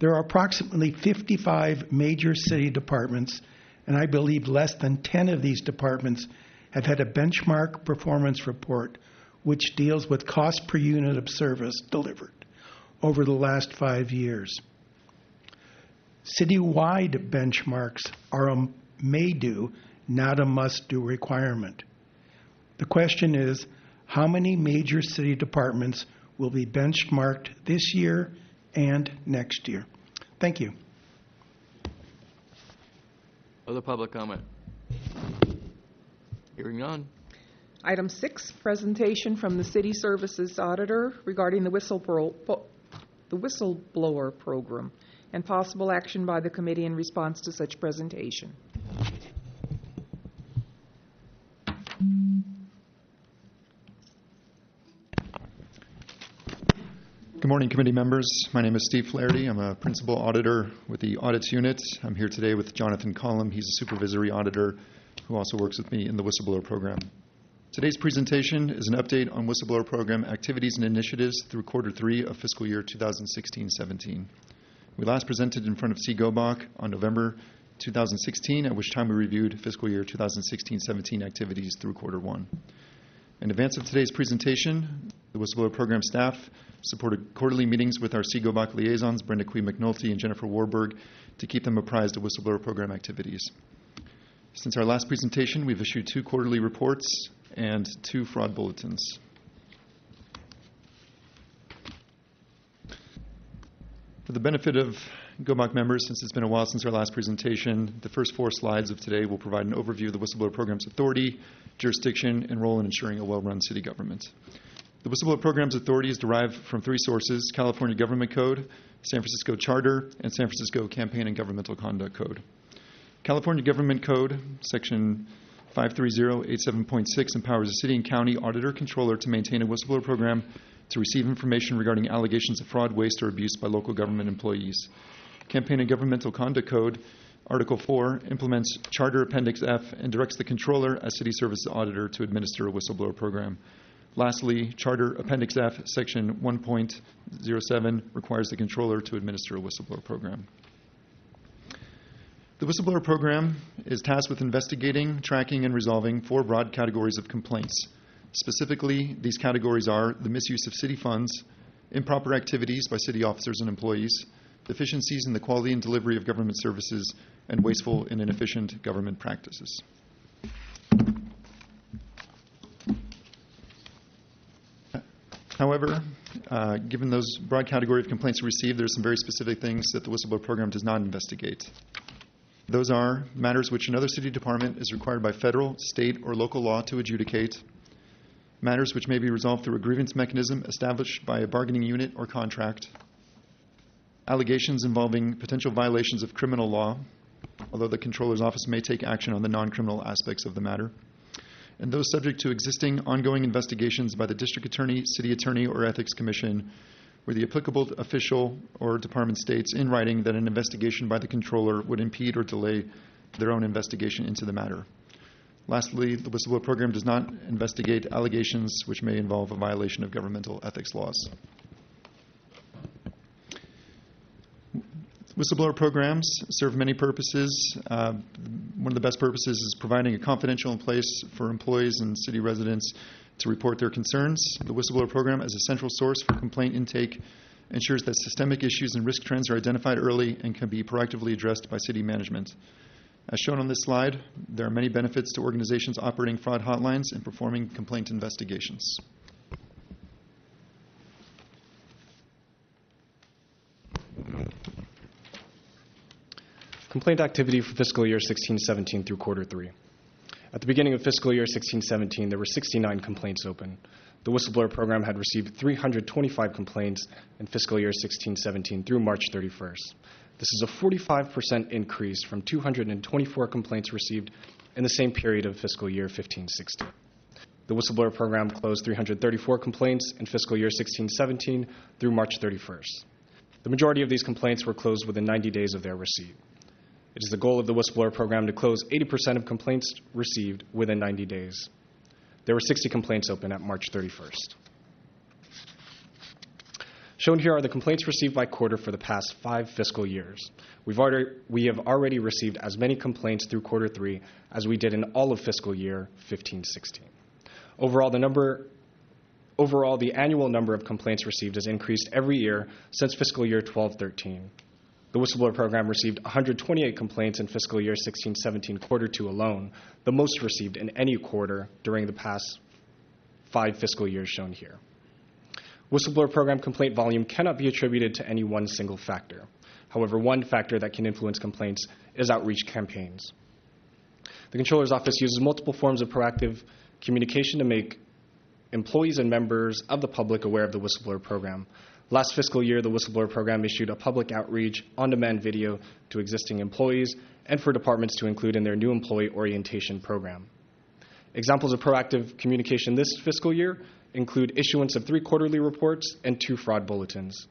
There are approximately fifty-five major city departments, and I believe less than ten of these departments have had a benchmark performance report which deals with cost per unit of service delivered over the last five years. Citywide benchmarks are a may-do, not a must-do requirement. The question is, how many major city departments will be benchmarked this year and next year? Thank you. Other public comment? Hearing none. Item six, presentation from the City Services Auditor regarding the whistleblower program and possible action by the committee in response to such presentation. Good morning, committee members. My name is Steve Flaherty. I'm a principal auditor with the audits unit. I'm here today with Jonathan Collum. He's a supervisory auditor who also works with me in the whistleblower program. Today's presentation is an update on whistleblower program activities and initiatives through quarter three of fiscal year two thousand sixteen seventeen. We last presented in front of C. Gobach on November two thousand sixteen, at which time we reviewed fiscal year two thousand sixteen seventeen activities through quarter one. In advance of today's presentation, the whistleblower program staff supported quarterly meetings with our C. Gobach liaisons, Brenda McNulty and Jennifer Warburg, to keep them apprised of whistleblower program activities. Since our last presentation, we've issued two quarterly reports and two fraud bulletins. For the benefit of GOBOC members, since it's been a while since our last presentation, the first four slides of today will provide an overview of the Whistleblower Program's authority, jurisdiction, and role in ensuring a well-run city government. The Whistleblower Program's authority is derived from three sources: California Government Code, San Francisco Charter, and San Francisco Campaign and Governmental Conduct Code. California Government Code, Section five three zero eight seven point six, empowers the city and county auditor controller to maintain a whistleblower program to receive information regarding allegations of fraud, waste, or abuse by local government employees. Campaign and Governmental Conduct Code, Article four, implements Charter Appendix F and directs the controller as city services auditor to administer a whistleblower program. Lastly, Charter Appendix F, Section one point zero seven, requires the controller to administer a whistleblower program. The whistleblower program is tasked with investigating, tracking, and resolving four broad categories of complaints. Specifically, these categories are the misuse of city funds, improper activities by city officers and employees, deficiencies in the quality and delivery of government services, and wasteful and inefficient government practices. However, uh, given those broad category of complaints we received, there are some very specific things that the whistleblower program does not investigate. Those are matters which another city department is required by federal, state, or local law to adjudicate, matters which may be resolved through a grievance mechanism established by a bargaining unit or contract, allegations involving potential violations of criminal law, although the controller's office may take action on the non-criminal aspects of the matter, and those subject to existing ongoing investigations by the district attorney, city attorney, or ethics commission, where the applicable official or department states in writing that an investigation by the controller would impede or delay their own investigation into the matter. Lastly, the whistleblower program does not investigate allegations which may involve a violation of governmental ethics laws. Whistleblower programs serve many purposes. Uh, one of the best purposes is providing a confidential place for employees and city residents to report their concerns. The whistleblower program, as a central source for complaint intake, ensures that systemic issues and risk trends are identified early and can be proactively addressed by city management. As shown on this slide, there are many benefits to organizations operating fraud hotlines and performing complaint investigations. Complaint activity for fiscal year sixteen seventeen through quarter three. At the beginning of fiscal year sixteen seventeen, there were sixty-nine complaints open. The whistleblower program had received three hundred twenty-five complaints in fiscal year sixteen seventeen through March thirty-first. This is a forty-five percent increase from two hundred twenty-four complaints received in the same period of fiscal year fifteen sixteen. The whistleblower program closed three hundred thirty-four complaints in fiscal year sixteen seventeen through March thirty-first. The majority of these complaints were closed within ninety days of their receipt. It is the goal of the whistleblower program to close eighty percent of complaints received within ninety days. There were sixty complaints open at March thirty-first. Shown here are the complaints received by quarter for the past five fiscal years. We've already, we have already received as many complaints through quarter three as we did in all of fiscal year fifteen sixteen. Overall, the number, overall, the annual number of complaints received has increased every year since fiscal year twelve thirteen. The whistleblower program received one hundred twenty-eight complaints in fiscal year sixteen seventeen quarter two alone, the most received in any quarter during the past five fiscal years shown here. Whistleblower program complaint volume cannot be attributed to any one single factor. However, one factor that can influence complaints is outreach campaigns. The controller's office uses multiple forms of proactive communication to make employees and members of the public aware of the whistleblower program. Last fiscal year, the whistleblower program issued a public outreach on-demand video to existing employees and for departments to include in their new employee orientation program. Examples of proactive communication this fiscal year include issuance of three quarterly reports and two fraud bulletins.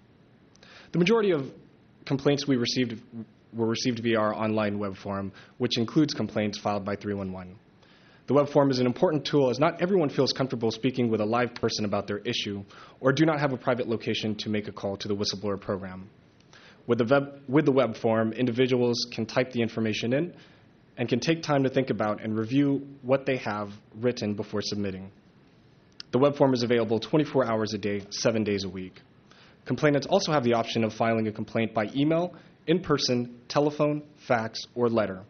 The majority of complaints we received were received via our online web form, which includes complaints filed by three one one. The web form is an important tool as not everyone feels comfortable speaking with a live person about their issue or do not have a private location to make a call to the whistleblower program. With the web, with the web form, individuals can type the information in and can take time to think about and review what they have written before submitting. The web form is available twenty-four hours a day, seven days a week. Complainants also have the option of filing a complaint by email, in person, telephone, fax, or letter.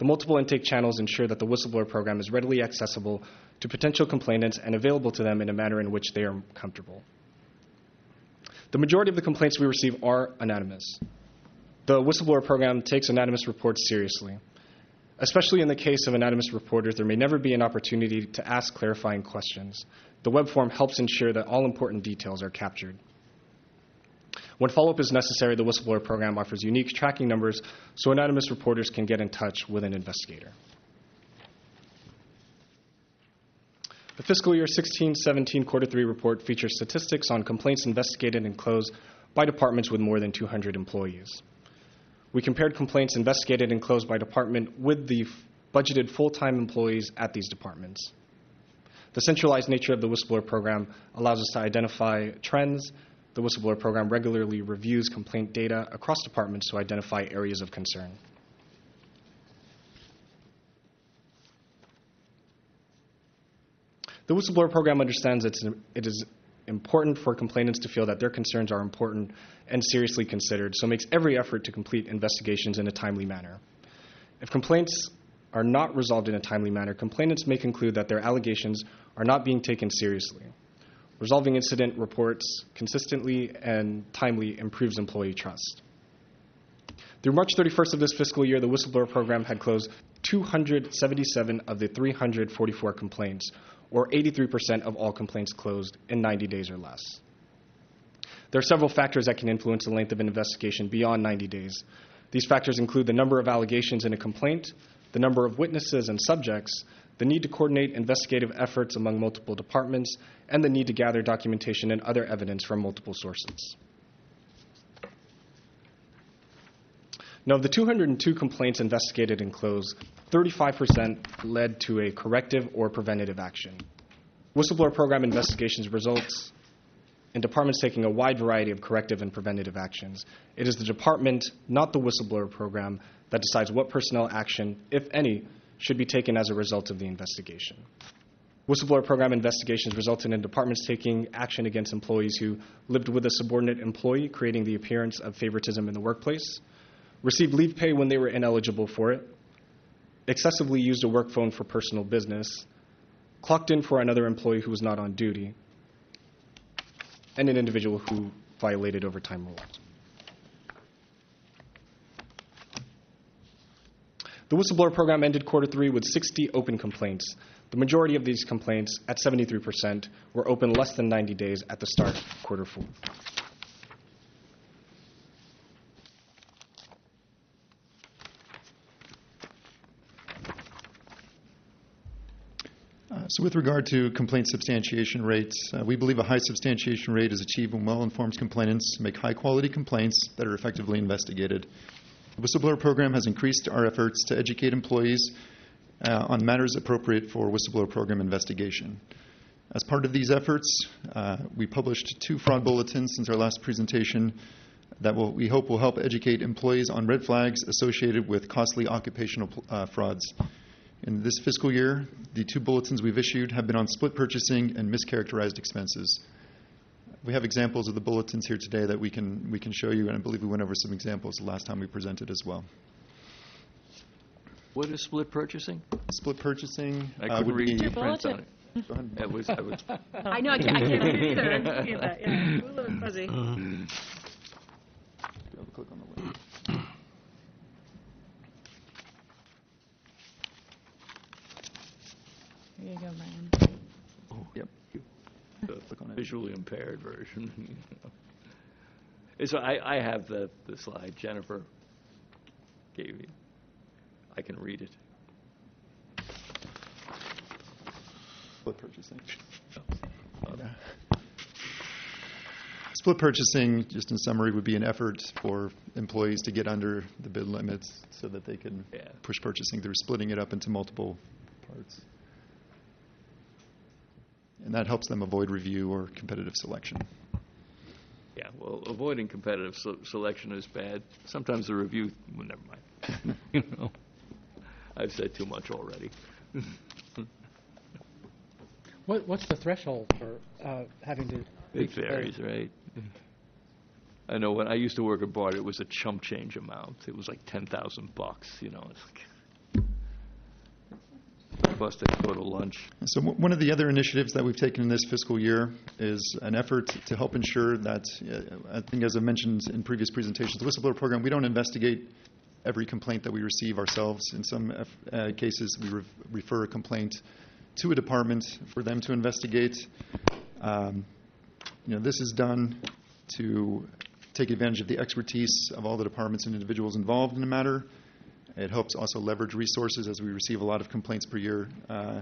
The multiple intake channels ensure that the whistleblower program is readily accessible to potential complainants and available to them in a manner in which they are comfortable. The majority of the complaints we receive are anonymous. The whistleblower program takes anonymous reports seriously. Especially in the case of anonymous reporters, there may never be an opportunity to ask clarifying questions. The web form helps ensure that all important details are captured. When follow-up is necessary, the whistleblower program offers unique tracking numbers so anonymous reporters can get in touch with an investigator. The fiscal year sixteen seventeen quarter three report features statistics on complaints investigated and closed by departments with more than two hundred employees. We compared complaints investigated and closed by department with the budgeted full-time employees at these departments. The centralized nature of the whistleblower program allows us to identify trends. The whistleblower program regularly reviews complaint data across departments to identify areas of concern. The whistleblower program understands it's, it is important for complainants to feel that their concerns are important and seriously considered, so makes every effort to complete investigations in a timely manner. If complaints are not resolved in a timely manner, complainants may conclude that their allegations are not being taken seriously. Resolving incident reports consistently and timely improves employee trust. Through March thirty-first of this fiscal year, the whistleblower program had closed two hundred seventy-seven of the three hundred forty-four complaints, or eighty-three percent of all complaints closed in ninety days or less. There are several factors that can influence the length of an investigation beyond ninety days. These factors include the number of allegations in a complaint, the number of witnesses and subjects, the need to coordinate investigative efforts among multiple departments, and the need to gather documentation and other evidence from multiple sources. Now, of the two hundred two complaints investigated and closed, thirty-five percent led to a corrective or preventative action. Whistleblower program investigations results in departments taking a wide variety of corrective and preventative actions. It is the department, not the whistleblower program, that decides what personnel action, if any, should be taken as a result of the investigation. Whistleblower program investigations resulted in departments taking action against employees who lived with a subordinate employee, creating the appearance of favoritism in the workplace, received leave pay when they were ineligible for it, excessively used a work phone for personal business, clocked in for another employee who was not on duty, and an individual who violated overtime rules. The whistleblower program ended quarter three with sixty open complaints. The majority of these complaints, at seventy-three percent, were open less than ninety days at the start of quarter four. Uh, so with regard to complaint substantiation rates, uh, we believe a high substantiation rate is achieved when well-informed complainants make high-quality complaints that are effectively investigated. The whistleblower program has increased our efforts to educate employees uh, on matters appropriate for whistleblower program investigation. As part of these efforts, uh, we published two fraud bulletins since our last presentation that will, we hope will help educate employees on red flags associated with costly occupational uh, frauds. In this fiscal year, the two bulletins we've issued have been on split purchasing and mischaracterized expenses. We have examples of the bulletins here today that we can we can show you, and I believe we went over some examples the last time we presented as well. What is split purchasing? Split purchasing. I uh, couldn't read your prints on it. Go ahead. I, was, I, was. I know I can't, I can't read either. I'm looking at that. Yeah, a little fuzzy. Click on the link. There you go, Brian. Oh, yep. The visually impaired version. So I, I have the, the slide Jennifer gave you. I can read it. Split purchasing. Oh. Yeah. Split purchasing, just in summary, would be an effort for employees to get under the bid limits so that they can yeah. push purchasing through splitting it up into multiple parts. And that helps them avoid review or competitive selection. Yeah, well, avoiding competitive so selection is bad. Sometimes the review, well, never mind. You know, I've said too much already. what, what's the threshold for uh, having to? It varies, right? I know when I used to work at Bard, it was a chump change amount. It was like ten thousand bucks. You know, it's like bus that go to lunch. So one of the other initiatives that we've taken in this fiscal year is an effort to help ensure that, I think as I mentioned in previous presentations, the whistleblower program, we don't investigate every complaint that we receive ourselves. In some uh, cases, we re refer a complaint to a department for them to investigate. Um, you know, this is done to take advantage of the expertise of all the departments and individuals involved in the matter. It helps also leverage resources, as we receive a lot of complaints per year, uh,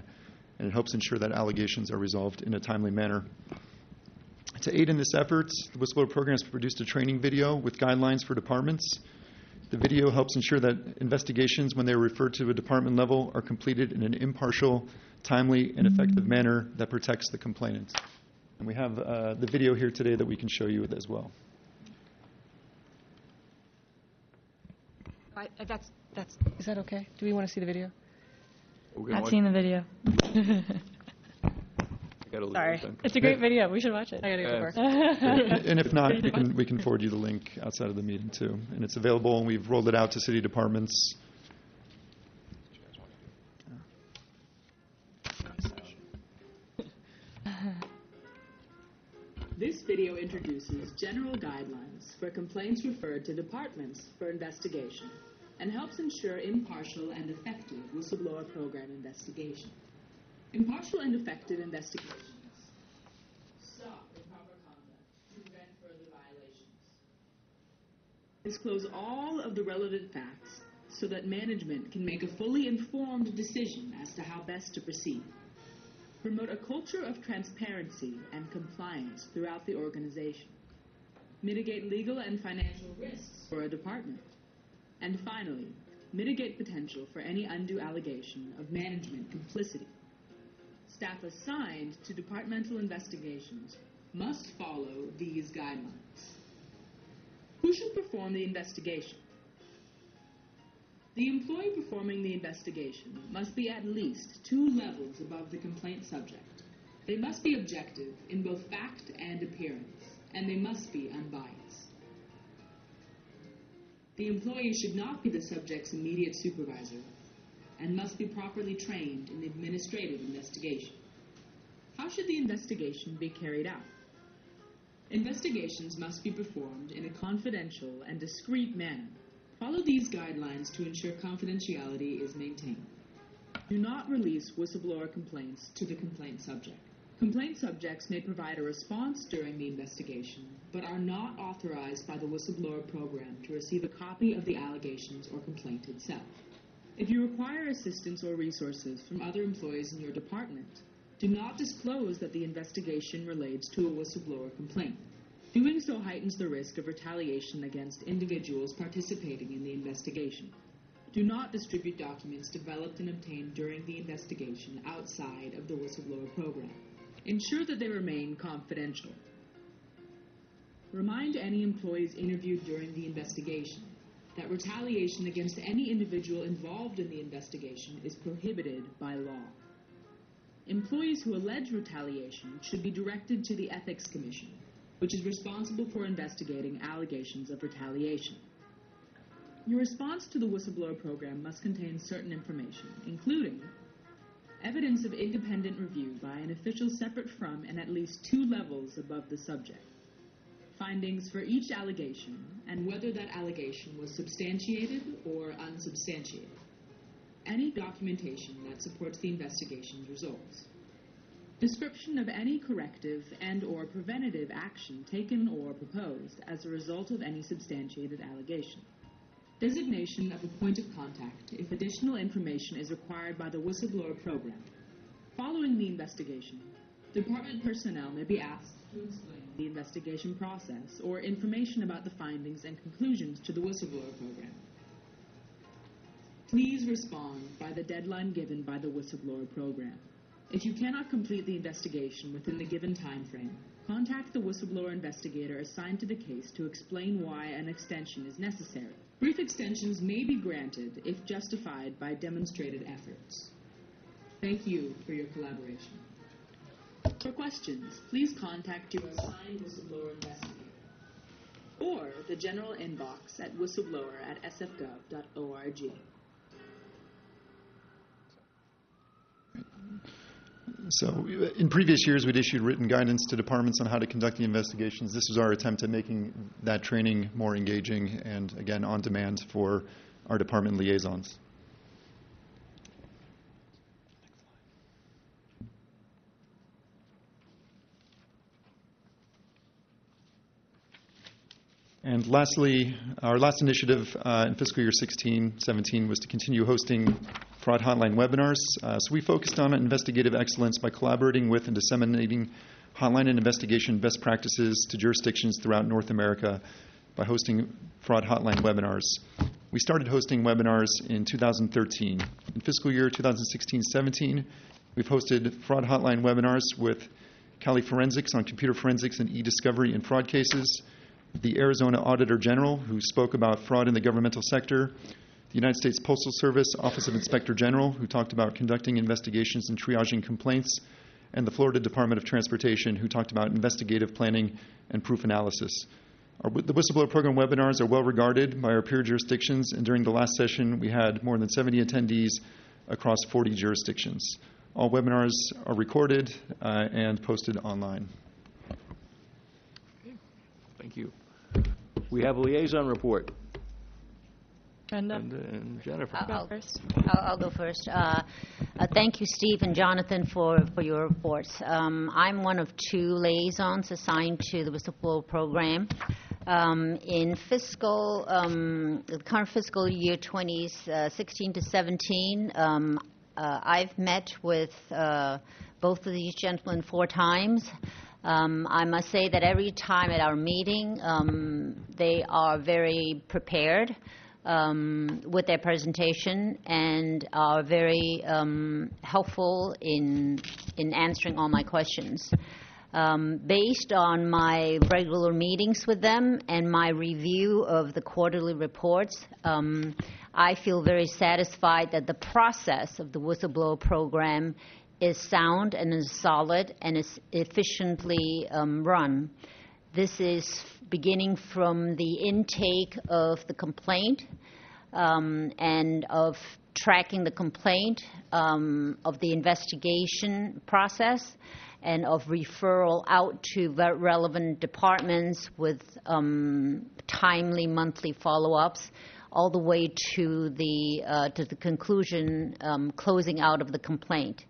and it helps ensure that allegations are resolved in a timely manner. To aid in this effort, the whistleblower program has produced a training video with guidelines for departments. The video helps ensure that investigations, when they are referred to a department level, are completed in an impartial, timely, and effective manner that protects the complainant. And we have uh, the video here today that we can show you as well. I, that's, that's, is that okay? Do we want to see the video? I've seen the video. Sorry. It's a great video. We should watch it. I gotta go to work. And if not, we can, we can forward you the link outside of the meeting, too. And it's available, and we've rolled it out to city departments. This video introduces general guidelines for complaints referred to departments for investigation and helps ensure impartial and effective whistleblower program investigation. Impartial and effective investigations stop improper conduct to prevent further violations. Disclose all of the relevant facts so that management can make a fully informed decision as to how best to proceed. Promote a culture of transparency and compliance throughout the organization. Mitigate legal and financial risks for a department. And finally, mitigate potential for any undue allegation of management complicity. Staff assigned to departmental investigations must follow these guidelines. Who should perform the investigation? The employee performing the investigation must be at least two levels above the complaint subject. They must be objective in both fact and appearance, and they must be unbiased. The employee should not be the subject's immediate supervisor, and must be properly trained in the administrative investigation. How should the investigation be carried out? Investigations must be performed in a confidential and discreet manner. Follow these guidelines to ensure confidentiality is maintained. Do not release whistleblower complaints to the complaint subject. Complaint subjects may provide a response during the investigation, but are not authorized by the whistleblower program to receive a copy of the allegations or complaint itself. If you require assistance or resources from other employees in your department, do not disclose that the investigation relates to a whistleblower complaint. Doing so heightens the risk of retaliation against individuals participating in the investigation. Do not distribute documents developed and obtained during the investigation outside of the whistleblower program. Ensure that they remain confidential. Remind any employees interviewed during the investigation that retaliation against any individual involved in the investigation is prohibited by law. Employees who allege retaliation should be directed to the Ethics Commission, which is responsible for investigating allegations of retaliation. Your response to the whistleblower program must contain certain information, including evidence of independent review by an official separate from and at least two levels above the subject, findings for each allegation, and whether that allegation was substantiated or unsubstantiated. Any documentation that supports the investigation's results. Description of any corrective and or preventative action taken or proposed as a result of any substantiated allegation. Designation of a point of contact if additional information is required by the whistleblower program. Following the investigation, department personnel may be asked to explain the investigation process or information about the findings and conclusions to the whistleblower program. Please respond by the deadline given by the whistleblower program. If you cannot complete the investigation within the given time frame, contact the whistleblower investigator assigned to the case to explain why an extension is necessary. Brief extensions may be granted if justified by demonstrated efforts. Thank you for your collaboration. For questions, please contact your assigned whistleblower investigator or the general inbox at whistleblower at s f gov dot org. So in previous years, we'd issued written guidance to departments on how to conduct the investigations. This is our attempt at making that training more engaging and, again, on demand for our department liaisons. And lastly, our last initiative uh, in fiscal year sixteen seventeen was to continue hosting fraud hotline webinars. Uh, so we focused on investigative excellence by collaborating with and disseminating hotline and investigation best practices to jurisdictions throughout North America by hosting fraud hotline webinars. We started hosting webinars in two thousand thirteen. In fiscal year two thousand sixteen seventeen, we've hosted fraud hotline webinars with Cali Forensics on computer forensics and e-discovery in fraud cases, the Arizona Auditor General, who spoke about fraud in the governmental sector, the United States Postal Service Office of Inspector General, who talked about conducting investigations and triaging complaints, and the Florida Department of Transportation, who talked about investigative planning and proof analysis. Our, the Whistleblower Program webinars are well regarded by our peer jurisdictions, and during the last session, we had more than seventy attendees across forty jurisdictions. All webinars are recorded uh, and posted online. Okay. Thank you. We have a liaison report. Brenda and Jennifer. I'll go first. I'll, I'll go first. Uh, uh, thank you, Steve and Jonathan, for, for your reports. Um, I'm one of two liaisons assigned to the Whistleblower Program. Um, in fiscal, um, the current fiscal year twenty sixteen to seventeen, um, uh, I've met with uh, both of these gentlemen four times. Um, I must say that every time at our meeting, um, they are very prepared um, with their presentation and are very um, helpful in, in answering all my questions. Um, based on my regular meetings with them and my review of the quarterly reports, um, I feel very satisfied that the process of the Whistleblower Program is sound and is solid and is efficiently um, run. This is beginning from the intake of the complaint um, and of tracking the complaint, um, of the investigation process, and of referral out to relevant departments with um, timely monthly follow-ups, all the way to the, uh, to the conclusion, um, closing out of the complaint.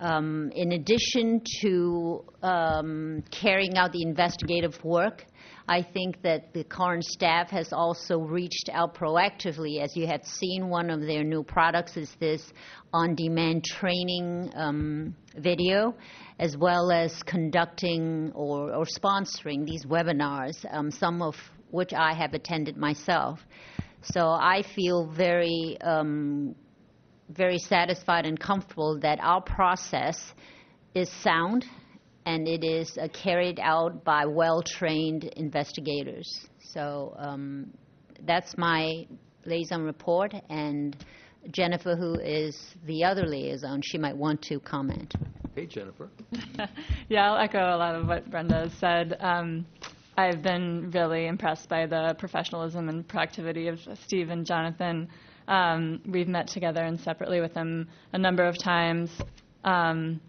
Um, in addition to um, carrying out the investigative work, I think that the current staff has also reached out proactively. As you have seen, one of their new products is this on-demand training um, video, as well as conducting or, or sponsoring these webinars, um, some of which I have attended myself. So I feel very um, very satisfied and comfortable that our process is sound and it is uh, carried out by well-trained investigators. So um, that's my liaison report, and Jennifer, who is the other liaison, she might want to comment. Hey, Jennifer. Yeah, I'll echo a lot of what Brenda said. Um, I've been really impressed by the professionalism and proactivity of Steve and Jonathan. Um, we've met together and separately with them a number of times. Um,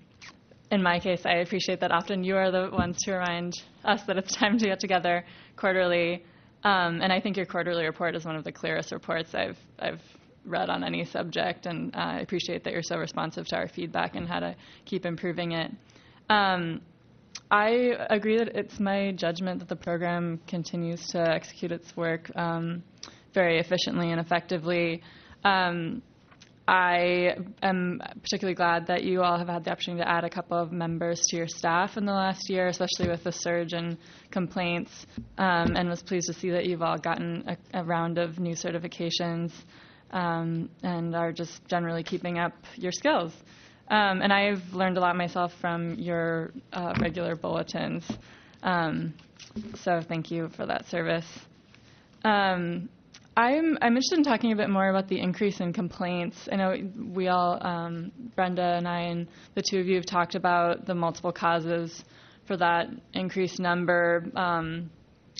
in my case, I appreciate that often you are the ones to remind us that it's time to get together quarterly. Um, and I think your quarterly report is one of the clearest reports I've, I've read on any subject. And uh, I appreciate that you're so responsive to our feedback and how to keep improving it. Um, I agree that it's my judgment that the program continues to execute its work um, very efficiently and effectively. Um, I am particularly glad that you all have had the opportunity to add a couple of members to your staff in the last year, especially with the surge in complaints, um, and was pleased to see that you've all gotten a, a round of new certifications um, and are just generally keeping up your skills. Um, and I've learned a lot myself from your uh, regular bulletins. Um, so thank you for that service. Um, I'm, I'm interested in talking a bit more about the increase in complaints. I know we all, um, Brenda and I and the two of you have talked about the multiple causes for that increased number, um,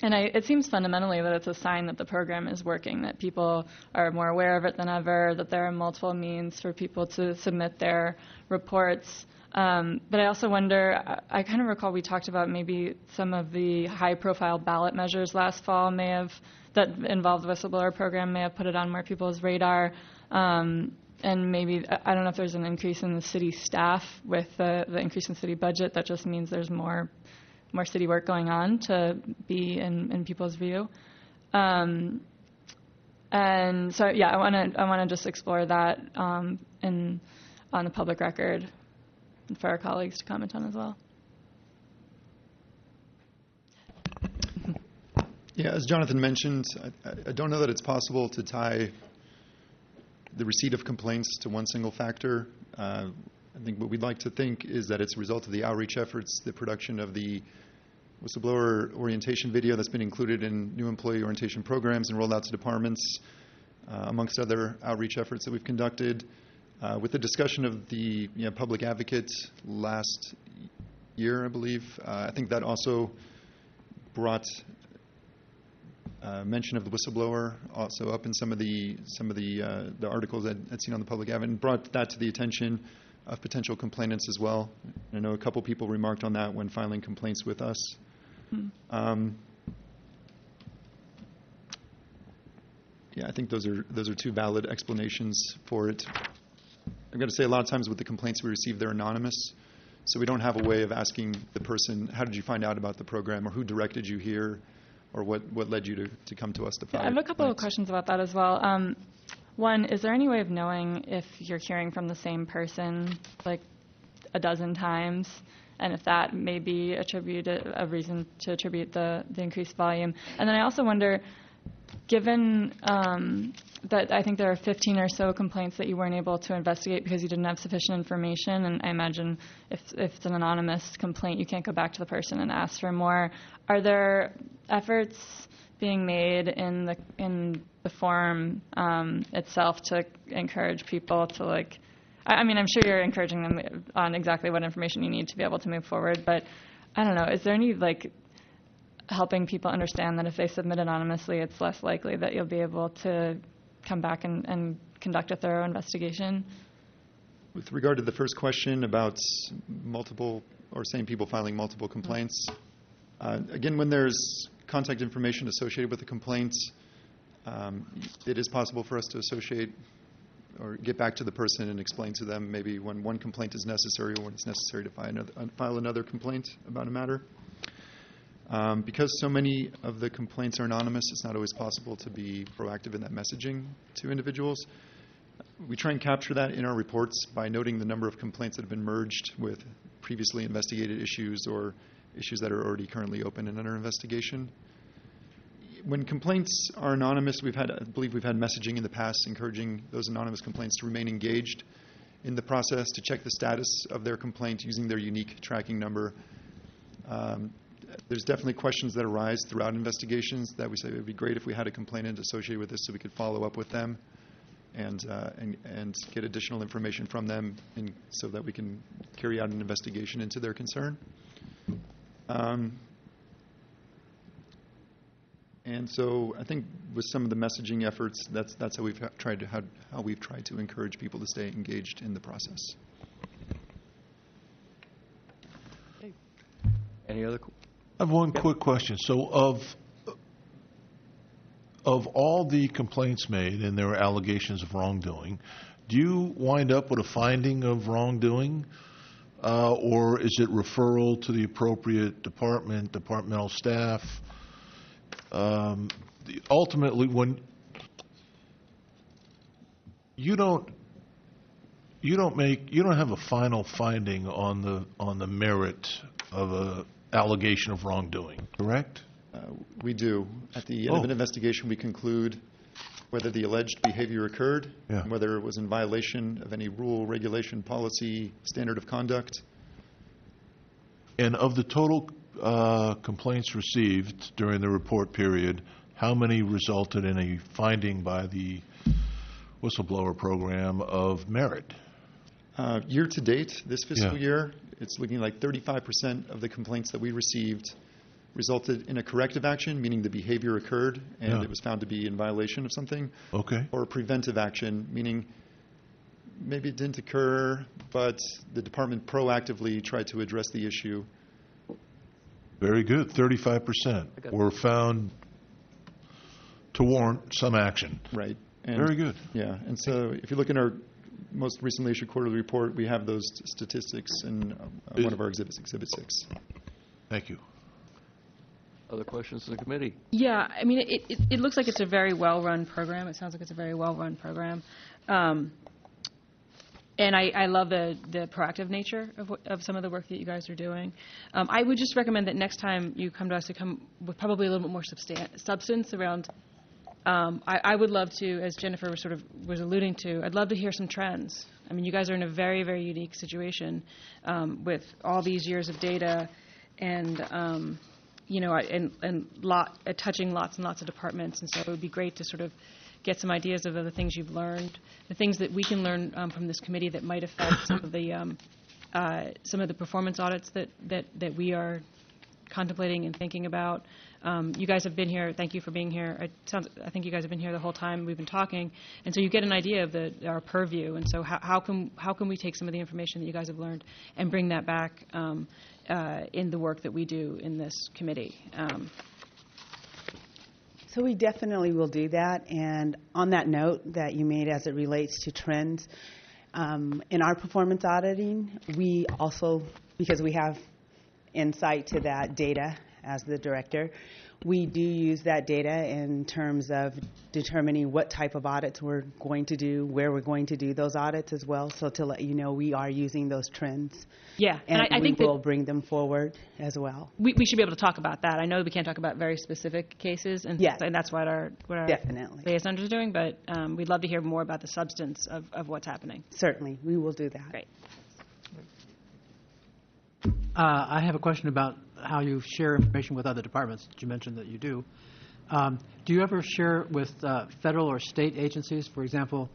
And I, it seems fundamentally that it's a sign that the program is working, that people are more aware of it than ever, that there are multiple means for people to submit their reports. Um, but I also wonder, I, I kind of recall we talked about maybe some of the high-profile ballot measures last fall may have, that involved the whistleblower program, may have put it on more people's radar. Um, and maybe, I don't know if there's an increase in the city staff with the, the increase in city budget. That just means there's more more city work going on to be in, in people's view. Um, and so, yeah, I want to I want to just explore that um, in, on the public record for our colleagues to comment on as well. Yeah, as Jonathan mentioned, I, I don't know that it's possible to tie the receipt of complaints to one single factor. Uh, I think what we'd like to think is that it's a result of the outreach efforts, the production of the whistleblower orientation video that's been included in new employee orientation programs and rolled out to departments, uh, amongst other outreach efforts that we've conducted. Uh, with the discussion of the you know, public advocate last year, I believe, uh, I think that also brought Uh, mention of the whistleblower also up in some of the some of the uh, the articles that I'd seen on the public advocate, and brought that to the attention of potential complainants as well. I know a couple people remarked on that when filing complaints with us. Mm-hmm. Um, yeah, I think those are those are two valid explanations for it. I've got to say, a lot of times with the complaints we receive, they're anonymous, so we don't have a way of asking the person, "How did you find out about the program?" or "Who directed you here?" or what, what led you to, to come to us to file? Yeah, I have a couple of questions about that as well. Um, one, is there any way of knowing if you're hearing from the same person like a dozen times, and if that may be attributed, a reason to attribute the, the increased volume? And then I also wonder, given um, that I think there are fifteen or so complaints that you weren't able to investigate because you didn't have sufficient information, and I imagine if, if it's an anonymous complaint, you can't go back to the person and ask for more. Are there efforts being made in the in the forum um, itself to encourage people to, like, I, I mean, I'm sure you're encouraging them on exactly what information you need to be able to move forward, but I don't know, is there any, like, helping people understand that if they submit anonymously, it's less likely that you'll be able to come back and, and conduct a thorough investigation? With regard to the first question about multiple or same people filing multiple complaints, uh, again, when there's contact information associated with the complaint, um, it is possible for us to associate or get back to the person and explain to them maybe when one complaint is necessary or when it's necessary to file another, file another complaint about a matter. Um, because so many of the complaints are anonymous, it's not always possible to be proactive in that messaging to individuals. We try and capture that in our reports by noting the number of complaints that have been merged with previously investigated issues or issues that are already currently open and under investigation. When complaints are anonymous, we've had, I believe we've had messaging in the past encouraging those anonymous complaints to remain engaged in the process, to check the status of their complaint using their unique tracking number. Um, There's definitely questions that arise throughout investigations that we say it would be great if we had a complainant associated with this so we could follow up with them and, uh, and, and get additional information from them and so that we can carry out an investigation into their concern. Um, and so I think with some of the messaging efforts, that's, that's how, we've tried to, how, how we've tried to encourage people to stay engaged in the process. Okay. Any other questions? I have one quick question. So of of all the complaints made, and there were allegations of wrongdoing, do you wind up with a finding of wrongdoing, uh, or is it referral to the appropriate department, departmental staff? Um, the, ultimately, when you don't you don't make you don't have a final finding on the on the merit of a allegation of wrongdoing, correct? Uh, we do. At the end oh. of an investigation, we conclude whether the alleged behavior occurred, yeah. and whether it was in violation of any rule, regulation, policy, standard of conduct. And of the total uh, complaints received during the report period, how many resulted in a finding by the whistleblower program of merit? Uh, year to date, this fiscal yeah. year, it's looking like thirty-five percent of the complaints that we received resulted in a corrective action, meaning the behavior occurred and yeah. it was found to be in violation of something. Okay. Or a preventive action, meaning maybe it didn't occur, but the department proactively tried to address the issue. Very good. thirty-five percent were found to warrant some action. Right. And very good. Yeah. And so if you look in our most recently issued quarterly report, we have those statistics in uh, one of our exhibits, Exhibit six. Thank you. Other questions to the committee? Yeah. I mean, it, it, it looks like it's a very well-run program. It sounds like it's a very well-run program. Um, And I, I love the, the proactive nature of, of some of the work that you guys are doing. Um, I would just recommend that next time you come to us, to come with probably a little bit more substan- substance around. Um, I, I would love to, as Jennifer was sort of was alluding to, I'd love to hear some trends. I mean, you guys are in a very, very unique situation um, with all these years of data, and um, you know, and and lot uh, touching lots and lots of departments. And so it would be great to sort of get some ideas of the things you've learned, the things that we can learn um, from this committee that might affect some of the um, uh, some of the performance audits that, that, that we are contemplating and thinking about. Um, you guys have been here. Thank you for being here. It sounds, I think you guys have been here the whole time we've been talking, and so you get an idea of the, our purview. And so how, how can how can we take some of the information that you guys have learned and bring that back um, uh, in the work that we do in this committee? Um, So we definitely will do that. And on that note that you made as it relates to trends, um, in our performance auditing, we also, because we have insight to that data as the director, we do use that data in terms of determining what type of audits we're going to do, where we're going to do those audits as well. So to let you know, we are using those trends. Yeah. And, and I, I we think we'll bring them forward as well. We, we should be able to talk about that. I know we can't talk about very specific cases, and, yes. and that's what our, what our liaisons are doing, but um, we'd love to hear more about the substance of, of what's happening. Certainly. We will do that. Great. Uh, I have a question about how you share information with other departments. You mentioned that you do. Um, do you ever share with uh, federal or state agencies, for example,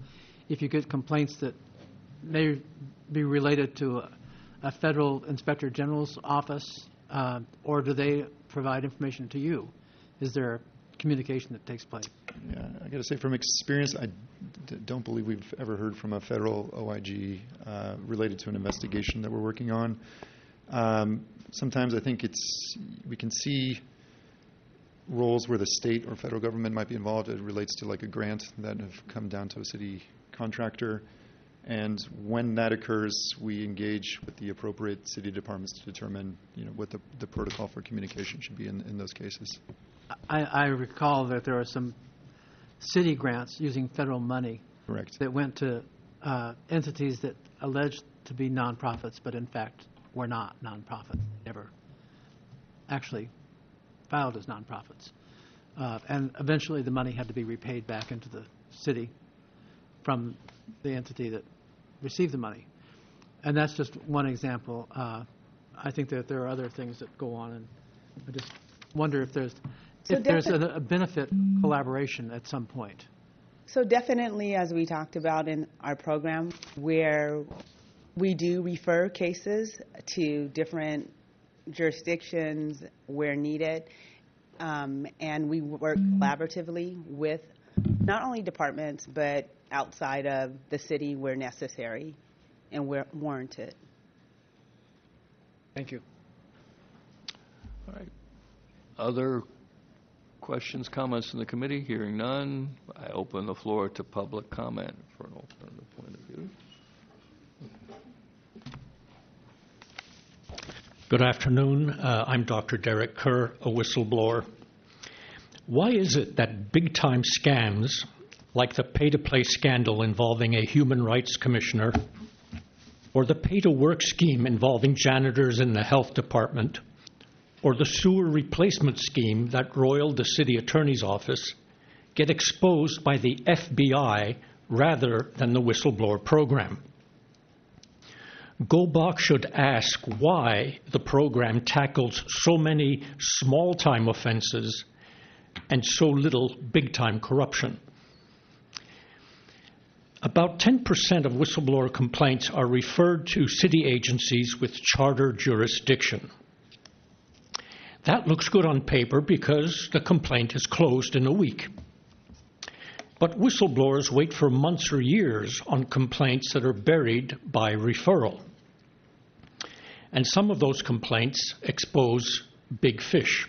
if you get complaints that may be related to a, a federal inspector general's office, uh, or do they provide information to you? Is there communication that takes place? Yeah, I got to say from experience, I d- don't believe we've ever heard from a federal O I G uh, related to an investigation that we're working on. Um, sometimes I think it's we can see roles where the state or federal government might be involved. It relates to like a grant that have come down to a city contractor, and when that occurs, we engage with the appropriate city departments to determine, you know, what the, the protocol for communication should be in, in those cases. I, I recall that there are some city grants using federal money. Correct. That went to uh, entities that alleged to be nonprofits, but in fact were not nonprofits, never actually filed as nonprofits. Uh, and eventually the money had to be repaid back into the city from the entity that received the money. And that's just one example. Uh, I think that there are other things that go on, and I just wonder if there's, so if there's a, a benefit collaboration at some point. So definitely, as we talked about in our program, where we do refer cases to different jurisdictions where needed, um, and we work collaboratively with not only departments but outside of the city where necessary and where warranted. Thank you. All right. Other questions, comments in the committee? Hearing none, I open the floor to public comment for an alternative point of view. Good afternoon. Uh, I'm Doctor Derek Kerr, a whistleblower. Why is it that big-time scams, like the pay-to-play scandal involving a human rights commissioner, or the pay-to-work scheme involving janitors in the health department, or the sewer replacement scheme that roiled the city attorney's office, get exposed by the F B I rather than the whistleblower program? GOBOC should ask why the program tackles so many small-time offenses and so little big-time corruption. About ten percent of whistleblower complaints are referred to city agencies with charter jurisdiction. That looks good on paper because the complaint is closed in a week. But whistleblowers wait for months or years on complaints that are buried by referral. And some of those complaints expose big fish.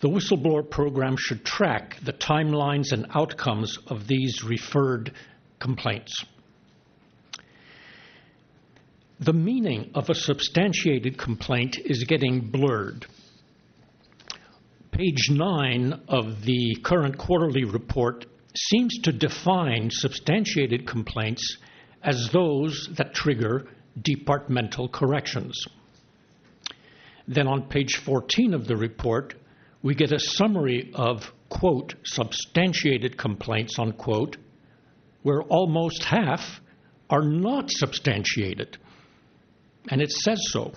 The whistleblower program should track the timelines and outcomes of these referred complaints. The meaning of a substantiated complaint is getting blurred. Page nine of the current quarterly report seems to define substantiated complaints as those that trigger departmental corrections. Then on page fourteen of the report, we get a summary of, quote, substantiated complaints, unquote, where almost half are not substantiated. And it says so.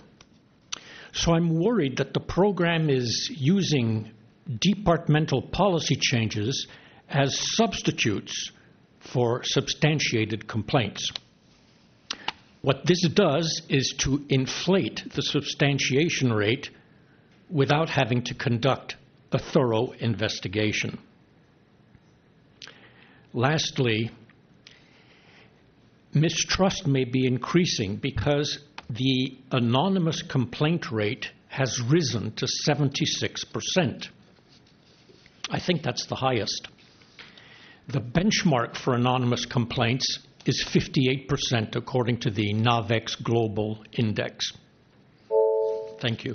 So I'm worried that the program is using departmental policy changes as substitutes for substantiated complaints. What this does is to inflate the substantiation rate without having to conduct a thorough investigation. Lastly, mistrust may be increasing because the anonymous complaint rate has risen to seventy-six percent. I think that's the highest. The benchmark for anonymous complaints is fifty-eight percent according to the NAVEX Global Index. Thank you.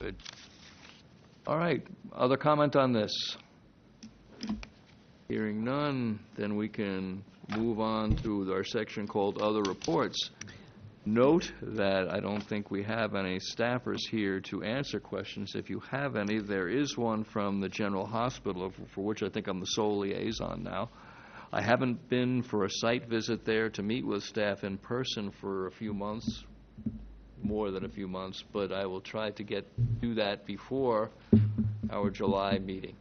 Good. All right. Other comment on this? Hearing none, then we can move on to our section called Other Reports. Note that I don't think we have any staffers here to answer questions. If you have any, there is one from the General Hospital, for which I think I'm the sole liaison now. I haven't been for a site visit there to meet with staff in person for a few months, more than a few months, but I will try to get do that before our July meeting.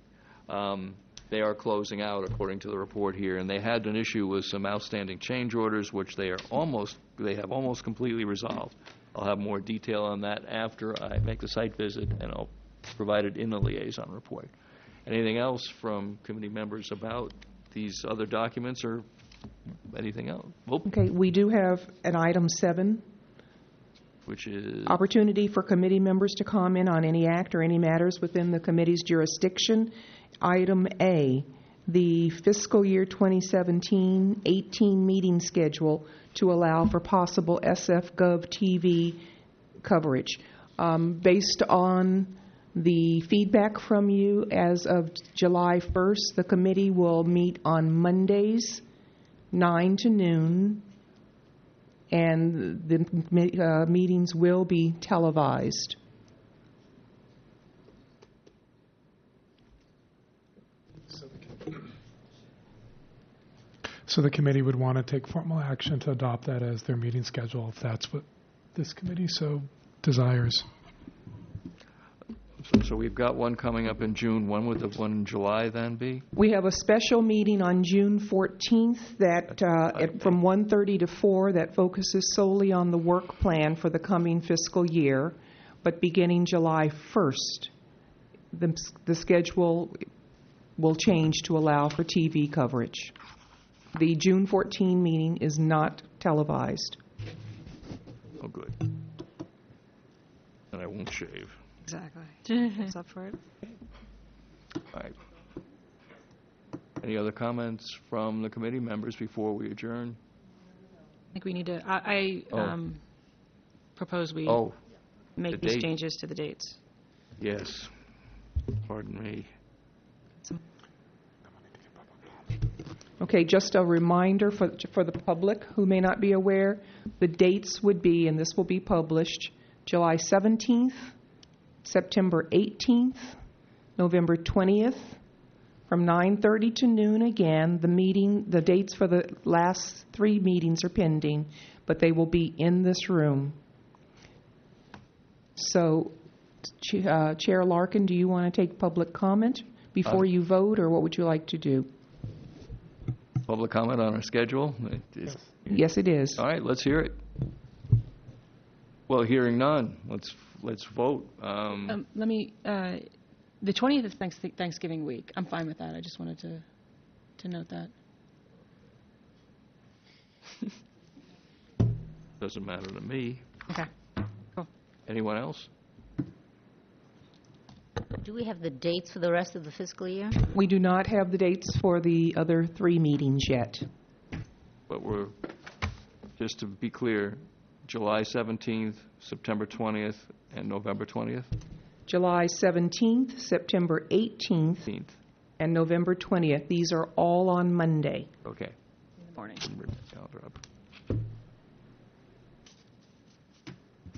Um, They are closing out, according to the report here, and they had an issue with some outstanding change orders, which they are almost they have almost completely resolved. I'll have more detail on that after I make the site visit, and I'll provide it in the liaison report. Anything else from committee members about these other documents or anything else? Oop. Okay, we do have an item seven, which is opportunity for committee members to comment on any act or any matters within the committee's jurisdiction. Item A, the fiscal year twenty seventeen eighteen meeting schedule to allow for possible S F Gov T V coverage. Um, based on the feedback from you, as of July first, the committee will meet on Mondays, nine to noon, and the uh, meetings will be televised. So the committee would want to take formal action to adopt that as their meeting schedule, if that's what this committee so desires. So, so we've got one coming up in June. When would the one in July then be? We have a special meeting on June fourteenth that uh, at, from one thirty to four that focuses solely on the work plan for the coming fiscal year. But beginning July first, the, the schedule will change to allow for T V coverage. The June fourteenth meeting is not televised. Oh, good. And I won't shave. Exactly. It's up for it. All right. Any other comments from the committee members before we adjourn? I think we need to. I, I oh. um, propose we oh. make the these date. changes to the dates. Yes. Pardon me. Okay, just a reminder for, for the public who may not be aware, the dates would be, and this will be published, July seventeenth, September eighteenth, November twentieth, from nine thirty to noon again. The meeting, the dates for the last three meetings are pending, but they will be in this room. So, uh, Chair Larkin, do you want to take public comment before uh, you vote, or what would you like to do? Public comment on our schedule? Yes. Yes, it is. All right, let's hear it. Well, Well, hearing none, let's let's vote. Um, um, let me. Uh, the twentieth is Thanksgiving week. I'm fine with that. I just wanted to to note that. Doesn't matter to me. Okay. Cool. Anyone else? Do we have the dates for the rest of the fiscal year? We do not have the dates for the other three meetings yet. But we're, just to be clear, July seventeenth, September twentieth, and November twentieth? July seventeenth, September eighteenth, eighteenth. And November twentieth. These are all on Monday. Okay. Morning.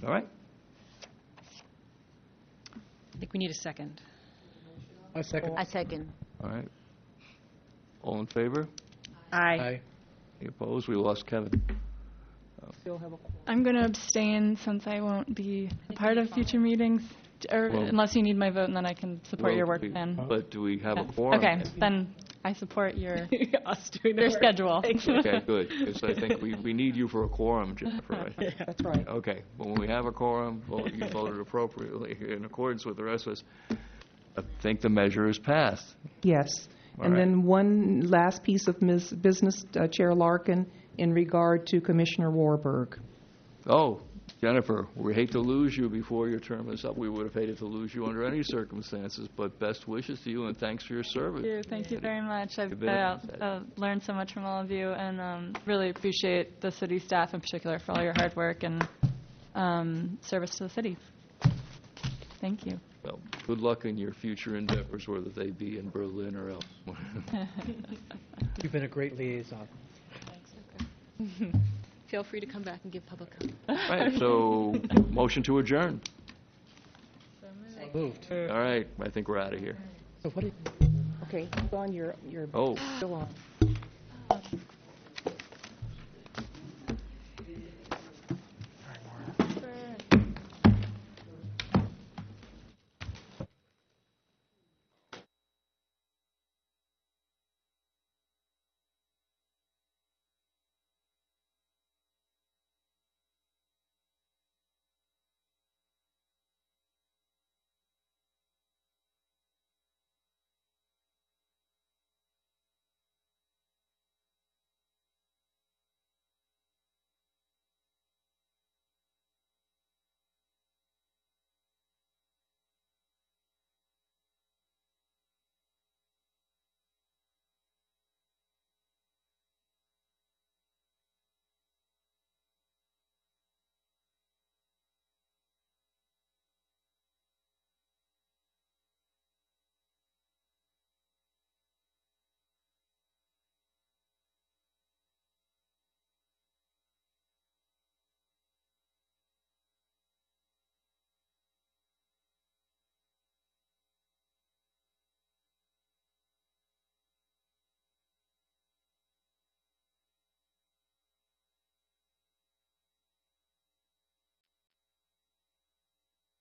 All right. I think we need a second. A second. A second. All right. All in favor? Aye. Aye. Any opposed? We lost Kevin. Oh. I'm going to abstain since I won't be a part of future meetings, or well, unless you need my vote, and then I can support well, your work we, plan. But do we have yes. a quorum? Okay, then I support your Us doing your schedule. Okay, good. Because I think we, we need you for a quorum, Jennifer. Right? Yeah, that's right. Okay. Well, when we have a quorum, well, you voted appropriately in accordance with the rest of us. I think the measure is passed. Yes. All and right. then one last piece of mis business, uh, Chair Larkin, in regard to Commissioner Warburg. Oh, Jennifer, we hate to lose you before your term is up. We would have hated to lose you under any circumstances, but best wishes to you and thanks for your service. Thank you, thank you very much. I've uh, uh, learned so much from all of you, and um, really appreciate the city staff in particular for all your hard work and um, service to the city. Thank you. Well, good luck in your future endeavors, whether they be in Berlin or elsewhere. You've been a great liaison. Thanks. Okay. Feel free to come back and give public comment. All right, so motion to adjourn. So moved. All right, I think we're out of here. So what did, okay, go on your, your, oh. Still on.